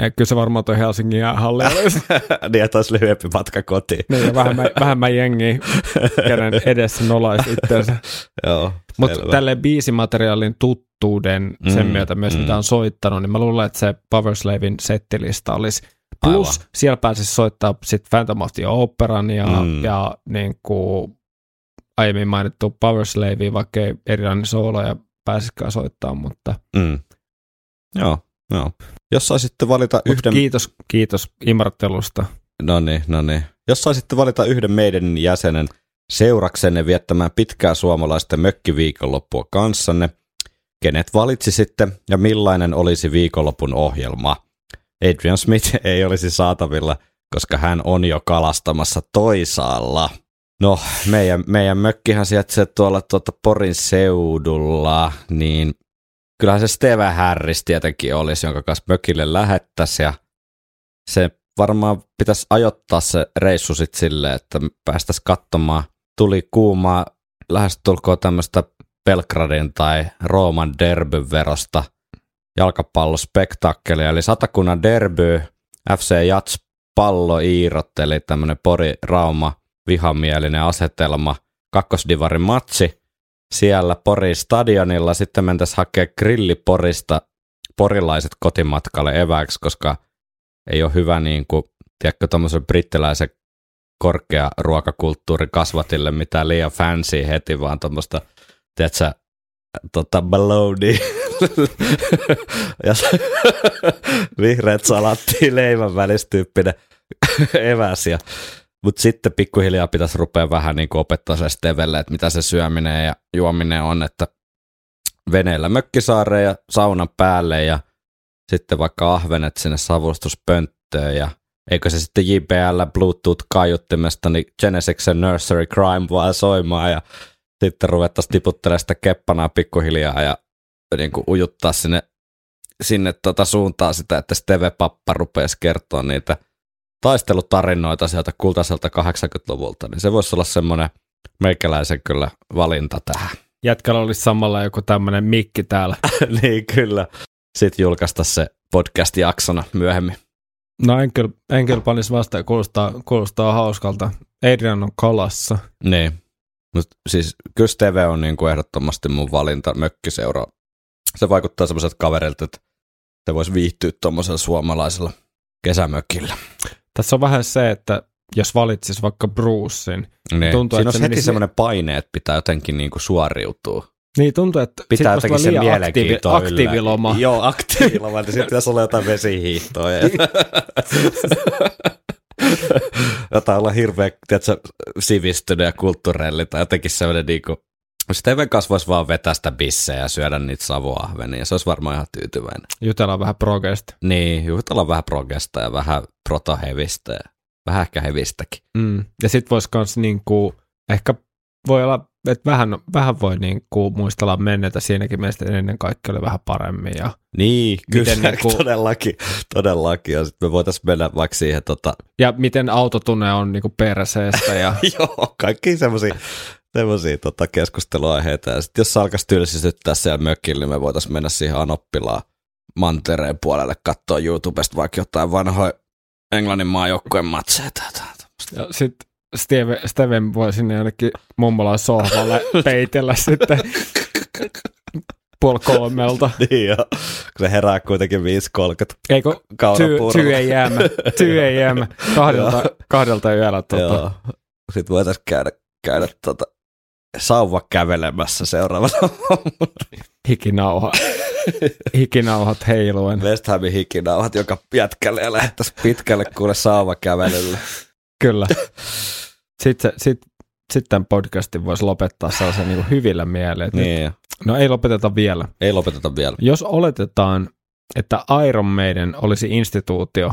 Ja kyllä se varmaan toi Helsingin Jäähalli olisi. Niin, että olisi lyhyempi matka kotiin. Niin, ja vähän, vähän mä jengiä, kenen edessä nolaisi itseänsä. Joo, mut selvä. Mutta tälleen biisimateriaalin tuttuuden mm, sen myötä myös, mm. mitä on soittanut, niin mä luulen, että se Powerslavin settilista olisi. Plus aivan. Siellä pääsisi soittaa sitten Phantom of the Operan ja, mm. ja niin kuin aiemmin mainittu Powerslavia, vaikka ei erilainen soolo ja pääsisikään soittaa, mutta... Mm. Joo, joo. Jos saisitte valita Mut yhden... Kiitos, kiitos imartelusta. No niin, no niin. Jos saisitte valita yhden meidän jäsenen seuraksenne viettämään pitkää suomalaisten mökkiviikonloppua kanssanne, kenet valitsisitte ja millainen olisi viikonlopun ohjelma? Adrian Smith ei olisi saatavilla, koska hän on jo kalastamassa toisaalla. No, meidän, meidän mökkihän sijaitsee tuolla tuota Porin seudulla, niin kyllähän se Steven Harris tietenkin olisi, jonka kanssa mökille lähettäisiin, ja se varmaan pitäisi ajoittaa se reissu sitten silleen, että päästäisiin katsomaan tuli kuumaa lähestulkoon tämmöistä Belgradin tai Rooman derbyn verosta jalkapallospektaakkelia, eli Satakunnan derby, F C Jats pallo iirot, eli tämmöinen Pori Rauma vihamielinen asetelma, kakkosdivarin matsi siellä Porin stadionilla. Sitten mentäisiin hakea grilliporista porilaiset kotimatkalle eväksi, koska ei ole hyvä niin kuin, tiedätkö, tuommoisen brittiläisen korkearuokakulttuurin kasvatille mitään liian fancy heti, vaan tuommoista, tiedätkö, tota bologna ja vihreät salaattiin leivän välistyyppinen eväs ja mutta sitten pikkuhiljaa pitäisi rupea vähän niin kuin opettaa sille Stevelle, että mitä se syöminen ja juominen on, että veneellä mökkisaareen ja saunan päälle ja sitten vaikka ahvenet sinne savustuspönttöön ja eikö se sitten J B L Bluetooth-kaiuttimesta, niin Genesisen Nursery Crime vaan soimaan ja sitten ruvettaisiin tiputtelemaan sitä keppanaa pikkuhiljaa ja niin kuin ujuttaa sinne, sinne tuota suuntaan sitä, että Steve pappa rupeaisi kertoa niitä taistelutarinoita sieltä kultaiselta kahdeksankymmentäluvulta, niin se voisi olla semmoinen meikäläisen kyllä valinta tähän. Jätkällä olisi samalla joku tämmöinen mikki täällä. Niin kyllä. Sitten julkaista se podcast-jaksona myöhemmin. No en kyllä, en kyllä panisi vastaan, kuulostaa, kuulostaa hauskalta. Adrian on kalassa. Niin. Mutta siis kyllä Steve on niin kuin ehdottomasti mun valinta mökkiseura. Se vaikuttaa semmoiset kaverilta, että se voisi viihtyä tuommoisella suomalaisella kesämökillä. Tässä on vähän se, että jos valitsisi vaikka Brucein. Niin. Tuntuu, siinä on se heti niin... semmoinen paine, että pitää jotenkin niinku suoriutua. Niin, tuntuu, että pitää jotenkin sen mielenkiintoa aktiivi, aktiiviloma. Joo, aktiiviloma, niin sitten pitäisi olla jotain vesihiihtoa. Ja... jotain olla hirveä, tiedätkö, sivistynyt ja kulttuurelli tai jotenkin semmoinen niinku... Steven kanssa voisi vaan vetää sitä bissejä ja syödä niitä savuahvenia, ja se olisi varmaan ihan tyytyväinen. Jutellaan vähän progesta. Niin, jutellaan vähän progesta ja vähän protohevistä ja vähän ehkä hevistäkin. Mm. Ja sit vois kans niinku, ehkä voi olla, että vähän, vähän voi niinku muistella menneitä siinäkin mielestä ennen kaikkea oli vähän paremmin. Ja niin, kyllä niinku, todellakin, todellakin. Ja sit me voitais mennä vaikka siihen tota... Ja miten autotunne on niinku perseestä ja... Joo, kaikki semmosia... Semmoisia tota, keskusteluaiheita. Ja sitten jos se alkaisi tylsistyttää siellä mökillä, niin me voitaisiin mennä siihen Anoppilaan mantereen puolelle katsoa YouTubesta vaikka jotain vanhoja Englannin maajoukkueen matseja. Sitten Steve, Steven voi sinne jonnekin mummolaan sohvalle peitellä sitten puoli kolmelta. Niin joo, kun se herää kuitenkin viisi kolmekymmentä. Eikö, tyy ei jäämä, tyy ei jäämä, kahdelta, kahdelta yöllä. Tota. Sitten voitaisiin käydä. käydä tuota sauva kävelemässä seuraavana aamuna. Hikinauha. Hikinauhat heiluen. West Hamin hikinauhat, joka jätkälle ja lähtäisi pitkälle kuule sauva kävelylle. Kyllä. Sitten sit, sit tämän podcastin voisi lopettaa sellaisen niin kuin hyvillä mieleen. Niin. No ei lopeteta vielä. Ei lopeteta vielä. Jos oletetaan, että Iron Maiden olisi instituutio,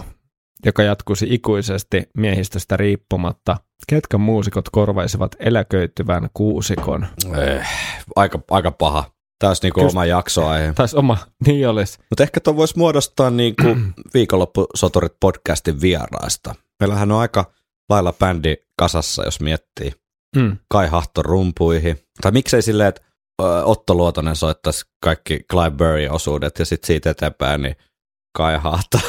joka jatkuisi ikuisesti miehistöstä riippumatta, ketkä muusikot korvaisivat eläköityvän kuusikon? Eh, aika, aika paha. Tämä olisi niinku oma jaksoaihe. Tämä olisi oma, niin olisi. Mutta ehkä tuon voisi muodostaa niinku viikonloppusoturit podcastin vieraista. Meillähän on aika lailla bändi kasassa, jos miettii. Mm. Kai Hahto rumpuihin. Tai miksei silleen, että Otto Luotonen soittaisi kaikki Clive Burry-osuudet ja sitten siitä eteenpäin, niin Kai Hahto.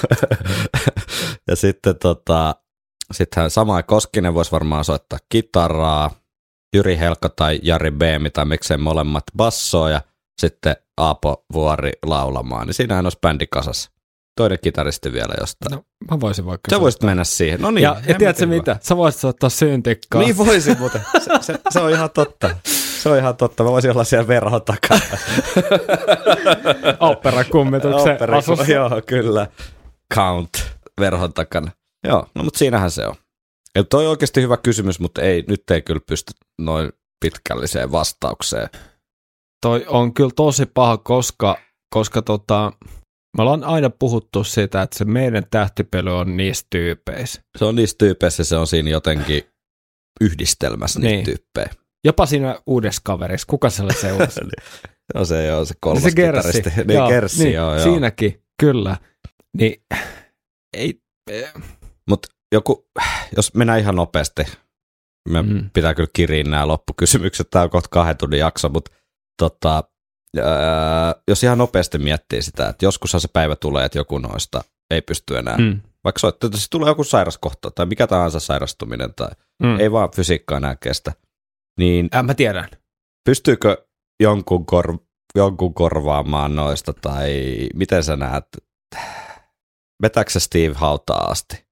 Ja sitten tota... Sittenhän Samai Koskinen voisi varmaan soittaa kitaraa, Jyri Helkka tai Jari Beemi tai miksei molemmat bassoa ja sitten Aapo Vuori laulamaan. Niin siinähän olisi bändi kasassa. Toinen kitaristi vielä jostain. No, mä voisin vaikka. Sä voisit mennä siihen. No niin. Ja, ja tiedätkö mitä? Sä voisit soittaa syntikkaa. Niin voisin muuten. Se, se, se on ihan totta. Se on ihan totta. Mä voisin olla siellä verhon takana. Operakummituksen asussa. Joo, kyllä. Count verhon takana. Joo, no mutta siinähän se on. Ja toi on oikeasti hyvä kysymys, mutta ei, nyt ei kyllä pysty noin pitkälliseen vastaukseen. Toi on kyllä tosi paha, koska, koska tota, me ollaan aina puhuttu siitä, että se meidän tähtipöly on niissä tyypeissä. Se on niissä tyypeissä ja se on siinä jotenkin yhdistelmässä niitä niin. Tyyppejä. Jopa siinä uudessa kaverissa. Kuka siellä seurasi? No se joo, se kolmas se kersi. Niin joo, kersi, niin, joo, joo. Siinäkin, kyllä. Niin, ei... Mutta joku, jos mennään ihan nopeasti, me mm. pitää kyllä kirjaa nämä loppukysymykset, tämä on kohta kahden tunnin jakso, mutta tota, ää, jos ihan nopeasti miettii sitä, että joskushan se päivä tulee, että joku noista ei pysty enää, mm. vaikka soittaa, että se tulee joku sairaskohta tai mikä tahansa sairastuminen tai mm. ei vaan fysiikkaa enää kestä. Niin äh, mä tiedän. Pystyykö jonkun, kor- jonkun korvaamaan noista tai miten sä näet, vetääkö se Steve hautaa asti?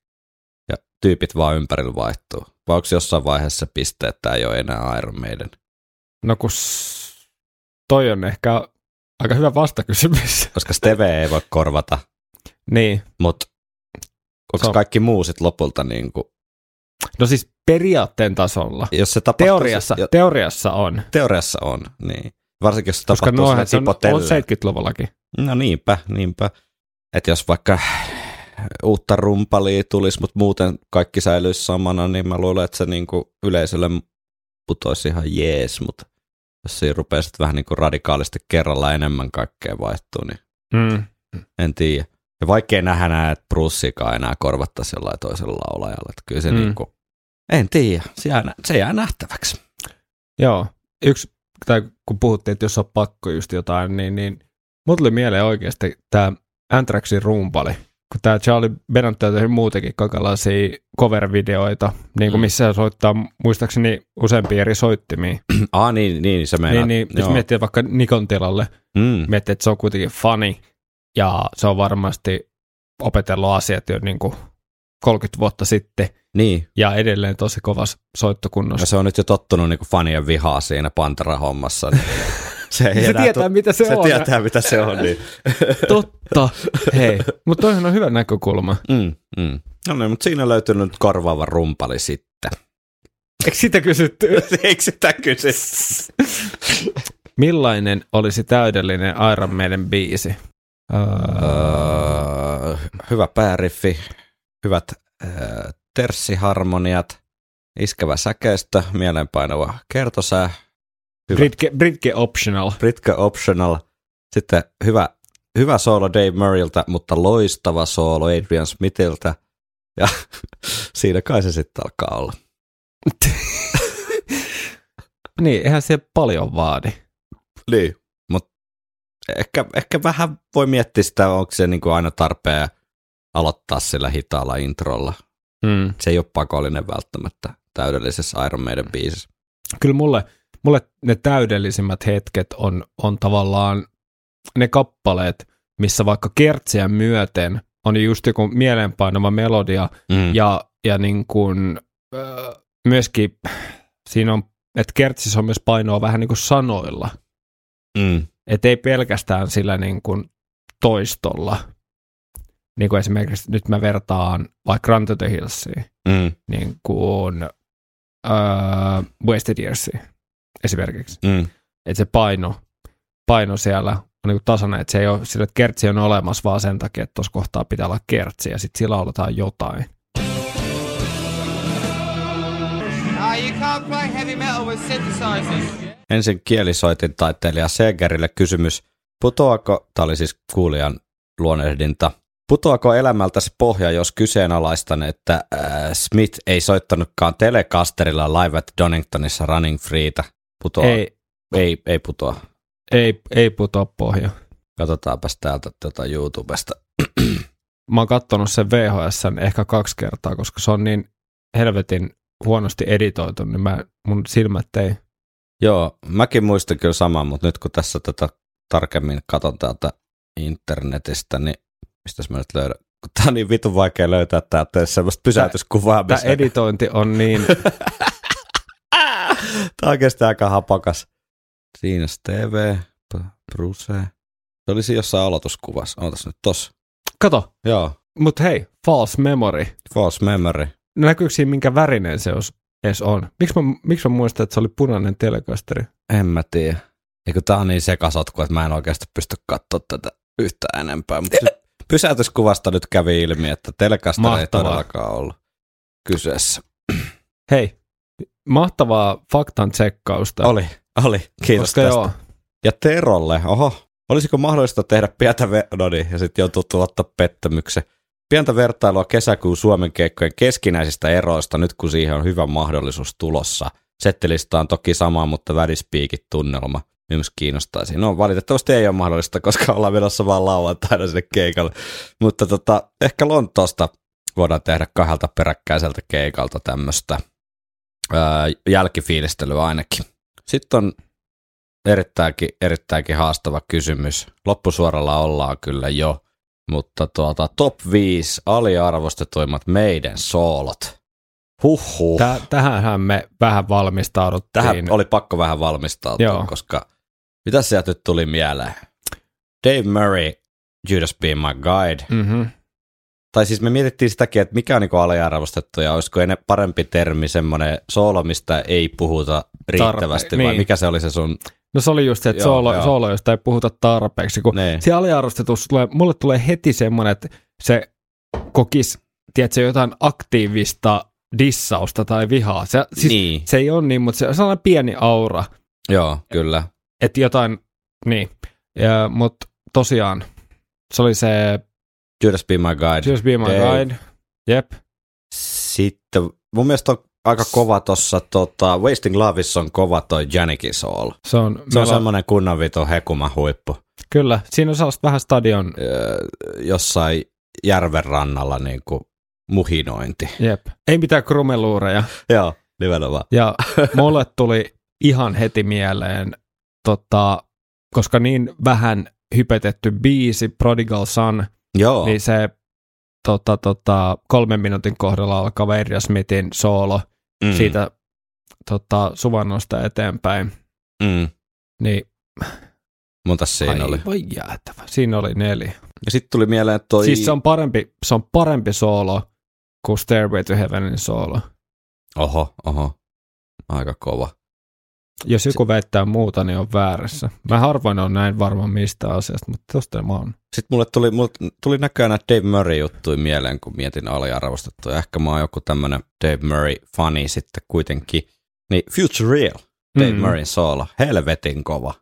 Ja tyypit vaan ympärillä vaihtuu. Vai onko jossain vaiheessa piste, että ei ole enää Iron Maiden? No kun toi on ehkä aika hyvä vastakysymys. Koska Steve ei voi korvata. Niin. Mutta onko so. kaikki muu sit lopulta niin kuin... No siis periaatteen tasolla. Jos se teoriassa, se, jo... teoriassa on. Teoriassa on, niin. Varsinkin jos se koska tapahtuu sinne tipotellen. Koska noihin on seitsemänkymmentäluvullakin. No niinpä, niinpä. Että jos vaikka... uutta rumpalia tulisi, mutta muuten kaikki säilyisi samana, niin mä luulen, että se niinku yleisölle putoisi ihan jees, mutta jos siinä rupeaa sitten vähän niinku radikaalisti kerralla enemmän kaikkea vaihtuu, niin mm. en tiedä. Ja vaikkei nähdä nää, että Brussikaan enää korvattaisiin jollain toisella laulajalla. Että kyllä se mm. niinku, en tiedä, se jää, se jää nähtäväksi. Joo, yksi, tai kun puhuttiin, että jos on pakko just jotain, niin, niin mut tuli mieleen oikeasti tämä Anthraxin rumpali. Kun tämä Charlie Bennett on tehnyt muutenkin kakalaisia cover-videoita, niin kuin missä soittaa muistaakseni useampia eri soittimia. Ah niin, niin se meinaa. Niin, niin jos miettii vaikka Nikon tilalle, mm. miettii, että se on kuitenkin fani ja se on varmasti opetellut asiat jo niin kuin kolmekymmentä vuotta sitten. Niin. Ja edelleen tosi kovassa soittokunnossa. Ja se on nyt jo tottunut niin kuin fanien vihaa siinä Pantera-hommassa. Niin. Se, se tietää, tu- mitä se, se on. Se tietää, mitä se on. Niin. Totta. Hei, mutta toihan on hyvä näkökulma. Mm, mm. No niin, mutta siinä löytyy nyt korvaava rumpali sitten. Eikö sitä kysytty? Eikö sitä kysytty? Millainen olisi täydellinen Iron Maiden biisi? Uh... Uh, hyvä pääriffi, hyvät uh, terssiharmoniat, iskevä säkeistö, mielenpainuva kertosää. Britke, Britke optional. Britke optional. Sitten hyvä, hyvä soolo Dave Murrayltä, mutta loistava soolo Adrian Smithiltä. Ja siinä kai se sitten alkaa olla. Niin, eihän se paljon vaadi. Niin, mutta ehkä, ehkä vähän voi miettiä sitä, onko se niinku aina tarpeen aloittaa sillä hitaalla introlla. Mm. Se ei ole pakollinen välttämättä täydellisessä Iron Maiden biisissä. Kyllä mulle... Mulle ne täydellisimmät hetket on, on tavallaan ne kappaleet, missä vaikka kertsiä myöten on just joku mielenpainava melodia mm. ja, ja niin kuin, äh, myöskin siinä on, että kertsissä on myös painoa vähän niin kuin sanoilla. Mm. Että ei pelkästään sillä niin kuin toistolla. Niin kuin esimerkiksi nyt mä vertaan vaikka Run to the Hillsiin, mm. niin kuin äh, Wasted Yearsiin. Esimerkiksi. Mm. Että se paino, paino siellä on niin tasainen, että se ei ole sillä, että kertsi on olemassa vaan sen takia, että tuossa kohtaa pitää olla kertsi ja sitten sillä aloitetaan jotain. Uh, Ensin kielisoitintaiteilija Seegerille kysymys, putoako, tämä oli siis kuulijan luonehdinta, putoako elämältäsi pohja, jos kyseenalaistan, että äh, Smith ei soittanutkaan Telecasterilla Live at Doningtonissa Running Freetä? Putoa. Ei. Ei, ei putoa. Ei, ei putoa pohja. Katsotaanpas täältä tuota YouTubesta. Mä oon kattonut sen V H S:n ehkä kaksi kertaa, koska se on niin helvetin huonosti editoitu, niin mä, mun silmät ei... Joo, mäkin muistan kyllä saman, mutta nyt kun tässä tätä tarkemmin katon täältä internetistä, niin mistäs mä nyt löydän? Tää on niin vitun vaikea löytää täältä semmoista pysäytyskuvaa. Tää missä... editointi on niin... Tämä on oikeasti aika hapakas. Siinä T V, Bruce. Se olisi jossain aloituskuvassa. Ootas nyt tossa. Kato. Joo. Mut hei, false memory. False memory. No näkyykö siinä, minkä värinen se edes on? Miks mä, miksi mä muistan, että se oli punainen Telecasteri? En mä tiedä. Eikö tää on niin sekasotku, että mä en oikeasti pysty katsoa tätä yhtä enempää. Mut pysäytyskuvasta nyt kävi ilmi, että Telecasteri ei todellakaan ollut kyseessä. Hei. Mahtavaa faktan tsekkausta. Oli, oli. Kiitos koska tästä. Joo. Ja Terolle, oho, olisiko mahdollista tehdä pientä, ver... no niin, ja sitten joutuu tuottaa pettämyksen. Pientä vertailua kesäkuun Suomen keikkojen keskinäisistä eroista, nyt kun siihen on hyvä mahdollisuus tulossa. Settilista on toki sama, mutta välispiikit tunnelma myös kiinnostaisi. No valitettavasti ei ole mahdollista, koska ollaan menossa vaan lauantaina sinne keikalle. Mutta tota, ehkä Lontoosta voidaan tehdä kahdelta peräkkäiseltä keikalta tämmöistä. Jälkifiilistely ainakin. Sitten on erittäinkin, erittäinkin haastava kysymys. Loppusuoralla ollaan kyllä jo, mutta tuota, top viisi aliarvostetuimmat meidän soolot. Huhhuh. Tä, tähänhän me vähän valmistauduttiin. Tähän oli pakko vähän valmistautua, joo. Koska mitä sieltä nyt tuli mieleen? Dave Murray, Judas Be My Guide. Mhm. Tai siis me mietittiin sitäkin, että mikä on niin aliarvostettu ja olisiko ennen parempi termi semmoinen soolo, mistä ei puhuta riittävästi, Tarpe, vai niin. Mikä se oli se sun... No se oli just se, että joo, soolo, joo. soolo, josta ei puhuta tarpeeksi, kun ne. Se aliarvostetus, tulee, mulle tulee heti semmoinen, että se kokisi, tiedätkö, jotain aktiivista dissausta tai vihaa. Se, siis niin. Se ei ole niin, mutta se on sellainen pieni aura. Joo, kyllä. Että jotain, niin, mutta tosiaan se oli se... Just Be My Guide. Just Be My Day. Guide, jep. Sitten mun mielestä on aika kova tossa, tota, Wasting Loveissa on kova toi Janicki Soul. Se on, se on semmoinen kunnan vito hekuma huippu. Kyllä, siinä on sellaista vähän stadion. Jossain järven rannalla niin kuin muhinointi. Jep, ei mitään krumeluureja. Joo, nimenomaan. Ja mulle tuli ihan heti mieleen, tota, koska niin vähän hypetetty biisi Prodigal Son, joo, niin se tota, tota, kolmen minuutin kohdalla alkaa Erja Smithin soolo mm. siitä tota, suvannosta eteenpäin. Mm. Niin, monta siinä ai, oli? Voi jäätävä. Siinä oli neljä. Ja sitten tuli mieleen toi... Siis se on parempi, se on parempi soolo kuin Stairway to Heavenin soolo. Oho, oho. Aika kova. Jos joku väittää muuta, niin on väärässä. Mä harvoin on näin varma mistä asiasta, mutta tosta mä oon. Sitten mulle tuli, mulle tuli näköjään näitä Dave Murray-juttuja mieleen, kun mietin aliarvostettua. Ehkä mä oon joku tämmönen Dave Murray-fani sitten kuitenkin. Niin Future Real, Dave mm. Murrayn soolo. Helvetin kova.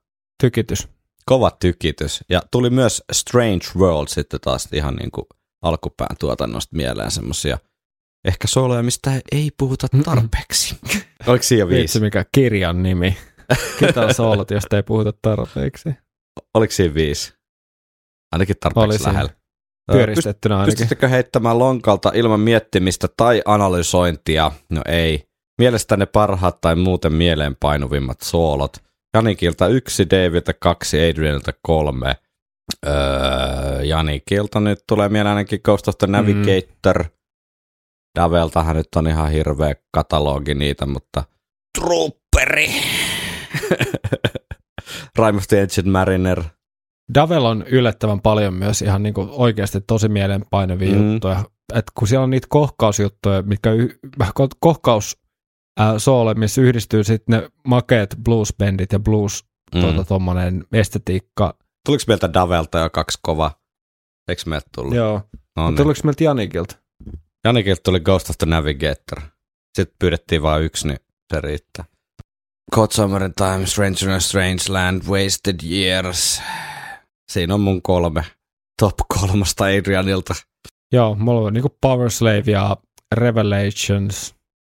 Tykitys. Kova tykitys. Ja tuli myös Strange World sitten taas ihan niin kuin alkupään tuotannosta mieleen semmosia. Ehkä sooloja, mistä ei puhuta tarpeeksi. Mm-mm. Oliko siinä jo viisi? Viitsi mikä kirjan nimi. Ketä soolot, josta ei puhuta tarpeeksi. Oliko siinä viisi? Ainakin tarpeeksi lähellä. Pyöristettynä ainakin. Pystyttekö heittämään lonkalta ilman miettimistä tai analysointia? No ei. Mielestäni parhaat tai muuten mieleenpainuvimmat soolot. Janikilta yksi, Davidilta kaksi, Adrianilta kolme. Öö, Janikilta nyt tulee mieleen ainakin Ghost of the Navigator. Mm. Daveltahan nyt on ihan hirveä katalogi niitä, mutta Trooperi! Rime of the Ancient Mariner. Davel on yllättävän paljon myös ihan niinku oikeasti tosi mielenpainavia mm. juttuja. Et kun siellä on niitä kohkausjuttuja, mitkä y- kohkaus äh, soole, missä yhdistyy sitten ne makeet bluesbändit ja blues mm. tuota, tommonen estetiikka. Tuliko meiltä Davelta jo kaksi kova? Eikö meiltä tullut? Joo. No niin. Tuliko meiltä Janikilta? Janikilta tuli Ghost of the Navigator. Sitten pyydettiin vain yksi, niin se riittää. Caught Somewhere in Time, Stranger in a Strange Land, Wasted Years. Siinä on mun kolme. Top kolmasta Adrianilta. Joo, mulla on niinku Powerslave ja Revelations.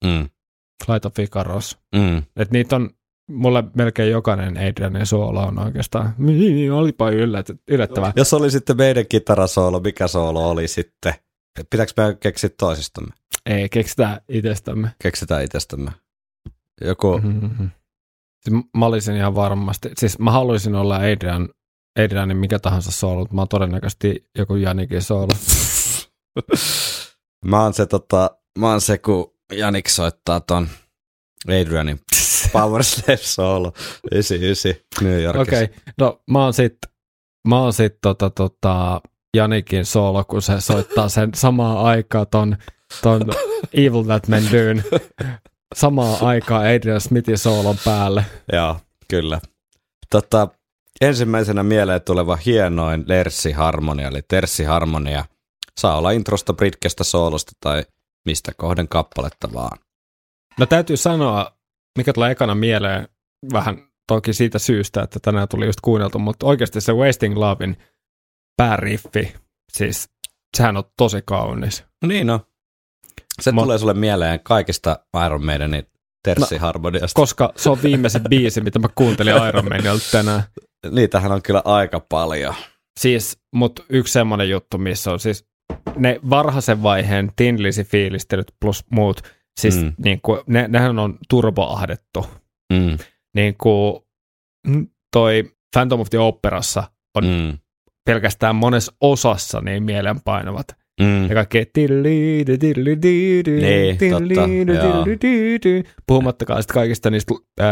Mm. Flight of Icaros. Mm. Et niitä on, mulle melkein jokainen Adrianin soolo on oikeastaan. Niin, olipa yllättävää. Jos oli sitten meidän kitarasoolo, mikä soolo oli sitten? Pitääkö me keksiä toisistamme? Ei, keksitään itsestämme. Keksitään itsestämme. Joku... Mm-hmm. Siis mä olisin ihan varmasti... Siis mä haluaisin olla Adrian, Adrianin mikä tahansa soolo, mutta mä oon todennäköisesti joku Janikin soolo. mä, oon se, tota, mä oon se, kun Janik soittaa ton Adrianin Powerslave soolo. yhdeksänkymmentäyhdeksän New Yorkissa. Okei, okay. No mä oon sit... Mä oon sit tota... tota Janikin soolo, kun se soittaa sen samaan aikaan ton, ton Evil That Men Doin samaan aikaan Adrian Smithin soolon päälle. Joo, kyllä. Tota, ensimmäisenä mieleen tuleva hienoin lerssiharmonia, eli terssiharmonia. Saa olla introsta, britkestä, soolosta tai mistä kohden kappaletta vaan. No täytyy sanoa, mikä tulee ekana mieleen, vähän toki siitä syystä, että tänään tuli just kuunneltu, mutta oikeasti se Wasting Lovein pääriffi, siis sehän on tosi kaunis. No niin no. Se Ma... tulee sulle mieleen kaikista Iron Maidenin terssiharmoniasta. No, koska se on viimeisin biisi, mitä mä kuuntelin Iron Maidenilta tänään. Niitähän on kyllä aika paljon. Siis, mutta yksi semmoinen juttu, missä on siis ne varhaisen vaiheen Tin Lizzy-fiilistelyt plus muut, siis mm. niin kuin, ne, nehän on turboahdettu. Mm. Niin kuin toi Phantom of the Operassa on... Mm. pelkästään monessa osassa niin mielenpainavat. Mm. Ja kaikki tilli, tilli, tilli, niin, tilli, totta, tilli, puhumattakaan sitten kaikista niistä äh,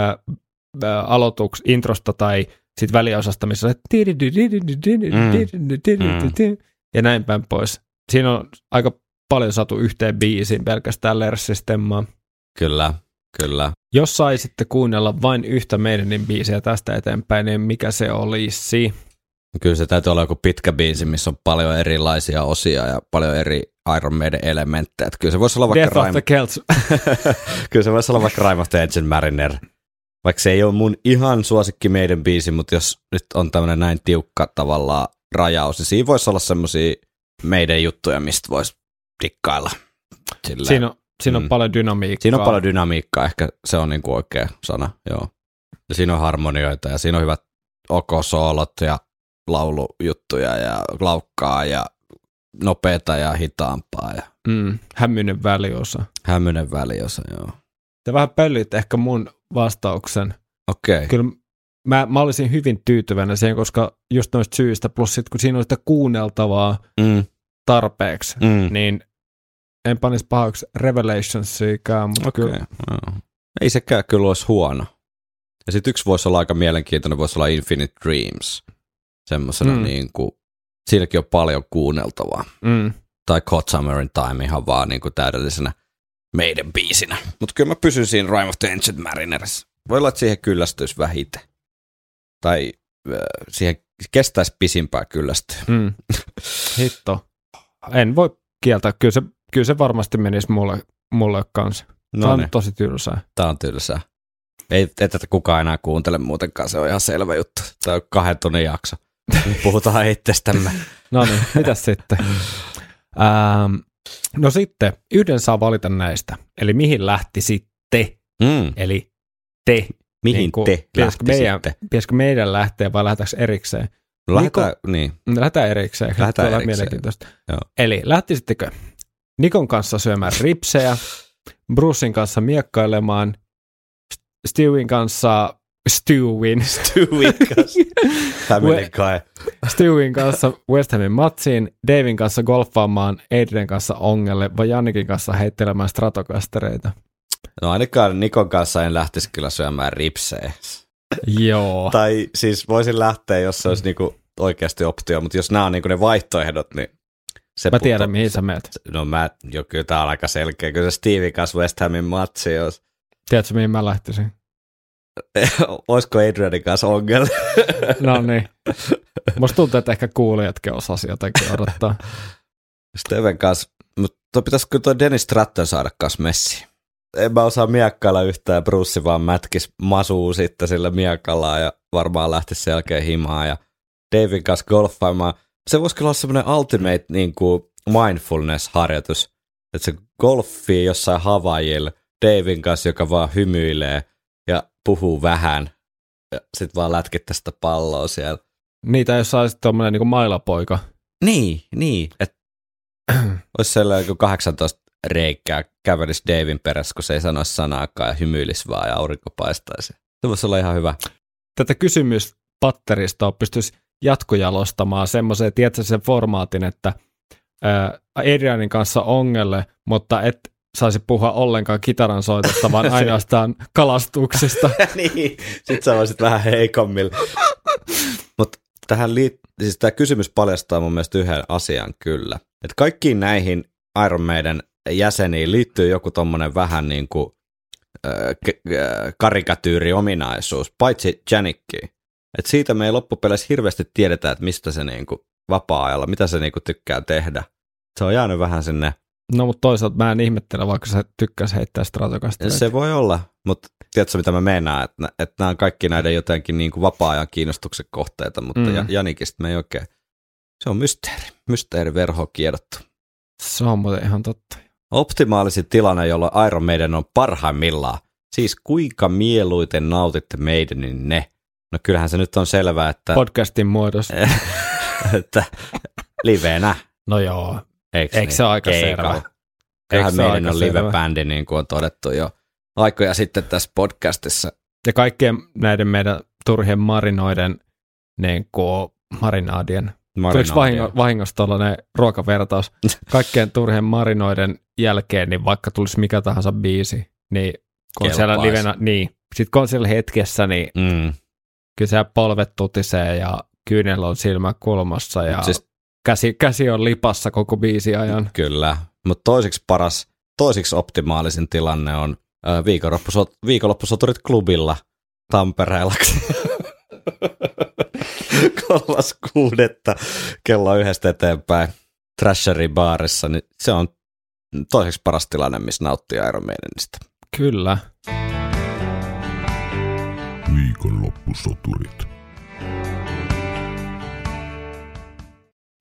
äh, aloituksista, introsta tai sitten väliosasta, missä on tilli, tilli, tilli, mm. tilli, ja näin päin pois. Siinä on aika paljon saatu yhteen biisiin pelkästään lerssistemmaa. Kyllä, kyllä. Jos saisitte kuunnella vain yhtä Maidenin biisiä tästä eteenpäin, niin mikä se olisi? Kyllä se täytyy olla joku pitkä biisi, missä on paljon erilaisia osia ja paljon eri Iron Maiden elementtejä. Kyllä se voisi olla vaikka Death of the Celts. Kyllä se voisi olla vaikka Rime of the Ancient Mariner. Vaikka se ei ole mun ihan suosikki meidän biisi, mutta jos nyt on tämmöinen näin tiukka tavallaan rajaus, niin siinä voisi olla semmoisia meidän juttuja, mistä voisi dikkailla. Sillä, siinä on, siinä on mm. paljon dynamiikkaa. Siinä on paljon dynamiikkaa, ehkä se on niin kuin oikea sana, joo. Ja siinä on harmonioita ja siinä on hyvät okosoolot ja laulujuttuja ja laukkaa ja nopeata ja hitaampaa. Ja... Mm, hämmyinen väliosa. Hämmyinen väliosa, joo. Te vähän pöllit ehkä mun vastauksen. Okei. Okay. Kyllä mä, mä olisin hyvin tyytyväinen siihen, koska just noista syistä, plus sit kun siinä on sitä kuunneltavaa mm. tarpeeksi, mm. niin en panisi pahaksi Revelationsikään, mutta okay. Kyllä. No. Ei sekään kyllä olisi huono. Ja sit yksi voisi olla aika mielenkiintoinen, voisi olla Infinite Dreams. Semmoisena mm. niin kuin, siinäkin on paljon kuunneltavaa. Mm. Tai Caught Summer in Time ihan vaan niin kuin täydellisenä meidän biisinä. Mutta kyllä mä pysyn siinä Rime of the Ancient Mariners. Voi olla, että siihen kyllästyisi vähiten. Tai äh, siihen kestäisi pisimpää kyllästyä. Mm. Hitto. En voi kieltää. Kyllä se, kyllä se varmasti menisi mulle, mulle kanssa. Noniin. Tämä on tosi tylsää. Tämä on tylsää. Ei tätä kukaan enää kuuntele muutenkaan, se on ihan selvä juttu. Tämä on kahden tunnin jakso. Puhutaan itsestämme. No niin, mitäs sitten? Ähm, no sitten, yhden saa valita näistä. Eli mihin lähtisitte? Mm. Eli te. Mihin niin kun, te lähtisitte? Pitäisikö meidän lähteä vai lähdetäänkö erikseen? Lähdetään, Nikon, niin. Lähdetään erikseen. Lähdetään erikseen. Mielenkiintoista. Joo. Eli lähtisittekö Nikon kanssa syömään ripsejä, Brucein kanssa miekkailemaan, Stewin kanssa, Stewin. Stewin kanssa. Tämmöinen kai. Stewin kanssa West Hamin matsiin, Davin kanssa golfaamaan, Adrien kanssa ongelle vai Jannikin kanssa heittelemään stratokastereita? No ainakaan Nikon kanssa en lähtisi kyllä syömään ripsejä. Joo. Tai siis voisin lähteä, jos se olisi niinku oikeasti optio, mutta jos nämä on niinku ne vaihtoehdot, niin se mä tiedän, puto, mihin sä menet. No mä, jo kyllä tää on aika selkeä. Kyllä se Steven kanssa West Hamin matsiin olisi. Tiedätkö, mihin mä lähtisin? Olisiko Adrianin kanssa ongelma? No niin. Musta tuntuu, että ehkä kuulijatkin osasi jotenkin odottaa. Steven kanssa, mutta pitäisi kyllä toi Dennis Stratton saada kanssa messiin. En mä osaa miekkailla yhtään, Bruce vaan mätkis masuu sitten sillä miekalla ja varmaan lähtisi sen jälkeen himaan ja Davin kanssa golfaimaan. Se voisi kyllä olla semmoinen ultimate niin kuin mindfulness-harjoitus, että se golfii jossain Havaijilla, Davin kanssa, joka vaan hymyilee ja puhuu vähän ja sit vaan lätkittää sitä palloa siellä. Niitä jos saisi tommonen niinku mailapoika. Niin, niin. Et ois sellainen kuin kahdeksantoista reikää kävelis Davin perässä, kun se ei sanoisi sanaakaan ja hymyilis vaan ja aurinko paistaisi. Se voisi olla ihan hyvä. Tätä kysymyspatteristoa pystyisi jatkojalostamaan semmoiseen, tiedätkö sen formaatin, että Adrianin kanssa ongelle, mutta et saisi puhua ollenkaan kitaran soitosta, vaan ainoastaan kalastuksesta. Niin, sit sä voisit vähän heikommilla. Mutta tähän liittyy, siis tämä kysymys paljastaa mun mielestä yhden asian kyllä. Että kaikkiin näihin Iron Maiden jäseniin liittyy joku tommonen vähän niin kuin äh, äh, karikatyyri-ominaisuus, paitsi Janikkiin. Että siitä me ei loppupeleissä hirveästi tiedetä, että mistä se niin kuin vapaa-ajalla, mitä se niin kuin tykkää tehdä. Se on jäänyt vähän sinne. No, mutta toisaalta mä en ihmettele, vaikka sä tykkäisi heittää stratokastereita. Se voi olla, mutta tiedätkö mitä mä meinaan, että, että nämä on kaikki näiden jotenkin niin kuin vapaa-ajan kiinnostuksen kohteita, mutta mm. Janikista me ei oikein. Se on mysteeri, mysteeriverho kiedottu. Se on muuten ihan totta. Optimaalisin tilanne, jolloin Iron Maiden on parhaimmillaan. Siis kuinka mieluiten nautitte Maideninne? No kyllähän se nyt on selvää, että... podcastin muodossa. Että livenä. No joo. Eikö niin? Se ole aika selvä? Kyllähän meidän on live-bändi, niin kuin on todettu jo aikoja sitten tässä podcastissa. Ja kaikkien näiden meidän turhien marinoiden, niin kuin marinaadien. Tuliko vahingo, vahingossa tuollainen ruokavertaus? Kaikkien turhien marinoiden jälkeen, niin vaikka tulisi mikä tahansa biisi, niin kun on siellä livenä, niin. Sitten kun on siellä hetkessä, niin mm. kyllä siellä polvet tutisee ja kyynel on silmä kulmassa ja... Käsi, käsi on lipassa koko biisin ajan. Kyllä, mutta toiseksi paras, toiseksi optimaalisin tilanne on ää, viikonloppusot, viikonloppusoturit klubilla Tampereella. Kolmas kuudetta kello yhdestä eteenpäin Trasherin baarissa, niin se on toiseksi paras tilanne, missä nauttii Iron Maidenistä. Kyllä. Viikonloppusoturit.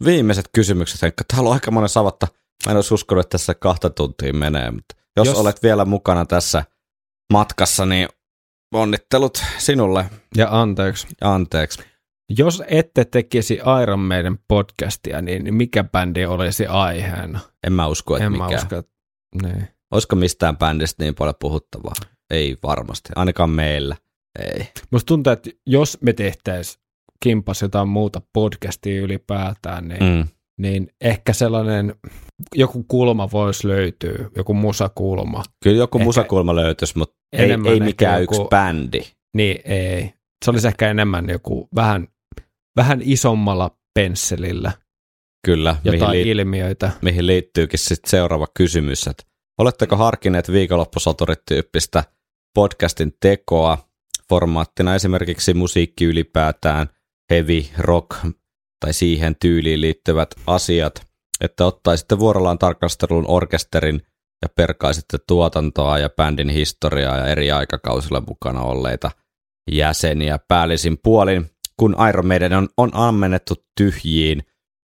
viimeiset kysymykset, Henkka. Täällä on aika monen savatta. Mä en olisi uskonut, että tässä kahta tuntia menee, mutta jos, jos olet vielä mukana tässä matkassa, niin onnittelut sinulle. Ja anteeksi. Anteeksi. Jos ette tekisi Iron Maiden podcastia, niin mikä bändi olisi aiheena? En mä usko, että en mikään. Mä usko, että... Niin. Olisiko mistään bändistä niin paljon puhuttavaa? Ei varmasti. Ainakaan meillä. Ei. Musta tuntuu, että jos me tehtäisiin kimpas jotain muuta podcastia ylipäätään, niin, mm. niin ehkä sellainen joku kulma voisi löytyä, joku musakulma. Kyllä joku ehkä musakulma löytyisi, mutta ei, ei mikään joku, yksi bändi. Niin, ei. Se olisi ehkä enemmän joku vähän, vähän isommalla pensselillä. Kyllä. Jotain mihin liit- ilmiöitä. Mihin liittyykin sitten seuraava kysymys, että oletteko harkineet viikonloppusoturityyppistä podcastin tekoa formaattina esimerkiksi musiikki ylipäätään, heavy, rock tai siihen tyyliin liittyvät asiat, että ottaisitte vuorollaan tarkastelun orkesterin ja perkaisitte tuotantoa ja bändin historiaa ja eri aikakausilla mukana olleita jäseniä päällisin puolin, kun Iron Maiden on, on ammennettu tyhjiin.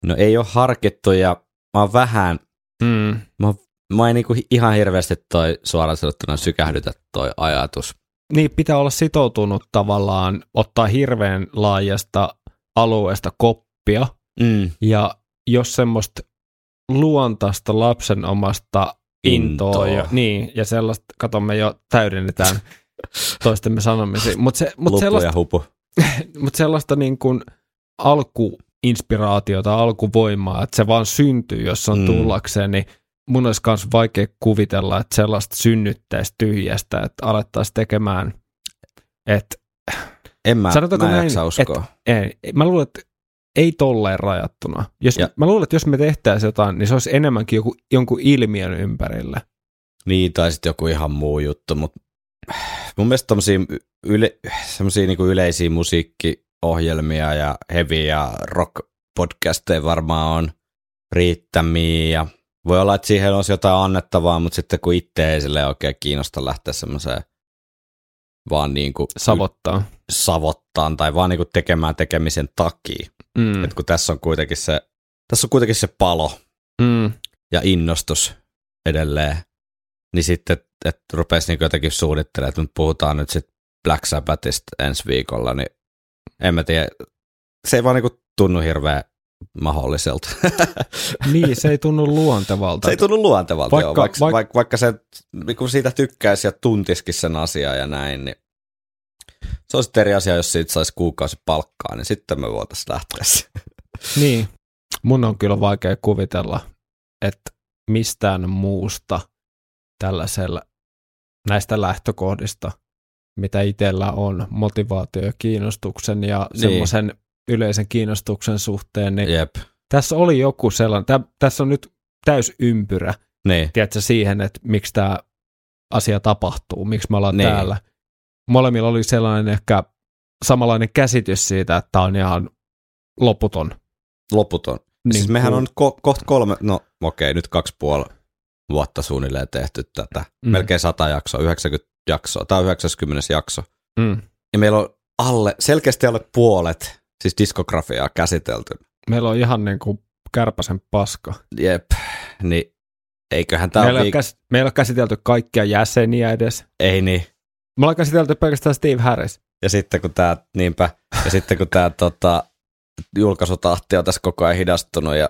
No ei ole harkittu ja mä oon vähän, mm. mä, mä en niinku ihan hirveästi toi suoraan sanottuna sykähdytä toi ajatus. Niin, pitää olla sitoutunut tavallaan, ottaa hirveän laajasta alueesta koppia, mm. ja jos semmoista luontaista lapsen omasta intoa, intoa. Jo, niin, ja sellaista, kato me jo täydennetään toistemme sanomisiin, mutta se, mut sellaista, mut sellaista niin kuin alkuinspiraatiota, alkuvoimaa, että se vaan syntyy, jos on mm. tullakseen, niin mun olisi myös vaikea kuvitella, että sellaista synnyttäisi tyhjästä, että alettaisiin tekemään. Että, en mä, sanotaanko mä en jaksa uskoa. Mä luulen, että ei tolleen rajattuna. Jos, mä luulen, että jos me tehtäisiin jotain, niin se olisi enemmänkin joku, jonkun ilmiön ympärillä. Niin, tai sitten joku ihan muu juttu, mutta mun mielestä tommosia yle, niinku yleisiä musiikkiohjelmia ja heavy ja rock-podcasteja varmaan on riittämiä ja voi olla, että siihen olisi jotain annettavaa, mutta sitten kun itse ei silleen oikein kiinnosta lähteä semmoiseen vaan niin kuin savottaan. savottaan tai vaan niin kuin tekemään tekemisen takia. Mm. Että kun tässä on kuitenkin se, tässä on kuitenkin se palo mm. ja innostus edelleen, niin sitten että rupeaisi niin jotenkin suunnittelemaan, että me puhutaan nyt sitten Black Sabbathista ensi viikolla, niin en mä tiedä, se ei vaan niin kuin tunnu hirveän mahdolliselta. Niin, se ei tunnu luontevalta. Se ei tunnu luontevalta, vaikka, joo, vaikka, vaik- vaikka, vaikka se, kun siitä tykkäisi ja tuntiskin sen asiaa ja näin, niin se olisi eri asia, jos siitä saisi kuukausi palkkaa, niin sitten me voitaisiin lähteä. Niin, mun on kyllä vaikea kuvitella, että mistään muusta tällaisella näistä lähtökohdista, mitä itsellä on, motivaatio ja kiinnostuksen ja niin. semmoisen yleisen kiinnostuksen suhteen, niin Jep. tässä oli joku sellainen, tä, tässä on nyt täys ympyrä, niin. tiedätkö, siihen, että miksi tämä asia tapahtuu, miksi me ollaan niin. täällä. Molemmilla oli sellainen ehkä samanlainen käsitys siitä, että tämä on ihan loputon. Loputon. Niin siis mehän on ko- kohta kolme, no okei, nyt kaksi puoli vuotta suunnilleen tehty tätä. Mm. Melkein sata jaksoa, yhdeksänkymmentä jaksoa, tämä on yhdeksänkymmentä jakso. Mm. Ja meillä on alle, selkeästi alle puolet siis diskografiaa käsitelty. Meillä on ihan niin kuin kärpäsen paska. Jep, niin eiköhän tämä meillä ole... Viik- käs- meillä on käsitelty kaikkia jäseniä edes. Ei niin. Me ollaan käsitelty pelkästään Steve Harris. Ja sitten kun tämä, niinpä, ja sitten kun tämä tota, julkaisutahti on tässä koko ajan hidastunut, ja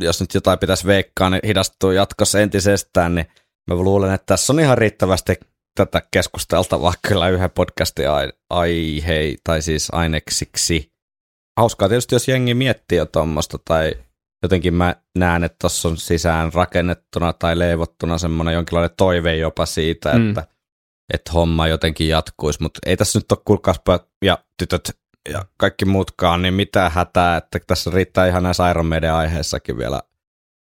jos nyt jotain pitäisi veikkaa, niin hidastuu jatkossa entisestään, niin mä luulen, että tässä on ihan riittävästi tätä keskusteltavaa kyllä yhden podcastin aihei, tai siis aineksiksi. Hauskaa tietysti, jos jengi miettii jo tuommoista, tai jotenkin mä näen, että tuossa on sisään rakennettuna tai leivottuna semmoinen jonkinlainen toive jopa siitä, mm. että, että homma jotenkin jatkuisi, mutta ei tässä nyt ole kuulkaas ja tytöt ja kaikki muutkaan, niin mitään hätää, että tässä riittää ihan näissä Iron Maiden aiheessakin vielä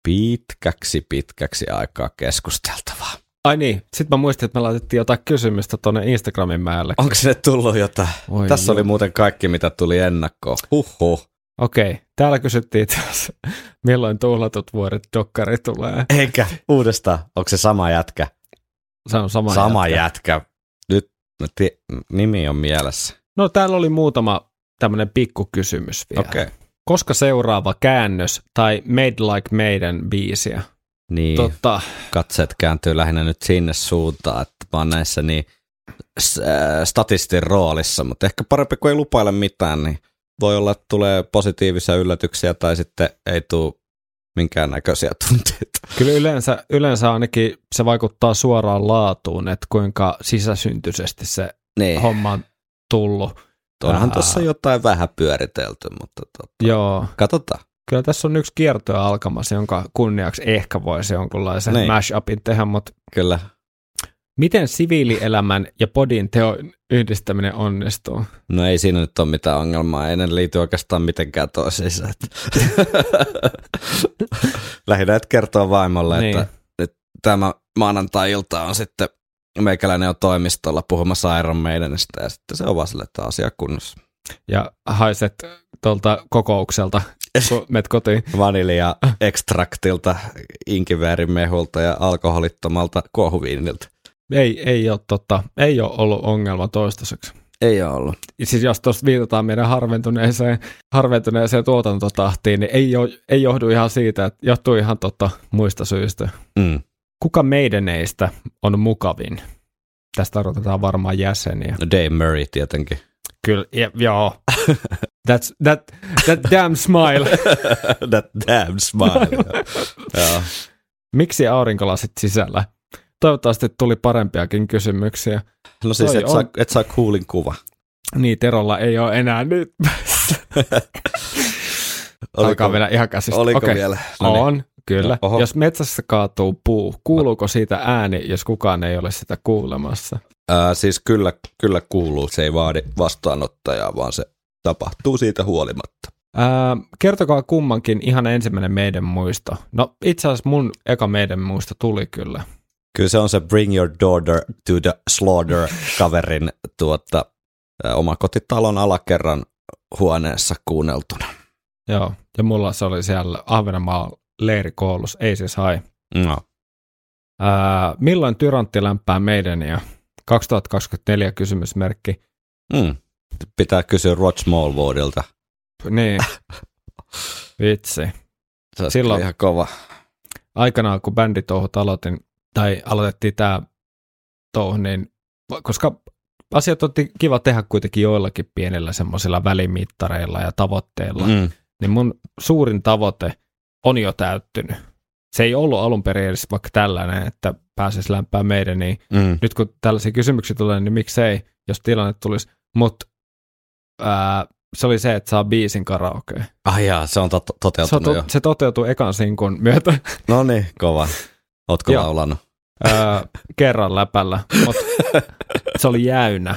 pitkäksi pitkäksi aikaa keskusteltavaa. Ai niin, sit mä muistin, että me laitettiin jotain kysymystä tuonne Instagramin määlle. Onko sinne tullut jotain? Oi Tässä joo. oli muuten kaikki, mitä tuli ennakkoon. Huhhuh. Okei, okay. Täällä kysyttiin taas, milloin tuhlatut vuodet dokkari tulee. Eikä, uudestaan. Onko se sama jätkä? Se on sama, sama jätkä. jätkä. Nyt nimi on mielessä. No täällä oli muutama tämmönen pikkukysymys vielä. Okei. Okay. Koska seuraava käännös tai Made Like Maiden biisiä? Niin, totta. Katseet kääntyy lähinnä nyt sinne suuntaan, että mä oon näissä niin statistin roolissa, mutta ehkä parempi kuin ei lupaile mitään, niin voi olla, että tulee positiivisia yllätyksiä tai sitten ei tule minkäännäköisiä tunteita. Kyllä yleensä, yleensä ainakin se vaikuttaa suoraan laatuun, että kuinka sisäsyntyisesti se niin. homma on tullut. Onhan tuossa jotain vähän pyöritelty, mutta tota, joo. katsotaan. Kyllä tässä on yksi kiertoja alkamassa, jonka kunniaksi ehkä voisi jonkunlaisen niin. mash-upin tehdä, mutta kyllä. Miten siviilielämän ja podin teon yhdistäminen onnistuu? No ei siinä nyt ole mitään ongelmaa, ei ne liity oikeastaan mitenkään toisiinsa. Lähinnä et kertoo vaimolle, niin. että nyt tämä maanantai-ilta on sitten meikäläinen on toimistolla puhumassa Iron Maidenistä ja sitten se on vaan sille, että asia kunnossa. Ja haiset tuolta kokoukselta, kun menet kotiin. Vanilja ekstraktilta, inkiväärin mehulta ja alkoholittomalta kuohuviiniltä. Ei, ei, ole, totta, ei ole ollut ongelma toistaiseksi. Ei ole ollut. Siis jos tuosta viitataan meidän harventuneeseen, harventuneeseen tuotantotahtiin, niin ei, ole, ei johdu ihan siitä, että johtuu ihan totta muista syistä. Mm. Kuka Maideneistä on mukavin? Tästä odotetaan varmaan jäseniä. No Dave Murray tietenkin. Kyllä, ja, joo. That's, that, that damn smile. That damn smile. Joo. Miksi aurinkolasit sisällä? Toivottavasti tuli parempiakin kysymyksiä. No siis et, on... saa, et saa coolin kuva. Niin, Terolla ei ole enää nyt. Alkaa vielä ihan käsistä. Oliko okay. vielä? Noniin. On, kyllä. No, jos metsässä kaatuu puu, kuuluuko siitä ääni, jos kukaan ei ole sitä kuulemassa? Ää, siis kyllä, kyllä kuuluu. Se ei vaadi vastaanottajaa, vaan se tapahtuu siitä huolimatta. Ää, kertokaa kummankin ihan ensimmäinen meidän muisto. No itse asiassa mun eka meidän muisto tuli kyllä. Kyllä se on se Bring Your Daughter to the Slaughter-kaverin tuota, omakotitalon alakerran huoneessa kuunneltuna. Joo, ja mulla se oli siellä Ahvenanmaan leirikoulussa, ei siis hai. No. Ää, milloin tyrantti lämpää Maidenia? kaksituhattakaksikymmentäneljä kysymysmerkki. Mm. Pitää kysyä Rod Smallwoodilta. Niin, vitsi. Se on silloin, ihan kova. Aikanaan kun bänditouhut aloitin, tai aloitettiin tämä touhu, niin, koska asiat on kiva tehdä kuitenkin joillakin pienillä semmoisilla välimittareilla ja tavoitteilla, mm. niin mun suurin tavoite on jo täyttynyt. Se ei ollut alun perin edes vaikka tällainen, että pääsisi lämpää meidän, niin mm. nyt kun tällaisia kysymyksiä tulee, niin miksei, jos tilanne tulisi, mutta se oli se, että saa biisin karaokea. Ah jaa, se on to- toteutunut se on to- jo. Se toteutuu ekan sinkun myötä. No niin, kova. Ootko joo. laulanut? Öö, kerran läpällä, mutta se oli jäynä,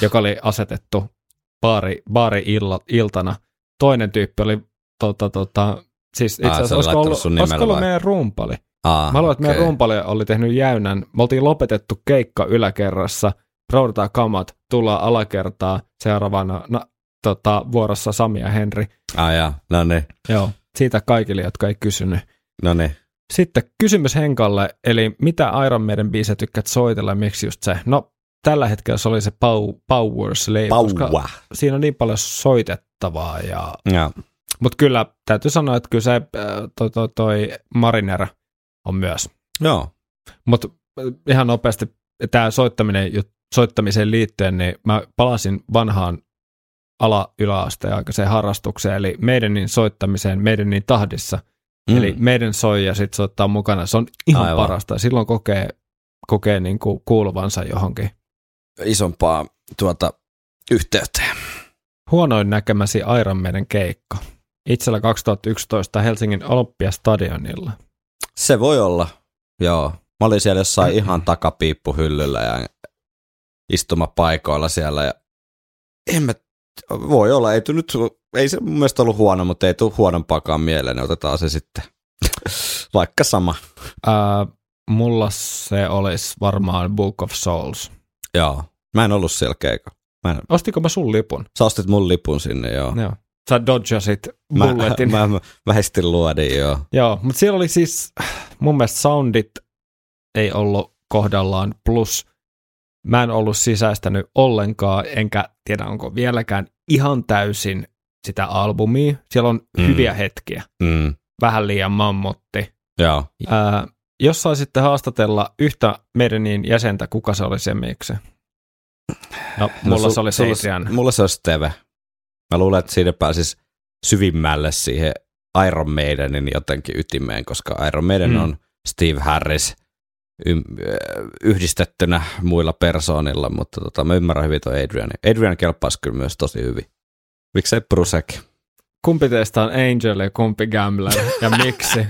joka oli asetettu baari, baari illa, iltana. Toinen tyyppi oli, tota, tota, siis itse asiassa, olisiko ollut, olisiko ollut meidän rumpali? Aa, mä haluan, että okay. meidän rumpali oli tehnyt jäynän. Me oltiin lopetettu keikka yläkerrassa, roudataan kamat, tullaan alakertaa, seuraavana na, tota, vuorossa Sami ja Henri. Ah jaa, no niin. Joo, siitä kaikille, jotka ei kysynyt. No niin. Sitten kysymys Henkalle, eli mitä Iron Maiden biisejä tykkäät soitella ja miksi just se? No, tällä hetkellä se oli se Pow- Powerslave, koska siinä on niin paljon soitettavaa. Ja... ja. Mutta kyllä, täytyy sanoa, että kyllä se toi, toi, toi Mariner on myös. Joo. Mutta ihan nopeasti tämä soittaminen, soittamiseen liittyen, niin mä palasin vanhaan ala yläasteen aikaiseen harrastukseen, eli Maidenin soittamiseen, Maidenin tahdissa. Mm. Eli meidän soi ja sitten soittaa mukana. Se on ihan aivan. parasta. Silloin kokee, kokee niin kuin kuuluvansa johonkin. Isompaa tuota, yhteyteen. Huonoin näkemäsi Iron Maiden keikka. Itsellä kaksituhattayksitoista Helsingin Olympiastadionilla. Se voi olla, joo. Mä olin siellä jossain mm. ihan takapiippuhyllyllä ja istumapaikoilla siellä. Ja... En mä... Voi olla, ei nyt... Ei se mun mielestä ollut huono, mutta ei tule huonompaakaan mieleen, niin otetaan se sitten vaikka sama. Ää, mulla se olisi varmaan Book of Souls. Joo, mä en ollut siellä keikka. Mä en... Ostinko mä sun lipun? Sä ostit mun lipun sinne, joo. joo. Sä dodgesit bulletin. Mä, mä, mä vähistin luodin, joo. Joo, mutta siellä oli siis, mun mielestä soundit ei ollut kohdallaan, plus mä en ollut sisäistänyt ollenkaan, enkä tiedä onko vieläkään ihan täysin sitä albumia. Siellä on mm. hyviä hetkiä. Mm. Vähän liian mammotti. Joo. Ää, jos saisitte haastatella yhtä Maidenin jäsentä, kuka se oli se miksi? No, mulla no, se oli Seegerin. Mulla se olisi Teve. Mä luulen, että siinä pääsisi syvimmälle siihen Iron Maidenin jotenkin ytimeen, koska Iron Maiden mm. on Steve Harris yhdistettynä muilla persoonilla, mutta tota, mä ymmärrän hyvin tuon Adrian. Adrian kelpaisi kyllä myös tosi hyvin. Miksei Brucekin? Kumpi teistä on Angel ja kumpi Gambler ja miksi?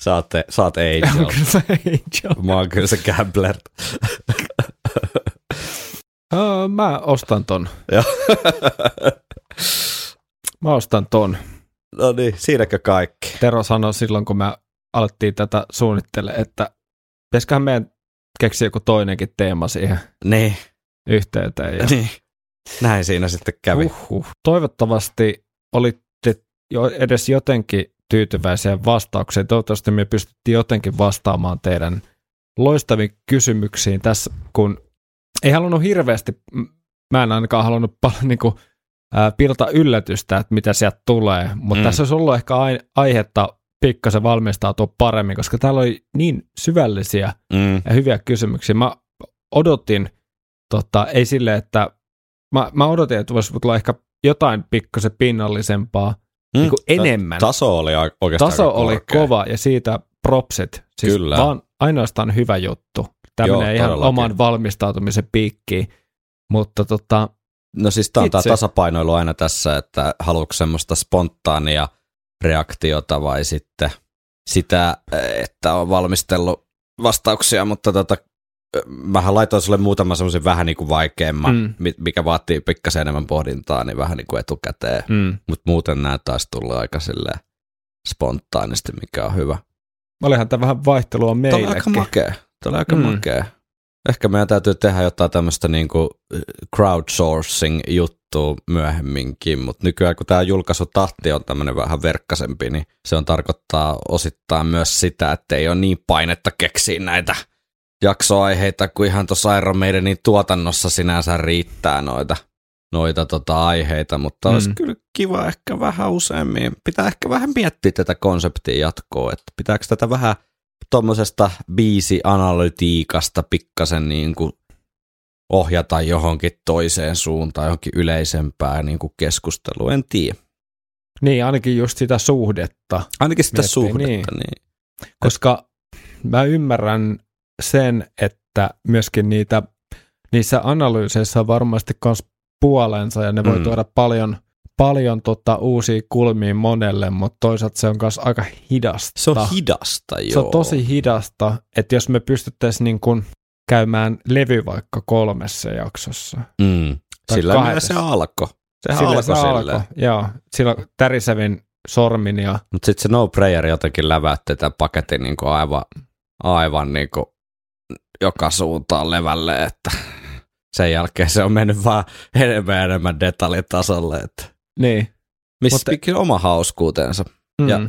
Sä oot, sä oot Angel. Angel. Mä oon kyllä se Gambler. uh, mä ostan ton. Mä ostan ton. No niin, siinäkö kaikki? Tero sanoi silloin, kun me alettiin tätä suunnittele, että pitäisiköhän meidän keksiä joku toinenkin teema siihen niin. yhteyteen. Ja... Niin. Näin siinä sitten kävi. Uhuh. Toivottavasti olitte jo edes jotenkin tyytyväisiä vastaukseen. Toivottavasti me pystyttiin jotenkin vastaamaan teidän loistaviin kysymyksiin tässä, kun ei halunnut hirveästi, mä en ainakaan halunnut paljon niin kuin piilota yllätystä, että mitä sieltä tulee, mutta mm. tässä olisi ollut ehkä aihetta pikkasen valmistautua paremmin, koska täällä oli niin syvällisiä mm. ja hyviä kysymyksiä. Mä odotin, tota, ei sille, että mä, mä odotin, että voisi tulla ehkä jotain pikkasen pinnallisempaa, mm. niin kuin enemmän. Taso oli oikeastaan Taso oli kova ja siitä propsit, siis kyllä. Vaan ainoastaan hyvä juttu. Tämä menee ihan oman valmistautumisen piikkiin, mutta tota, no siis tämä on tämä tasapainoilu aina tässä, että haluatko semmoista spontaania reaktiota vai sitten sitä, että on valmistellut vastauksia, mutta tota, vähän laitoin sulle muutaman semmoisen vähän niin kuin vaikeamman, mm. mikä vaatii pikkasen enemmän pohdintaa, niin vähän niin kuin etukäteen, mm. mutta muuten nämä taas tulee aika silleen spontaanisti, mikä on hyvä. Olihan tämä vähän vaihtelua meillekin. Tämä on aika makea, tämä on aika mm. makea. Ehkä meidän täytyy tehdä jotain tämmöistä niinku crowdsourcing-juttua myöhemminkin, mutta nykyään kun tämä julkaisutahti on tämmöinen vähän verkkasempi, niin se on tarkoittaa osittain myös sitä, että ei ole niin painetta keksiä näitä jaksoaiheita, kuin ihan tuossa Iron Maidenin tuotannossa sinänsä riittää noita, noita tota aiheita, mutta mm. olisi kyllä kiva ehkä vähän useammin. Pitää ehkä vähän miettiä tätä konseptia jatkoa, että pitääkö tätä vähän... tuommoisesta biisianalytiikasta pikkasen niin kuin ohjata johonkin toiseen suuntaan, johonkin yleisempään niin kuin keskusteluun, en tiedä. Niin, ainakin just sitä suhdetta. Ainakin sitä miettii, suhdetta, niin. niin. Koska mä ymmärrän sen, että myöskin niitä, niissä analyyseissä on varmasti myös puolensa, ja ne voi mm. tuoda paljon... Paljon tota, uusia kulmia monelle, mutta toisaalta se on myös aika hidasta. Se on hidasta, joo. Se on tosi hidasta, että jos me pystyttäisiin niin kun käymään levy vaikka kolmessa jaksossa. Mm. Sillä millä se alkoi. Se alkoi sille. Joo, sillä Tärisevin sormin ja... Mutta sitten se No Prayer jotenkin läväytti tämän paketin niin kuin aivan, aivan niin kuin joka suuntaan levälle, että sen jälkeen se on mennyt vaan enemmän ja enemmän detaljitasolle, että... Niin. Missä mutta... pikin oma hauskuutensa. Mm. Ja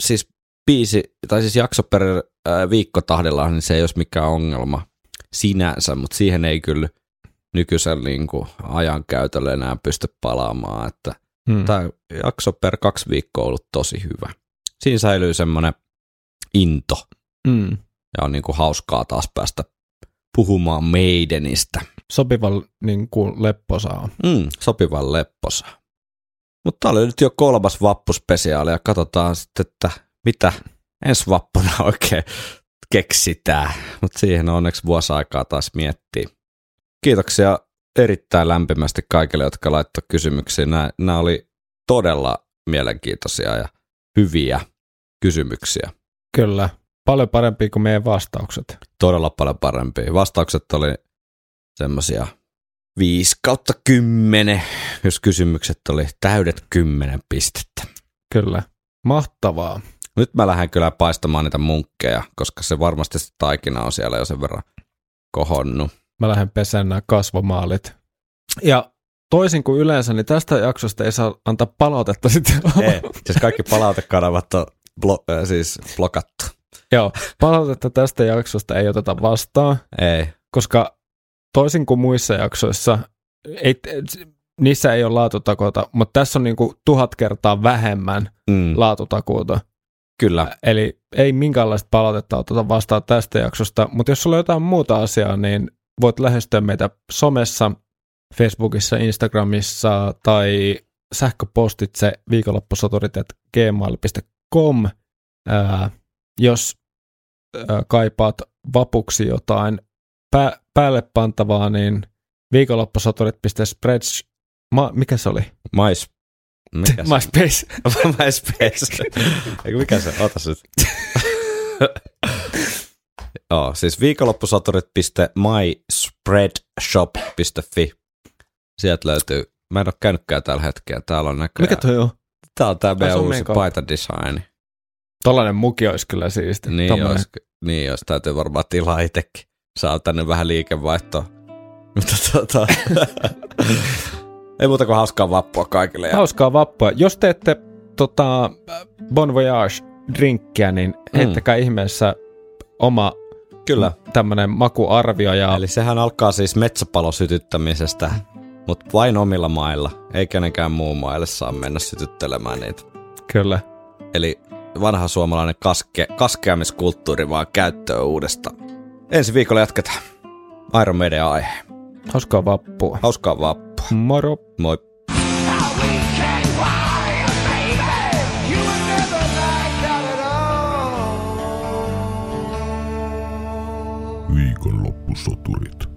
siis biisi, tai siis jakso per äh, viikkotahdilla, niin se ei olisi mikään ongelma sinänsä, mutta siihen ei kyllä nykyisen niin kuin, ajankäytölle enää pysty palaamaan. Että mm. tämä jakso per kaksi viikkoa on ollut tosi hyvä. Siinä säilyy semmoinen into. Mm. Ja on niin kuin, hauskaa taas päästä puhumaan Maidenistä. Sopivan niin kuin lepposa on. Mm, sopivan lepposa. Mutta tää oli nyt jo kolmas vappuspesiaali ja katsotaan sitten, että mitä ensi vappuna oikein keksitään. Mutta siihen on onneksi vuosi aikaa taas miettiä. Kiitoksia erittäin lämpimästi kaikille, jotka laittoi kysymyksiä. Nämä, nämä oli todella mielenkiintoisia ja hyviä kysymyksiä. Kyllä. Paljon parempia kuin meidän vastaukset. Todella paljon parempia. Vastaukset oli semmoisia viisi kautta kymmenen, jos kysymykset oli täydet kymmenen pistettä. Kyllä. Mahtavaa. Nyt mä lähden kyllä paistamaan niitä munkkeja, koska se varmasti se taikina on siellä jo sen verran kohonnut. Mä lähden pesään nämä kasvomaalit. Ja toisin kuin yleensä, niin tästä jaksosta ei saa antaa palautetta sitten. Ei, siis kaikki palautekanavat on blo- äh, siis blokattu. Joo, palautetta tästä jaksosta ei oteta vastaan, ei. Koska toisin kuin muissa jaksoissa, ei, niissä ei ole laatutakuuta, mutta tässä on niinku tuhat kertaa vähemmän mm. laatutakuuta. Kyllä. Eli ei minkäänlaista palautetta oteta vastaan tästä jaksosta, mutta jos sulla on jotain muuta asiaa, niin voit lähestyä meitä somessa, Facebookissa, Instagramissa tai sähköpostitse viikonloppusoturit at gmail dot com. Ää, jos ää, kaipaat vapuksi jotain pä- päälle pantavaa, niin viikonloppusoturit.spreads... Ma- mikä se oli? Mais... Mikä se? MySpace. MySpace. Eiku mikä se? Ota se. Joo, siis viikonloppusoturit piste my spreadshop piste fi. Sieltä löytyy. Mä en oo käynytkään tällä hetkellä. Täällä on näköjään. Mikä toi on? Tää on tää meidän uusi paitadesign. Tollainen muki olisi kyllä siisti. Niin olisi. Niin olisi. Täytyy varmaan tilaa itsekin. Saa tänne vähän liikevaihtoa. Mutta tota... Ei muuta kuin hauskaa vappua kaikille. Ja... Hauskaa vappua. Jos teette tota, Bon Voyage-drinkkiä, niin heittäkää mm. ihmeessä oma Kyllä. tämmönen makuarvio. Ja... Eli sehän alkaa siis metsäpalosytyttämisestä, mutta vain omilla mailla. Ei kenenkään muun maille saa mennä sytyttelemään niitä. Kyllä. Eli vanha suomalainen kaske, kaskeamiskulttuuri vaan käyttöön uudestaan. Ensi viikolla jatketaan. Iron Maiden aihe. Hauskaa vappua. Hauskaa vappua. Moro. Moi. Viikonloppusoturit.